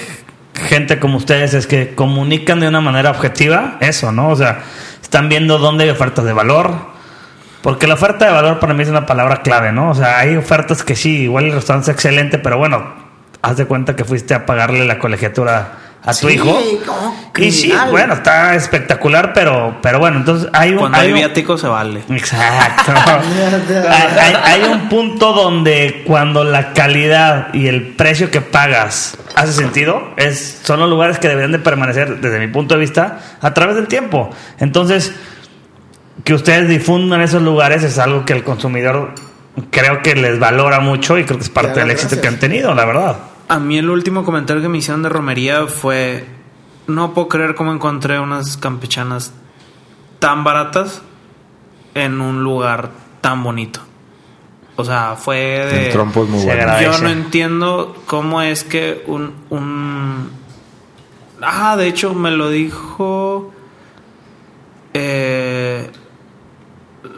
gente como ustedes es que comunican de una manera objetiva eso, ¿no? O sea, están viendo dónde hay ofertas de valor, porque la oferta de valor para mí es una palabra clave, ¿no? O sea, hay ofertas que sí, igual el restaurante es excelente, pero bueno, haz de cuenta que fuiste a pagarle la colegiatura... a tu hijo. Y sí, bueno, está espectacular, pero bueno, entonces hay un... Cuando hay viático se vale. Exacto. hay un punto donde cuando la calidad y el precio que pagas hace sentido, son los lugares que deberían de permanecer, desde mi punto de vista, a través del tiempo. Entonces, que ustedes difundan esos lugares es algo que el consumidor creo que les valora mucho y creo que es parte del éxito que han tenido, la verdad. A mí el último comentario que me hicieron de romería fue... No puedo creer cómo encontré unas campechanas tan baratas en un lugar tan bonito. O sea, fue de... El trompo es muy bueno. Yo no entiendo cómo es que de hecho me lo dijo...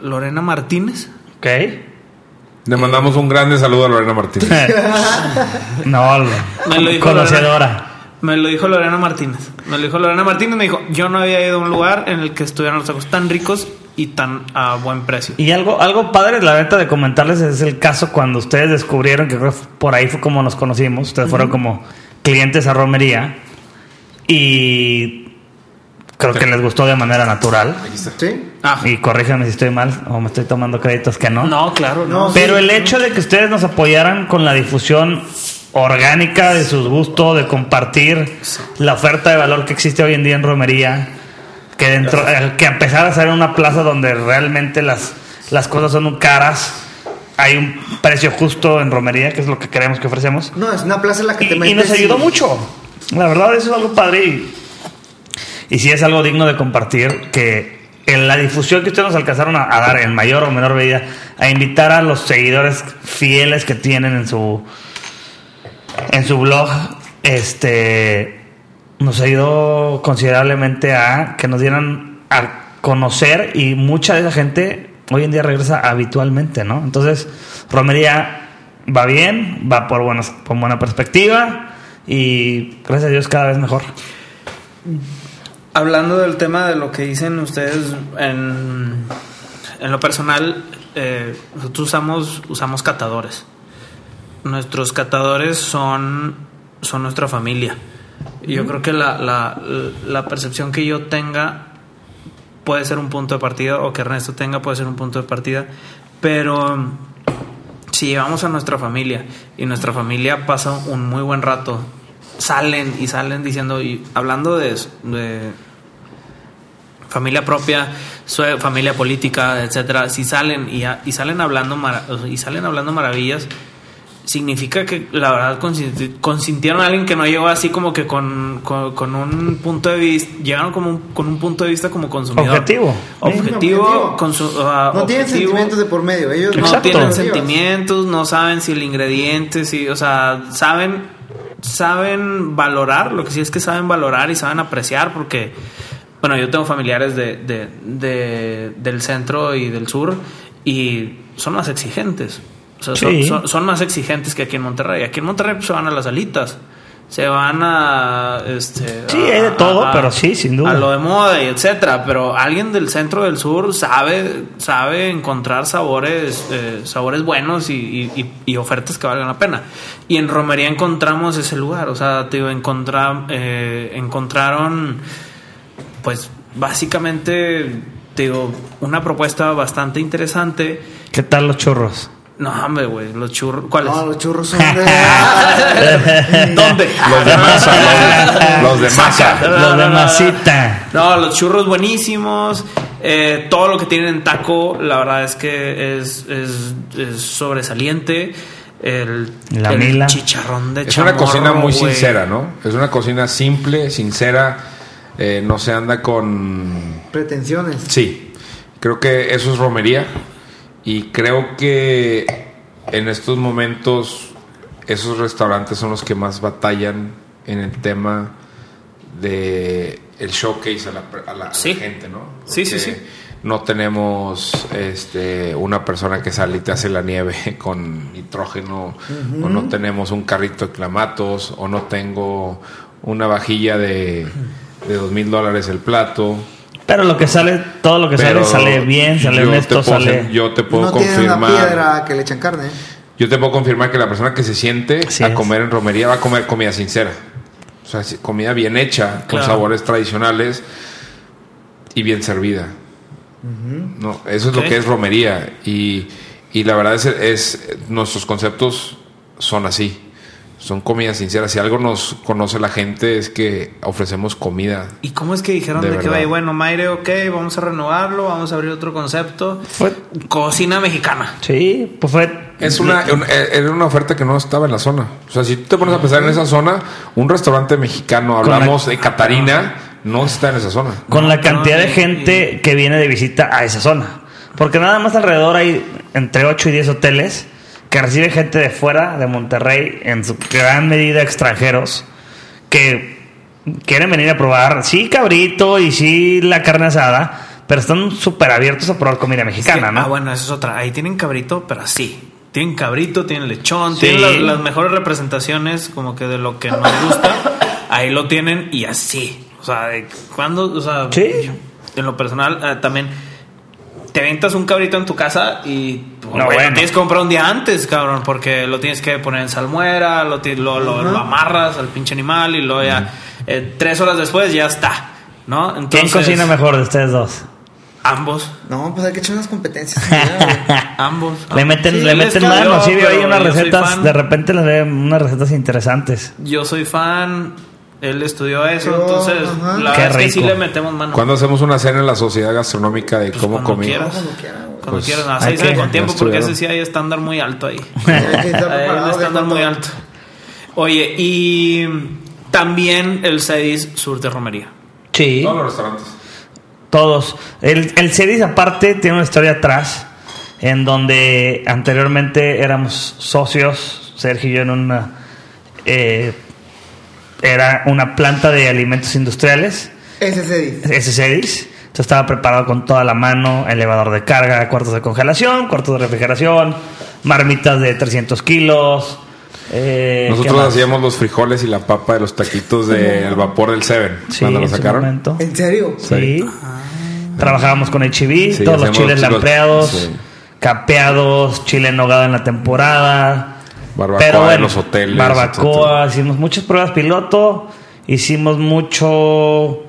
Lorena Martínez. Ok. Le mandamos un grande saludo a Lorena Martínez. No, conocedora. Me lo dijo Lorena Martínez. Me dijo, yo no había ido a un lugar en el que estuvieran los tacos tan ricos y tan a buen precio. Y algo padre, la neta, de comentarles es el caso cuando ustedes descubrieron, que creo que por ahí fue como nos conocimos. Ustedes fueron como clientes a romería y creo que les gustó de manera natural. Aquí está. Sí. Y corríjame si estoy mal o me estoy tomando créditos que no. No, claro, no. Pero el hecho de que ustedes nos apoyaran con la difusión orgánica de sus gustos, de compartir la oferta de valor que existe hoy en día en romería, que empezar a ser una plaza donde realmente las cosas son caras, hay un precio justo en romería, que es lo que queremos, que ofrecemos. No, es una plaza en la que te metes. Y nos ayudó mucho. La verdad, eso es algo padre y sí es algo digno de compartir, que en la difusión que ustedes nos alcanzaron a dar en mayor o menor medida, a invitar a los seguidores fieles que tienen en su blog, nos ayudó considerablemente a que nos dieran a conocer, y mucha de esa gente hoy en día regresa habitualmente, ¿no? Entonces, Romería va bien, va por buena perspectiva y gracias a Dios cada vez mejor. Hablando del tema de lo que dicen ustedes en lo personal, nosotros usamos catadores. Nuestros catadores son nuestra familia. Yo creo que la percepción que yo tenga puede ser un punto de partida, o que Ernesto tenga puede ser un punto de partida, pero si llevamos a nuestra familia y nuestra familia pasa un muy buen rato, salen diciendo, y hablando de familia propia, familia política, etcétera, si salen y salen hablando maravillas, significa que la verdad consintieron a alguien que no llegó así como que con un punto de vista, llegaron con un punto de vista como consumidor. Objetivo. No tienen sentimientos de por medio, ellos no tienen sentimientos, no saben si el ingrediente, si, o sea, saben valorar, lo que sí es que saben valorar y saben apreciar, porque, bueno, yo tengo familiares del centro y del sur y son más exigentes. O sea, sí. son más exigentes que aquí en Monterrey. Aquí en Monterrey pues, se van a las alitas, se van a sí, hay de todo, pero sí, sin duda, a lo de moda y etcétera. Pero alguien del centro, del sur sabe encontrar sabores buenos y ofertas que valgan la pena. Y en Romería encontramos ese lugar. O sea, te digo, encontraron pues básicamente, te digo, una propuesta bastante interesante. ¿Qué tal los churros? No, hombre, güey, los churros. ¿Cuáles? No, los churros son de. ¿Dónde? Los de masa. Los de masita. No, los churros buenísimos. Todo lo que tienen en taco, la verdad es que es sobresaliente. El chicharrón de chamorro. Es una cocina muy sincera, ¿no? Es una cocina simple, sincera. No se anda con pretensiones. Sí. Creo que eso es Romería. Y creo que en estos momentos esos restaurantes son los que más batallan en el tema de el showcase a la sí. gente, ¿no? Porque sí. No tenemos una persona que sale y te hace la nieve con nitrógeno, uh-huh. o no tenemos un carrito de clamatos, o no tengo una vajilla de $2,000 el plato. Pero lo que sale, todo lo que sale bien, sale honesto, sale. Yo te puedo confirmar. No tiene una piedra que le echan carne. Yo te puedo confirmar que la persona que se siente así a comer en Romería va a comer comida sincera. O sea, comida bien hecha, claro. Con sabores tradicionales y bien servida. Uh-huh. No, eso es lo que es Romería. Y la verdad es nuestros conceptos son así. Son comidas sinceras. Si algo nos conoce la gente es que ofrecemos comida. ¿Y cómo es que dijeron de que, bueno, Mayre, ok, vamos a renovarlo, vamos a abrir otro concepto? Fue cocina mexicana. Sí, pues fue. Era una oferta que no estaba en la zona. O sea, si tú te pones a pensar en esa zona, un restaurante mexicano, hablamos de Catarina, no está en esa zona. Con la cantidad de gente que viene de visita a esa zona. Porque nada más alrededor hay entre 8 y 10 hoteles que recibe gente de fuera de Monterrey, en su gran medida extranjeros, que quieren venir a probar, sí, cabrito y sí, la carne asada, pero están súper abiertos a probar comida mexicana, sí. ¿No? Ah, bueno, eso es otra. Ahí tienen cabrito, pero así. Tienen cabrito, tienen lechón, sí. Tienen las mejores representaciones como que de lo que nos gusta. Ahí lo tienen y así. O sea, sí. En lo personal, también te aventas un cabrito en tu casa y bueno. Tienes que comprar un día antes, cabrón, porque lo tienes que poner en salmuera, lo amarras al pinche animal y luego ya 3 horas después ya está, ¿no? Entonces, ¿quién cocina mejor de ustedes dos? Ambos. No, pues hay que echar unas competencias. Ambos. Le meten mano, sí, hay unas recetas, de repente les veo unas recetas interesantes. Yo soy fan. Él estudió eso, entonces la verdad es que sí le metemos mano. ¿Cuándo hacemos una cena en la sociedad gastronómica de pues cómo comimos? Cuando quieras, no, ahí sale con tiempo porque ese sí hay estándar muy alto ahí. Hay un estándar muy alto. Oye, y también el Cedis sur de Romería. Sí. Todos los restaurantes. Todos. El Cedis aparte tiene una historia atrás en donde anteriormente éramos socios, Sergio y yo en una era una planta de alimentos industriales. Ese Cedis. Entonces estaba preparado con toda la mano, elevador de carga, cuartos de congelación, cuartos de refrigeración, marmitas de 300 kilos. Nosotros hacíamos los frijoles y la papa de los taquitos del vapor del Seven, sí, cuando lo sacaron. ¿En serio? Sí. Ah. Trabajábamos con HIV, sí, todos los chiles lampreados, sí, capeados, chile en nogada en la temporada. Barbacoa, bueno, en los hoteles. Barbacoa, etc. Hicimos muchas pruebas piloto. Hicimos mucho...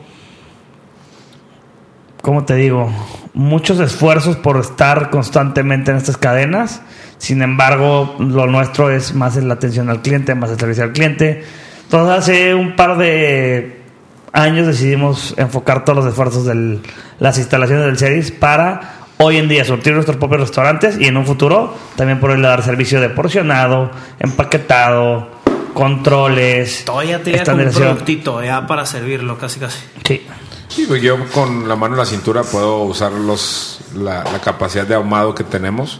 ¿Cómo te digo? Muchos esfuerzos por estar constantemente en estas cadenas. Sin embargo, lo nuestro es más la atención al cliente, más el servicio al cliente. Entonces, hace un par de años decidimos enfocar todos los esfuerzos de las instalaciones del Cedis para... hoy en día surtir nuestros propios restaurantes y en un futuro también poderle dar servicio de porcionado, empaquetado, controles. Todavía te llega un productito ya para servirlo casi casi. Sí. Sí, pues yo con la mano en la cintura puedo usar la capacidad de ahumado que tenemos.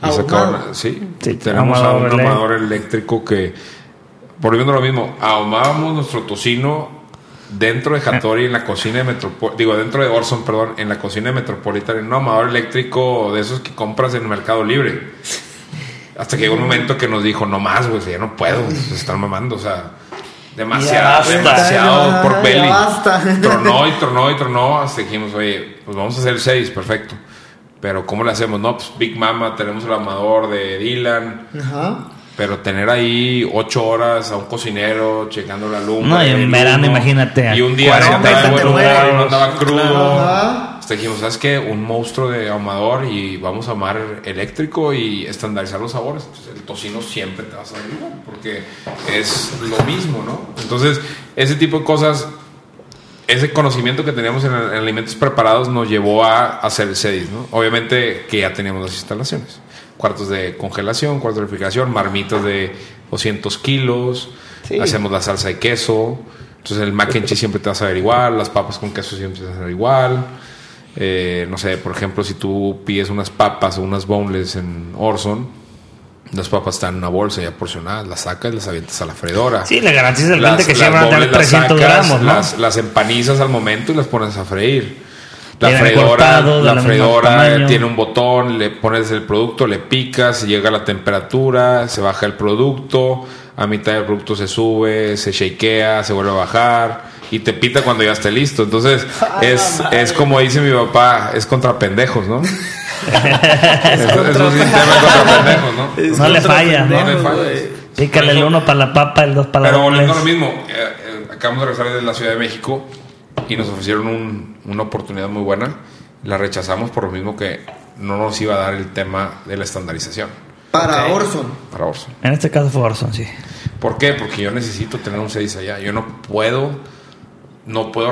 ¿Ahumado? Sí, tenemos ahumado, un ahumador eléctrico que, volviendo a lo mismo, ahumábamos nuestro tocino dentro de Hattori, en la cocina de dentro de Orson, perdón, en la cocina de Metropolitan, en un ahumador eléctrico de esos que compras en el Mercado Libre. Hasta que llegó un momento que nos dijo, no más, güey, ya no puedo, se están mamando, o sea, demasiado por peli. Tronó, hasta dijimos, oye, pues vamos a hacer seis, perfecto. Pero ¿cómo le hacemos? No, pues Big Mama, tenemos el ahumador de Dylan. Ajá. Pero tener ahí 8 horas a un cocinero checando la lumbre. No, y en verano, imagínate. Y un día se andaba de buen humor, no andaba crudo. Claro. Hasta dijimos, ¿sabes qué? Un monstruo de ahumador y vamos a ahumar eléctrico y estandarizar los sabores. Entonces, el tocino siempre te va a salir igual porque es lo mismo, ¿no? Entonces, ese tipo de cosas, ese conocimiento que teníamos en alimentos preparados nos llevó a hacer el Cedis, ¿no? Obviamente que ya teníamos las instalaciones. Cuartos de congelación, cuartos de refrigeración, marmitas de 200 kilos, sí. Hacemos la salsa de queso, entonces el mac and cheese siempre te va a saber igual, las papas con queso siempre te va a saber igual, no sé, por ejemplo, si tú pides unas papas o unas boneless en Orson, las papas están en una bolsa ya porcionadas, las sacas y las avientas a la freidora. Sí, la garantía es el cliente que se van a dar 300 gramos, ¿no? Las empanizas al momento y las pones a freír. La freidora tiene un botón, le pones el producto, le picas, llega a la temperatura, se baja el producto, a mitad del producto se sube, se shakea, se vuelve a bajar y te pita cuando ya esté listo. Entonces es como dice mi papá, es contra pendejos, ¿no? es un sistema contra pendejos, ¿no? No le falla. Pícale el 1 para la papa, el 2 para la... Pero volviendo a lo mismo, acabamos de regresar desde la Ciudad de México y nos ofrecieron una oportunidad muy buena. La rechazamos por lo mismo que no nos iba a dar el tema de la estandarización. Para Orson. En este caso fue Orson, sí. ¿Por qué? Porque yo necesito tener un Cedis allá. Yo no puedo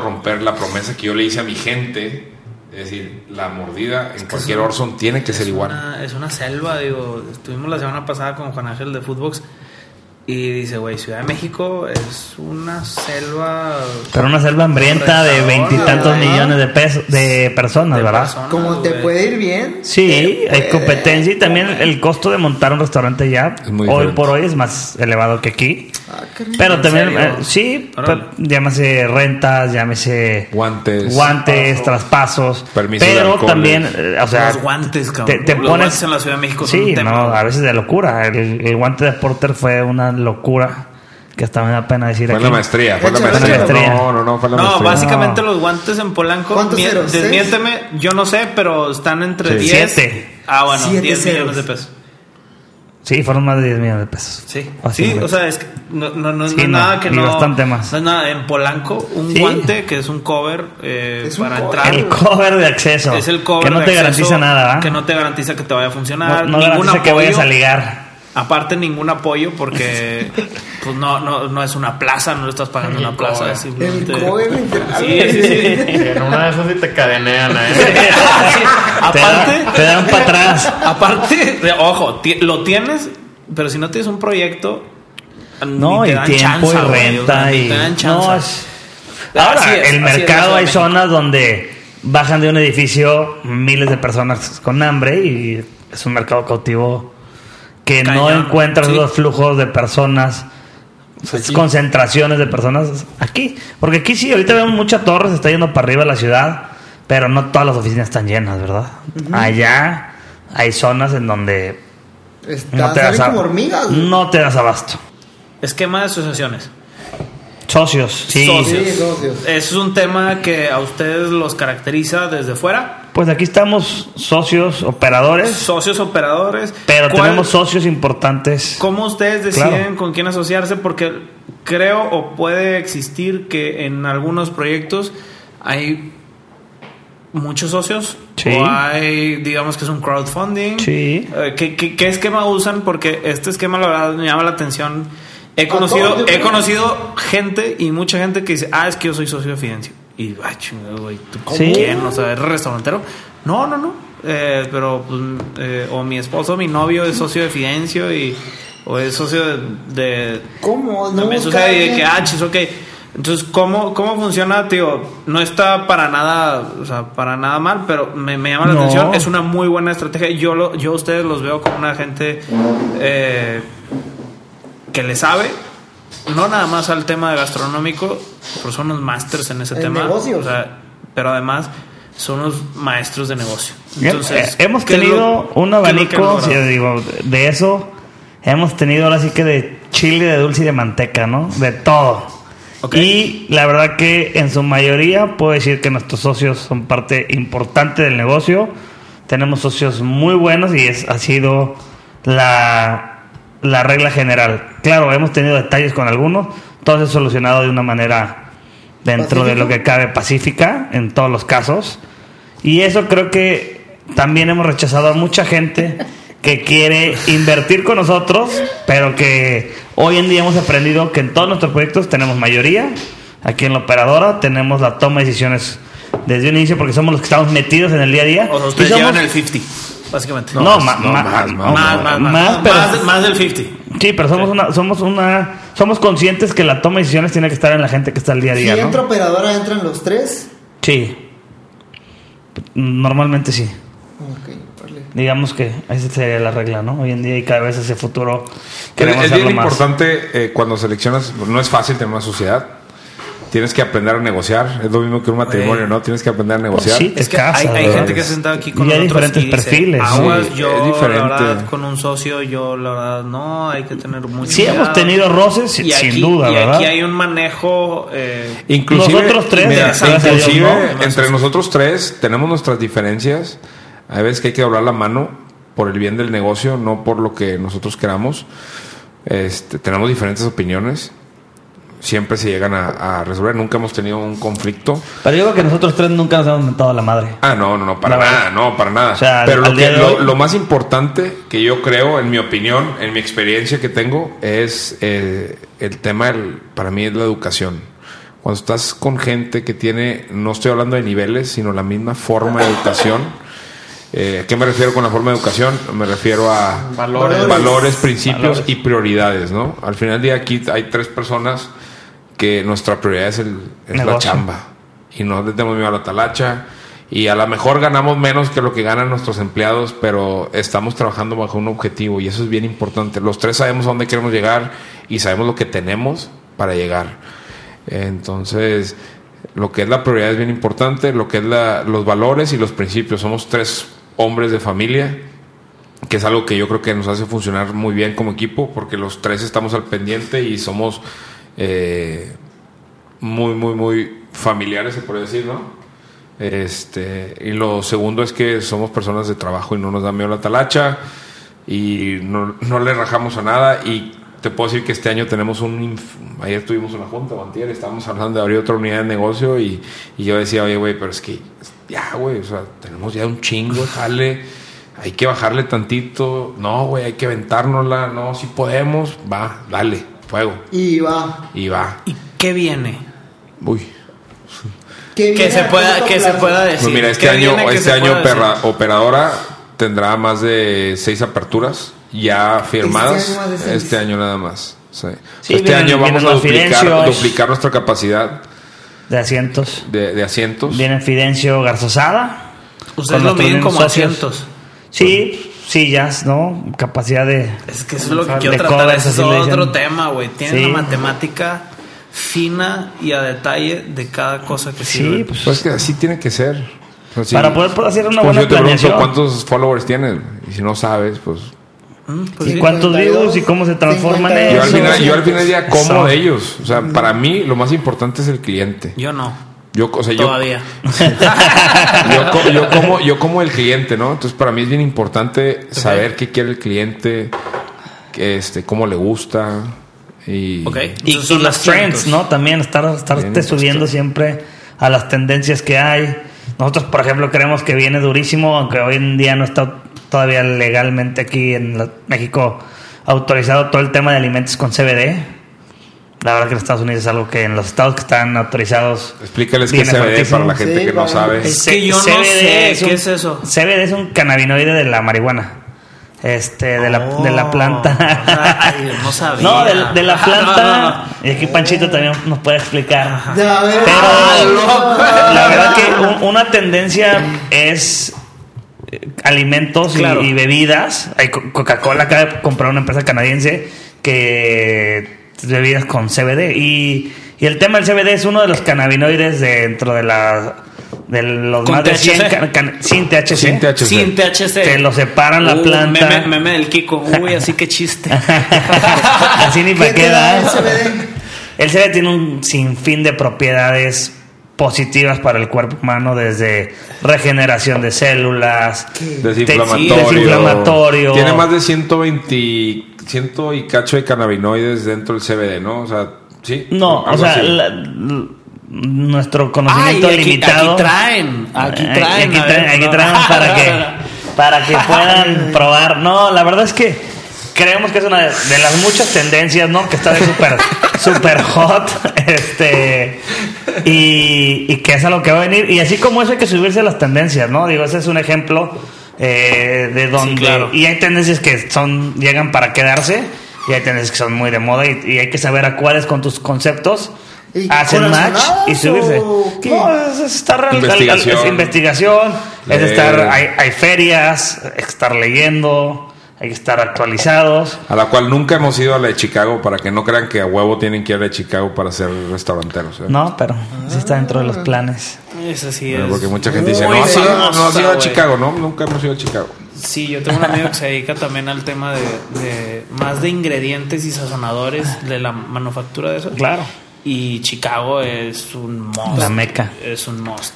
romper la promesa que yo le hice a mi gente. Es decir, la mordida en cualquier Orson tiene que ser igual. Es una selva, digo. Estuvimos la semana pasada con Juan Ángel de Footbox. Y dice, güey, Ciudad de México es una selva... Pero una selva hambrienta de 20 y tantos millones de pesos, de personas, de ¿verdad? Personas, como te puede ir bien. Sí, hay competencia y también el costo de montar un restaurante ya hoy por hoy es más elevado que aquí. Ah, pero también, sí, llámese rentas, llámese... Guantes, traspasos. Permisos de alcohol. Pero también, o sea... Los guantes, cabrón. Los guantes en la Ciudad de México son un tema. Sí, no, a veces de locura. El guante de Porter fue una locura que hasta me da pena decir. Fue la maestría. No, fue la maestría. No, básicamente los guantes en Polanco, desmiénteme, yo no sé, pero están entre 10. Sí. 7. Ah, bueno, 10 millones de pesos. Sí, fueron más de 10 millones de pesos. Sí, o sea, es que no es nada. No es nada. En Polanco, un guante que es un cover para entrar. El cover de acceso. Es el cover que no te garantiza nada. Que no te garantiza que te vaya a funcionar. No garantiza que vayas a ligar. Aparte, ningún apoyo porque pues no es una plaza, no lo estás pagando una plaza. Es simplemente... El cover. Sí. En una de esas sí te cadenean. Sí. Aparte... Te dan para atrás. Aparte, ojo, lo tienes, pero si no tienes un proyecto... No, y tiempo y renta. Te dan chance. Ahora, el mercado, hay zonas donde bajan de un edificio miles de personas con hambre y es un mercado cautivo... Que cañón, no encuentras los flujos de personas aquí. Concentraciones de personas aquí. Porque aquí sí, ahorita vemos mucha torre, se está yendo para arriba la ciudad, pero no todas las oficinas están llenas, ¿verdad? Uh-huh. Allá hay zonas en donde no te das como hormigas. No te das abasto. Esquema de asociaciones. Socios, sí. Socios. Es un tema que a ustedes los caracteriza desde fuera. Pues aquí estamos socios, operadores. Socios, operadores. Pero tenemos socios importantes. ¿Cómo ustedes deciden con quién asociarse? Porque creo o puede existir que en algunos proyectos hay muchos socios. Sí. O hay, digamos que es un crowdfunding. Sí. ¿Qué esquema usan? Porque este esquema la verdad me llama la atención. He conocido gente y mucha gente que dice, es que yo soy socio de Fidencio. Y, chingado, güey, ¿tú con quién? O sea, ¿eres restaurantero? No. Pero, pues, o mi esposo, o mi novio es socio de Fidencio o es socio de... ¿Cómo? No me sucede de que, chis, ok. Entonces, ¿cómo funciona, tío? No está para nada, o sea, para nada mal, pero me llama la atención. Es una muy buena estrategia. Yo a ustedes los veo como una gente... que le sabe, no nada más al tema de gastronómico, pero son unos másters en ese tema. Negocios. O sea, pero además son unos maestros de negocio. Entonces, hemos tenido un abanico, si digo, de eso, hemos tenido ahora sí que de chile, de dulce y de manteca, ¿no? De todo. Okay. Y la verdad que en su mayoría puedo decir que nuestros socios son parte importante del negocio. Tenemos socios muy buenos y ha sido la regla general. Claro, hemos tenido detalles con algunos, todo es solucionado de una manera dentro de lo que cabe pacífica en todos los casos. Y eso creo que también hemos rechazado a mucha gente que quiere invertir con nosotros, pero que hoy en día hemos aprendido que en todos nuestros proyectos tenemos mayoría. Aquí en la operadora tenemos la toma de decisiones desde un inicio porque somos los que estamos metidos en el día a día. O sea, ustedes llevan el 50%. Básicamente. Más del 50. Sí, pero somos conscientes que la toma de decisiones tiene que estar en la gente que está al día a día. Si entra operadora, ¿entran los tres? Sí. Normalmente sí. Okay, vale. Digamos que esa sería la regla, ¿no? Hoy en día y cada vez hacia futuro queremos hacerlo más. Es bien importante cuando seleccionas, no es fácil tener una sociedad. Tienes que aprender a negociar. Es lo mismo que un matrimonio, ¿no? Tienes que aprender a negociar. Pues sí, es que hay gente que se ha sentado aquí con nosotros. Y hay diferentes perfiles. Aguas, yo, la verdad, con un socio, yo, la verdad, no. Hay que tener mucho cuidado. Hemos tenido roces, y sin duda, ¿verdad? Y aquí hay un manejo... inclusive, nosotros tres. Mira, entre nosotros tres tenemos nuestras diferencias. Hay veces que hay que doblar la mano por el bien del negocio, no por lo que nosotros queramos. Tenemos diferentes opiniones. Siempre se llegan a resolver. Nunca hemos tenido un conflicto. Pero yo creo que nosotros tres nunca nos hemos mentado a la madre. No, para nada. O sea, pero lo más importante que yo creo, en mi opinión, en mi experiencia que tengo, es el tema, para mí es la educación. Cuando estás con gente que tiene, no estoy hablando de niveles, sino la misma forma de educación. ¿A qué me refiero con la forma de educación? Me refiero a valores, principios y prioridades, ¿no? Al final del día aquí hay tres personas que nuestra prioridad es la chamba. Y no le tenemos miedo a la talacha. Y a lo mejor ganamos menos que lo que ganan nuestros empleados, pero estamos trabajando bajo un objetivo y eso es bien importante. Los tres sabemos a dónde queremos llegar y sabemos lo que tenemos para llegar. Entonces... lo que es la prioridad es bien importante, lo que es los valores y los principios. Somos tres hombres de familia, que es algo que yo creo que nos hace funcionar muy bien como equipo, porque los tres estamos al pendiente y somos muy, muy, muy familiares, se puede decir, ¿no? Y lo segundo es que somos personas de trabajo y no nos da miedo la talacha y no le rajamos a nada. Y te puedo decir que este año tenemos ayer tuvimos una junta, antier, estábamos hablando de abrir otra unidad de negocio y yo decía, oye, güey, pero es que ya, güey, o sea, tenemos ya un chingo, jale, hay que bajarle tantito, no, güey, hay que aventárnosla, no, si podemos, va, dale, fuego. Y va. ¿Y qué viene? Uy. Que se pueda decir. Pues mira, este año operadora tendrá más de 6 aperturas. Ya firmadas este año nada más. Sí. Sí, este año vamos a duplicar nuestra capacidad de asientos. De asientos. Viene Fidencio Garzosada. Ustedes lo miden como socios. Asientos. Sí, sillas, ¿no? Capacidad de... Es que eso es lo que quiero tratar, es otro tema, güey. Tienen la matemática fina y a detalle de cada cosa que sirve. Sí, pues es que así tiene que ser. Así, para poder hacer una buena planeación. Yo te pregunto cuántos followers tienes, y si no sabes, pues... Pues ¿y sí, cuántos views y cómo se transforman en eso? Yo al final ya como de ellos. O sea, para mí lo más importante es el cliente. Yo no. Todavía. Yo como el cliente, ¿no? Entonces para mí es bien importante saber qué quiere el cliente, cómo le gusta. Y, y son las trends, ¿no? También estarte subiendo siempre a las tendencias que hay. Nosotros, por ejemplo, creemos que viene durísimo, aunque hoy en día no está todavía legalmente aquí en México autorizado todo el tema de alimentos con CBD. La verdad que en Estados Unidos es algo que en los estados que están autorizados... Explícales qué es CBD para la gente que no sabe. Es que yo no sé qué es eso. CBD es un cannabinoide de la marihuana. De la planta. Ay, no sabía. No, de la planta. No. Y aquí Panchito también nos puede explicar. Pero la verdad que una tendencia es... alimentos y bebidas. Hay Coca-Cola acaba de comprar una empresa canadiense que bebidas con CBD y el tema del CBD es uno de los cannabinoides dentro de los más de 100 sin THC que lo separan la planta. Meme del Kiko, así que chiste. Así ni para qué da el CBD tiene un sinfín de propiedades positivas para el cuerpo humano, desde regeneración de células, desinflamatorio. Tiene más de 120 y cacho de cannabinoides dentro del CBD, ¿no? O sea, sí. No, o sea, nuestro conocimiento limitado. Aquí traen para que puedan probar. No, la verdad es que creemos que es una de las muchas tendencias, ¿no? Que está de súper hot. Y que es a lo que va a venir. Y así como eso hay que subirse a las tendencias, ¿no? Digo, ese es un ejemplo de donde... Sí, claro. Y hay tendencias que llegan para quedarse y hay tendencias que son muy de moda y hay que saber a cuáles con tus conceptos hacen match y subirse. No, es estar investigación, es estar... Hay ferias, estar leyendo... Hay que estar actualizados. A la cual nunca hemos ido a la de Chicago, para que no crean que a huevo tienen que ir a la de Chicago para ser restauranteros, ¿eh? No, pero sí está dentro de los planes. Eso sí es. Porque mucha gente dice, no has ido a Chicago, ¿no? Nunca hemos ido a Chicago. Sí, yo tengo un amigo que se dedica también al tema de más de ingredientes y sazonadores, de la manufactura de eso. Claro. Y Chicago es un must. La meca. Es un must.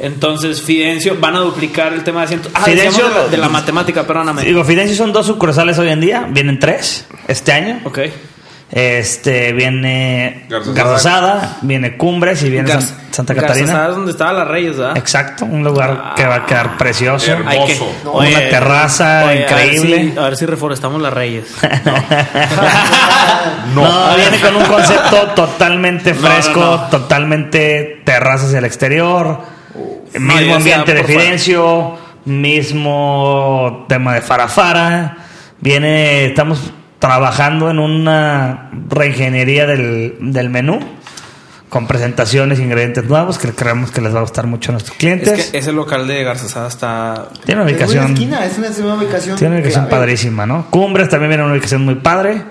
Entonces, Fidencio, van a duplicar el tema de asientos. Fidencio, de la matemática, perdóname. Digo, Fidencio son 2 sucursales hoy en día. Vienen 3 este año. Ok. Viene Garzasada, viene Cumbres y viene Santa Catarina. Garzasada es donde estaba la Reyes, ¿verdad? Exacto, un lugar que va a quedar precioso. Hermoso. Una terraza increíble. A ver si reforestamos las Reyes. No, viene con un concepto totalmente fresco, totalmente terrazas del exterior. Mismo ambiente de Fidencio, mismo tema de Farafara. Estamos trabajando en una reingeniería del menú con presentaciones, ingredientes nuevos que creemos que les va a gustar mucho a nuestros clientes. Es que ese local de Garzasada tiene una ubicación. Tiene una ubicación padrísima, ¿no? Cumbres también viene una ubicación muy padre.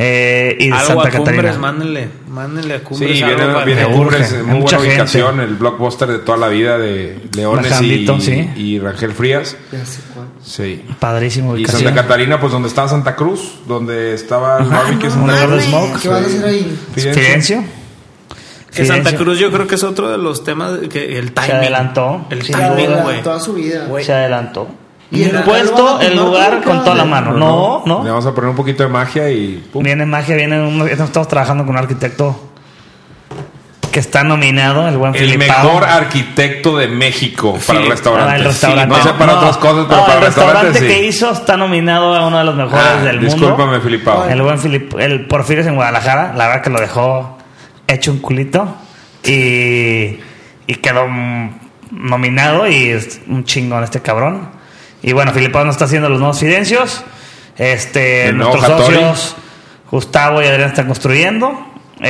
Y de Santa Catarina. Mándenle a Cumbres. Sí, viene Cumbres, muy buena ubicación, gente. El blockbuster de toda la vida de Leones y Rangel Frías. Sí. Padrísimo ubicación. Y Santa Catarina, pues donde estaba Santa Cruz, donde estaba el barbecue, ¿qué van a hacer ahí? Fidencio. Que Santa Cruz yo creo que es otro de los temas que el timing. Se adelantó. El timing, güey. Toda su vida. Se adelantó. Y el puesto, el lugar con toda la mano. No. Le vamos a poner un poquito de magia y ¡pum! Estamos trabajando con un arquitecto que está nominado, el buen Felipe. El mejor arquitecto de México para el restaurante. No sé para otras cosas, pero para el restaurante que hizo está nominado a uno de los mejores del mundo. Discúlpame, Filipao. El buen Filipe, el Porfirio en Guadalajara, la verdad que lo dejó hecho un culito y quedó nominado y es un chingón este cabrón. Y bueno, Filipao nos está haciendo los nuevos Fidencios. Nuestros socios Gustavo y Adrián están construyendo y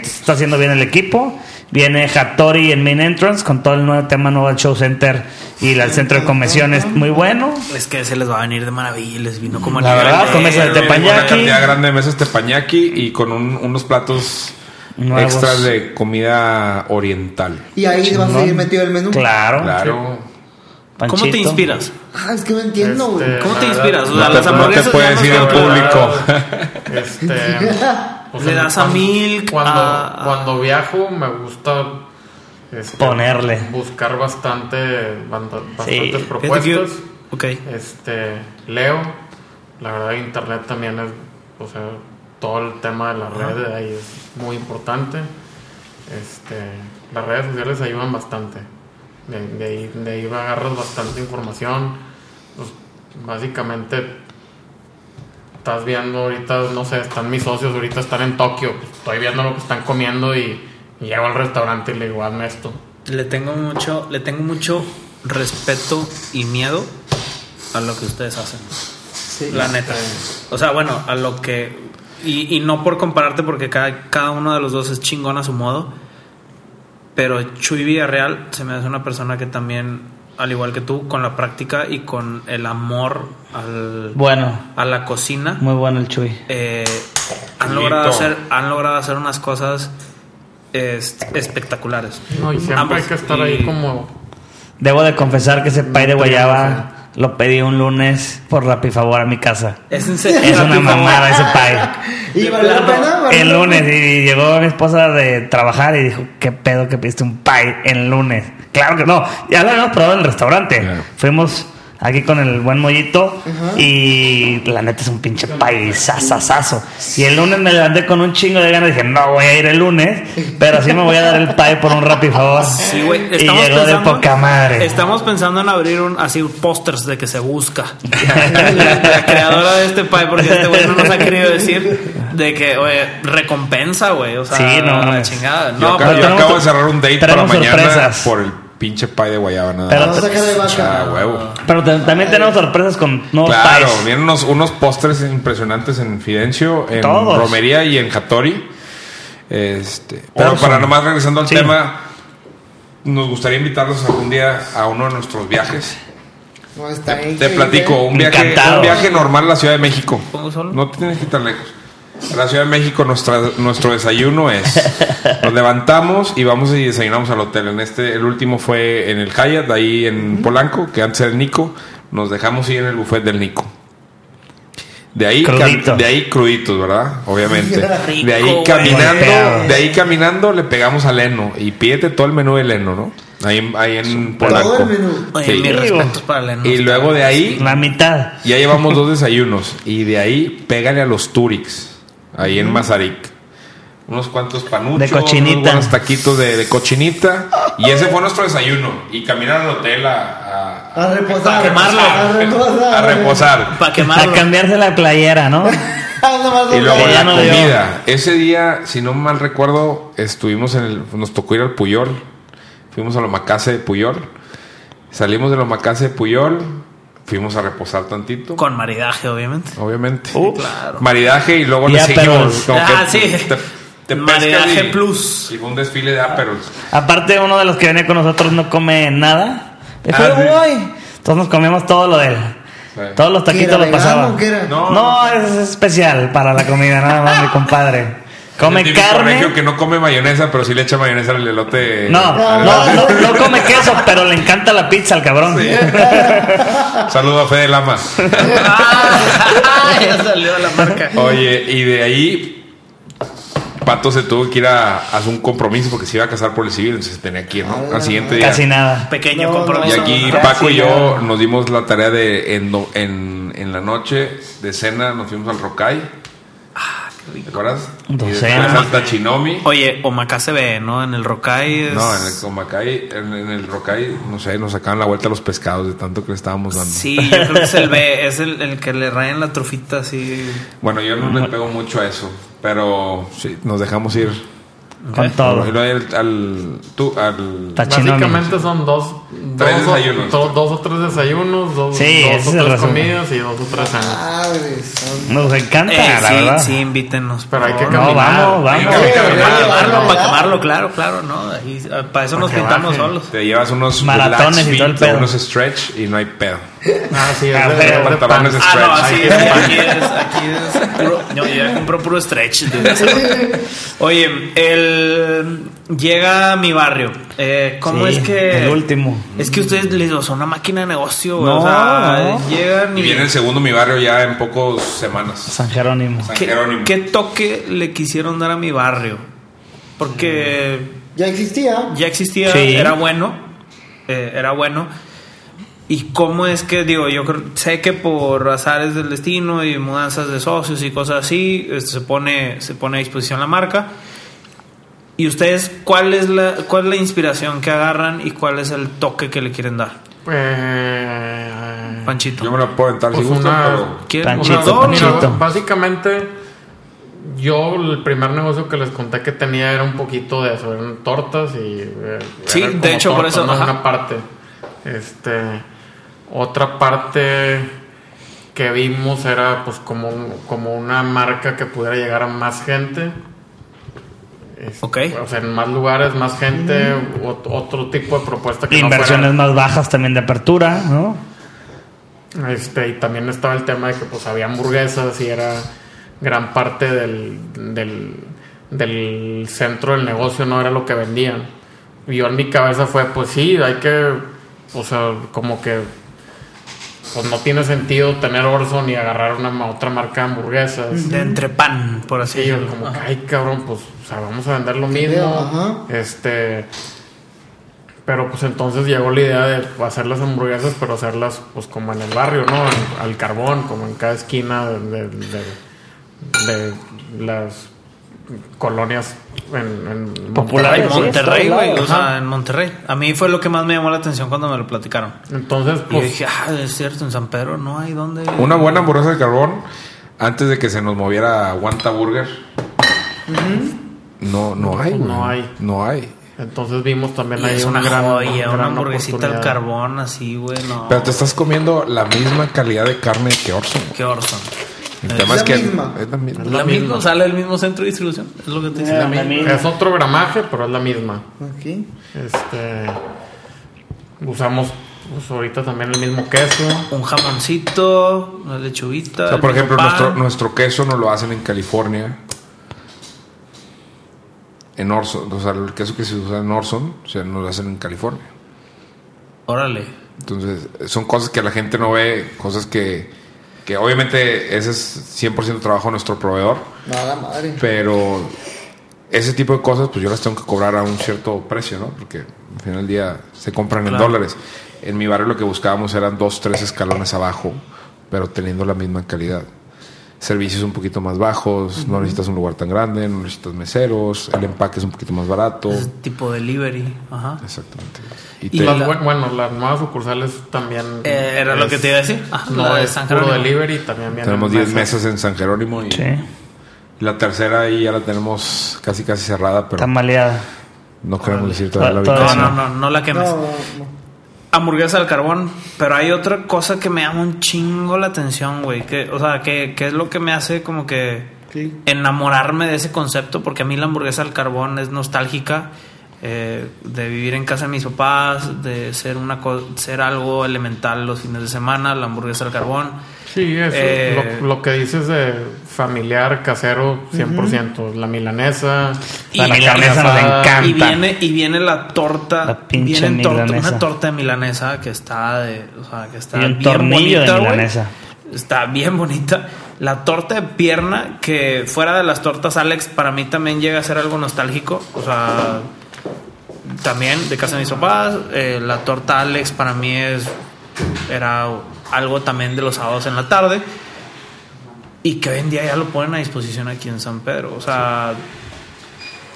está haciendo bien el equipo. Viene Hattori en Main Entrance con todo el nuevo tema nuevo del Show Center y el centro de convenciones, muy bueno. Es que se les va a venir de maravilla, les vino como la verdad, con mesas de teppanyaki, una cantidad grande de mesas de teppanyaki y con unos platos nuevos, extras de comida oriental. Y ahí vas a seguir metido el menú. Claro. Sí. Panchito. ¿Cómo te inspiras? Ah, es que no entiendo, güey. ¿Cómo te inspiras? O sea, no te puede decir el público. O sea, le das a Milk. Cuando viajo me gusta ponerle, buscar bastantes propuestas. Okay. Leo, la verdad, internet también es, o sea, todo el tema de la red ahí es muy importante. Las redes sociales ayudan bastante. De ahí agarras bastante información. Pues básicamente estás viendo ahorita, no sé, están mis socios, ahorita están en Tokio, pues estoy viendo lo que están comiendo y llego al restaurante y le digo, hazme esto. Le tengo mucho respeto y miedo a lo que ustedes hacen. Sí, la neta. O sea, bueno, a lo que... Y no por compararte, porque cada uno de los dos es chingón a su modo, pero Chuy Villarreal se me hace una persona que también... al igual que tú, con la práctica y con el amor a la cocina. Muy bueno el Chuy. Han logrado hacer unas cosas espectaculares. No, y siempre hay que estar ahí como... Debo de confesar que ese pay de guayaba lo pedí un lunes por Rapifavor a mi casa. Es en serio. Es una mamada ese pay. ¿Y valió la pena? El lunes, y llegó mi esposa de trabajar y dijo, ¿qué pedo que pediste un pay el lunes? Claro que no, ya lo habíamos probado en el restaurante. Claro. Fuimos aquí con el buen Mollito, uh-huh, y la neta es un pinche paisazazazo. Y el lunes me levanté con un chingo de ganas y dije, no voy a ir el lunes, pero sí me voy a dar el pay por un Rapifavor. Sí, güey. Y llegó de poca madre. Estamos pensando en abrir así pósters de que se busca la creadora de este pay, porque este güey no nos ha querido decir de que, oye, recompensa, güey. O sea, sí, no, chingada. Yo acabo de cerrar un date para mañana sorpresas por el pinche pay de guayaba, nada. Pero vamos a sacar de vaca. Ah, huevo. Pero también tenemos sorpresas con nuevos pies. Claro, vienen unos postres impresionantes en Fidencio, en todos. Romería y en Hattori. Pero Orson, para nomás regresando al tema, nos gustaría invitarlos algún día a uno de nuestros viajes. No, está te platico, un viaje normal a la Ciudad de México. No te tienes que ir tan lejos. En la Ciudad de México nuestro desayuno es... nos levantamos y vamos y desayunamos al hotel. El último fue en el Hyatt, ahí en Polanco, que antes era el Nico. Nos dejamos ir en el buffet del Nico. De ahí cruditos, ¿verdad? Obviamente. Rico, de ahí caminando le pegamos al Eno. Y pídete todo el menú del Eno, ¿no? Ahí en Polanco. Todo el menú. Oye, sí, mis respetos para el Eno. Y luego de ahí... la mitad. Ya llevamos 2 desayunos. Y de ahí pégale a los Turix. Ahí en Mazarik, unos cuantos panuchos, de cochinita, unos buenos taquitos de cochinita. Y ese fue nuestro desayuno. Y caminar al hotel a reposar, a reposar. Para quemarlo. A cambiarse la playera, ¿no? Y luego la comida. Ese día, si no mal recuerdo, nos tocó ir al Puyol. Fuimos a Lomacase de Puyol. Salimos de Lomacase de Puyol. Fuimos a reposar tantito. Con maridaje, obviamente. Claro. Maridaje y luego le seguimos. Te maridaje plus. Y fue un desfile de aperos. Aparte, uno de los que venía con nosotros no come nada. Entonces nos comimos todo lo de él. Sí. Todos los taquitos los pasaban. No, es especial para la comida, nada más, mi compadre. Come carne. Que no come mayonesa, pero sí le echa mayonesa al elote. No come queso, pero le encanta la pizza al cabrón. Sí. Saludo a Fede Lama. Ya salió la marca. Oye, y de ahí Pato se tuvo que ir a hacer un compromiso porque se iba a casar por el civil, entonces tenía que ir, ¿no? Al siguiente día. Casi nada. Pequeño compromiso. Y aquí Paco y yo nos dimos la tarea de en la noche de cena nos fuimos al Rokai. ¿Te acuerdas? Hasta Chinomi. Oye, Omakase ve, ¿no? En el Rokai es... No, en el Rokai, no sé, nos sacaban la vuelta a los pescados de tanto que le estábamos dando. Sí, yo creo que es el B, es el que le rayan la trufita así. Bueno, yo no le pego mucho a eso, pero sí, nos dejamos ir. Con todo. Y luego al básicamente son dos o tres desayunos, sí, dos o tres comidas y dos o tres años. Nos encanta, la verdad. Sí, invítenos. Pero hay que caminar. No, vamos. Hay que caminar, para quemarlo, claro, no. Ahí, para eso nos pintamos solos. Te llevas unos maratones y todo el pedo. Unos stretch y no hay pedo. Ah, sí, pantalones stretch. Ah, no, sí, aquí es puro. No, yo ya compré puro stretch. Oye, llega a Mi Barrio. ¿Cómo es que el último? Es que ustedes les son una máquina de negocio, no, o sea, no. Llegan y viene el segundo Mi Barrio ya en pocas semanas. San Jerónimo. ¿Qué toque le quisieron dar a Mi Barrio? Porque ya existía, sí. Era bueno. ¿Y cómo es que, digo, yo sé que por azares del destino y mudanzas de socios y cosas así, se pone a disposición la marca? ¿Y ustedes cuál es la inspiración que agarran y cuál es el toque que le quieren dar? Panchito. Yo me lo puedo entrar, pues si gustan, pero... Panchito. Básicamente, yo el primer negocio que les conté que tenía era un poquito de eso, eran tortas y... sí, de hecho, tortas, por eso... ¿no? Una parte. Otra parte que vimos era pues como una marca que pudiera llegar a más gente. Okay. O sea, en más lugares, más gente, otro tipo de propuesta que inversiones no fuera... más bajas también de apertura, ¿no? Y también estaba el tema de que pues había hamburguesas y era gran parte del centro del negocio, no era lo que vendían. Y yo en mi cabeza fue, pues sí, hay que, o sea, como que pues no tiene sentido tener Orson y agarrar una otra marca de hamburguesas de entrepan, por así decirlo. Como que, ay cabrón, pues, o sea, vamos a vender lo mismo. Pero pues entonces llegó la idea de hacer las hamburguesas, pero hacerlas pues como en el barrio, ¿no? Al carbón, como en cada esquina de las colonias en popular en Monterrey, güey. O sea, en Monterrey. A mí fue lo que más me llamó la atención cuando me lo platicaron. Entonces, pues, y dije, es cierto, en San Pedro no hay donde. Una buena hamburguesa de carbón antes de que se nos moviera Guanta Burger. No hay. Entonces vimos también ahí una gran hamburguesita al carbón así, güey. No. Pero te estás comiendo la misma calidad de carne que Orson. El tema es la misma. Sale del mismo centro de distribución. Es lo que te dice. Es otro gramaje, pero es la misma. Okay. Usamos pues, ahorita también el mismo queso. Un jamoncito, una lechuguita. O sea, por ejemplo, nuestro queso nos lo hacen en California. En Orson. O sea, el queso que se usa en Orson, o sea, nos lo hacen en California. Órale. Entonces, son cosas que la gente no ve, cosas que obviamente ese es 100% trabajo de nuestro proveedor. Nada madre. Pero ese tipo de cosas, pues yo las tengo que cobrar a un cierto precio, ¿no? Porque al final del día se compran en dólares. En Mi Barrio lo que buscábamos eran 2-3 escalones abajo, pero teniendo la misma calidad. Servicios un poquito más bajos, no necesitas un lugar tan grande, no necesitas meseros, el empaque es un poquito más barato. Es tipo delivery. Ajá. Exactamente. Y las nuevas sucursales también... era lo que te iba a decir. No, es San Jerónimo. Delivery también. Tenemos 10 mesas en San Jerónimo. Y la tercera ahí ya la tenemos casi cerrada, pero... Tambaleada. No queremos decir todavía la ubicación. No la quemes. No. Hamburguesa al carbón, pero hay otra cosa que me llama un chingo la atención, güey, que es lo que me hace como que enamorarme de ese concepto, porque a mí la hamburguesa al carbón es nostálgica, de vivir en casa de mis papás, de ser algo elemental los fines de semana, la hamburguesa al carbón. Sí, eso, lo que dices de familiar, casero, 100%. La milanesa. Y la milanesa nos encanta. Y viene la torta. La pinche viene milanesa. Una torta de milanesa que está y un tornillo bonita, de milanesa. Wey. Está bien bonita. La torta de pierna, que fuera de las tortas Alex, para mí también llega a ser algo nostálgico. O sea... También de casa de mis papás, la torta Alex para mí era algo también de los sábados en la tarde, y que hoy en día ya lo ponen a disposición aquí en San Pedro, o sea,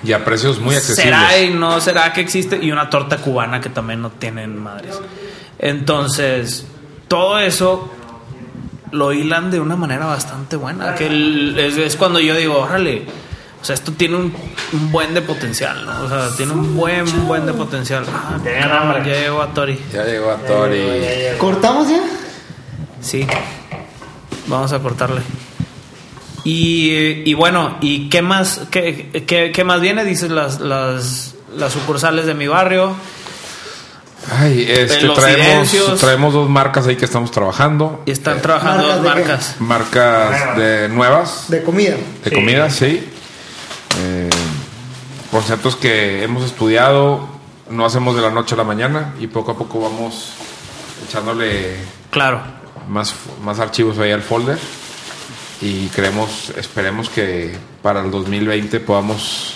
y a precios muy accesibles. ¿Será y no será que existe? Y una torta cubana que también no tienen madres. Entonces, todo eso lo hilan de una manera bastante buena, que es cuando yo digo, órale, O sea, esto tiene un buen de potencial, ¿no? O sea, tiene un buen de potencial. Ah, ya llegó Hattori. Ya llegó. ¿Cortamos ya? Sí. Vamos a cortarle. Y bueno, ¿y qué más? ¿Qué más viene? Dices las sucursales de Mi Barrio. Ay, traemos dos marcas ahí que estamos trabajando. Y están trabajando dos marcas. Marcas de nuevas. De comida. De comida, sí. Conceptos que hemos estudiado, no hacemos de la noche a la mañana y poco a poco vamos echándole más archivos ahí al folder y esperemos que para el 2020 podamos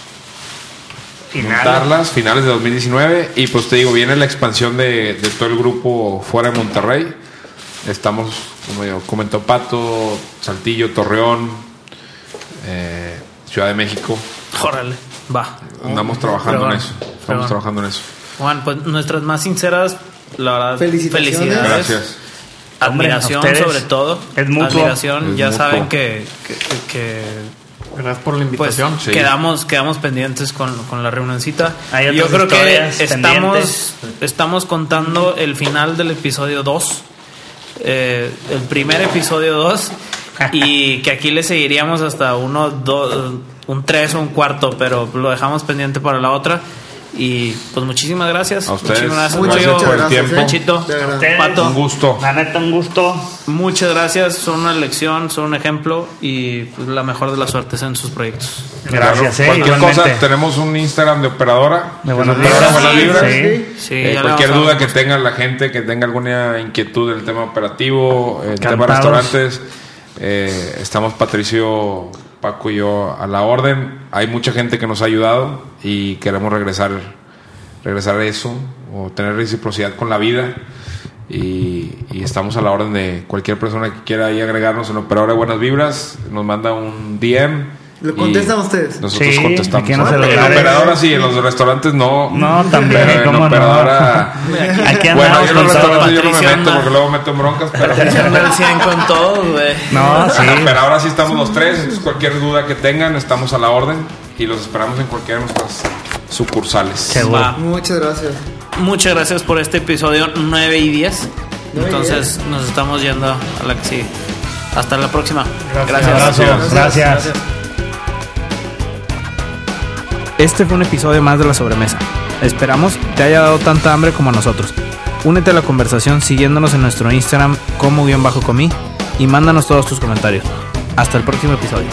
montarlas, finales de 2019, y pues te digo, viene la expansión de todo el grupo fuera de Monterrey. Estamos, como comentó Pato, Saltillo, Torreón, Ciudad de México. Órale, va. Andamos trabajando en eso. Estamos trabajando en eso. Juan, pues nuestras más sinceras, la verdad, felicidades. Gracias. Admiración, hombre, sobre todo. Es mutuo. Admiración, ya mutuo. Saben que gracias por la invitación. Pues, sí. Quedamos pendientes con la reunioncita. Yo creo que estamos contando el final del episodio 2. El primer episodio 2. Y que aquí le seguiríamos hasta uno, dos, un tres o un cuarto, pero lo dejamos pendiente para la otra. Y pues muchísimas gracias. A ustedes. Muchas gracias por el tiempo. Panchito, Pato. Un gusto. La neta, un gusto. Muchas gracias. Son una lección, son un ejemplo y pues, la mejor de las suertes en sus proyectos. Gracias. Cualquier cosa, tenemos un Instagram de Operadora. De Buenas Vibras. Sí, cualquier duda que tenga la gente, que tenga alguna inquietud del tema operativo, el tema restaurantes. Estamos Patricio, Paco y yo a la orden. Hay mucha gente que nos ha ayudado y queremos regresar a eso o tener reciprocidad con la vida y estamos a la orden de cualquier persona que quiera ahí agregarnos en Operadora de Buenas Vibras. Nos manda un DM. ¿Lo contestan ustedes? Nosotros contestamos. En Operadora sí, en los restaurantes no. No, también. Pero en Operadora. No. Aquí bueno, yo en los restaurantes yo no me meto porque luego meto en broncas. Pero el 100 con todos, güey. No, sí. En Operadora sí estamos los tres. Entonces cualquier duda que tengan, estamos a la orden y los esperamos en cualquiera de nuestras sucursales. Seguro. Muchas gracias. Muchas gracias por este episodio 9 y 10. Entonces nos estamos yendo a la que sigue. Hasta la próxima. Gracias. Este fue un episodio más de La Sobremesa. Esperamos te haya dado tanta hambre como a nosotros. Únete a la conversación siguiéndonos en nuestro Instagram como _comí y mándanos todos tus comentarios. Hasta el próximo episodio.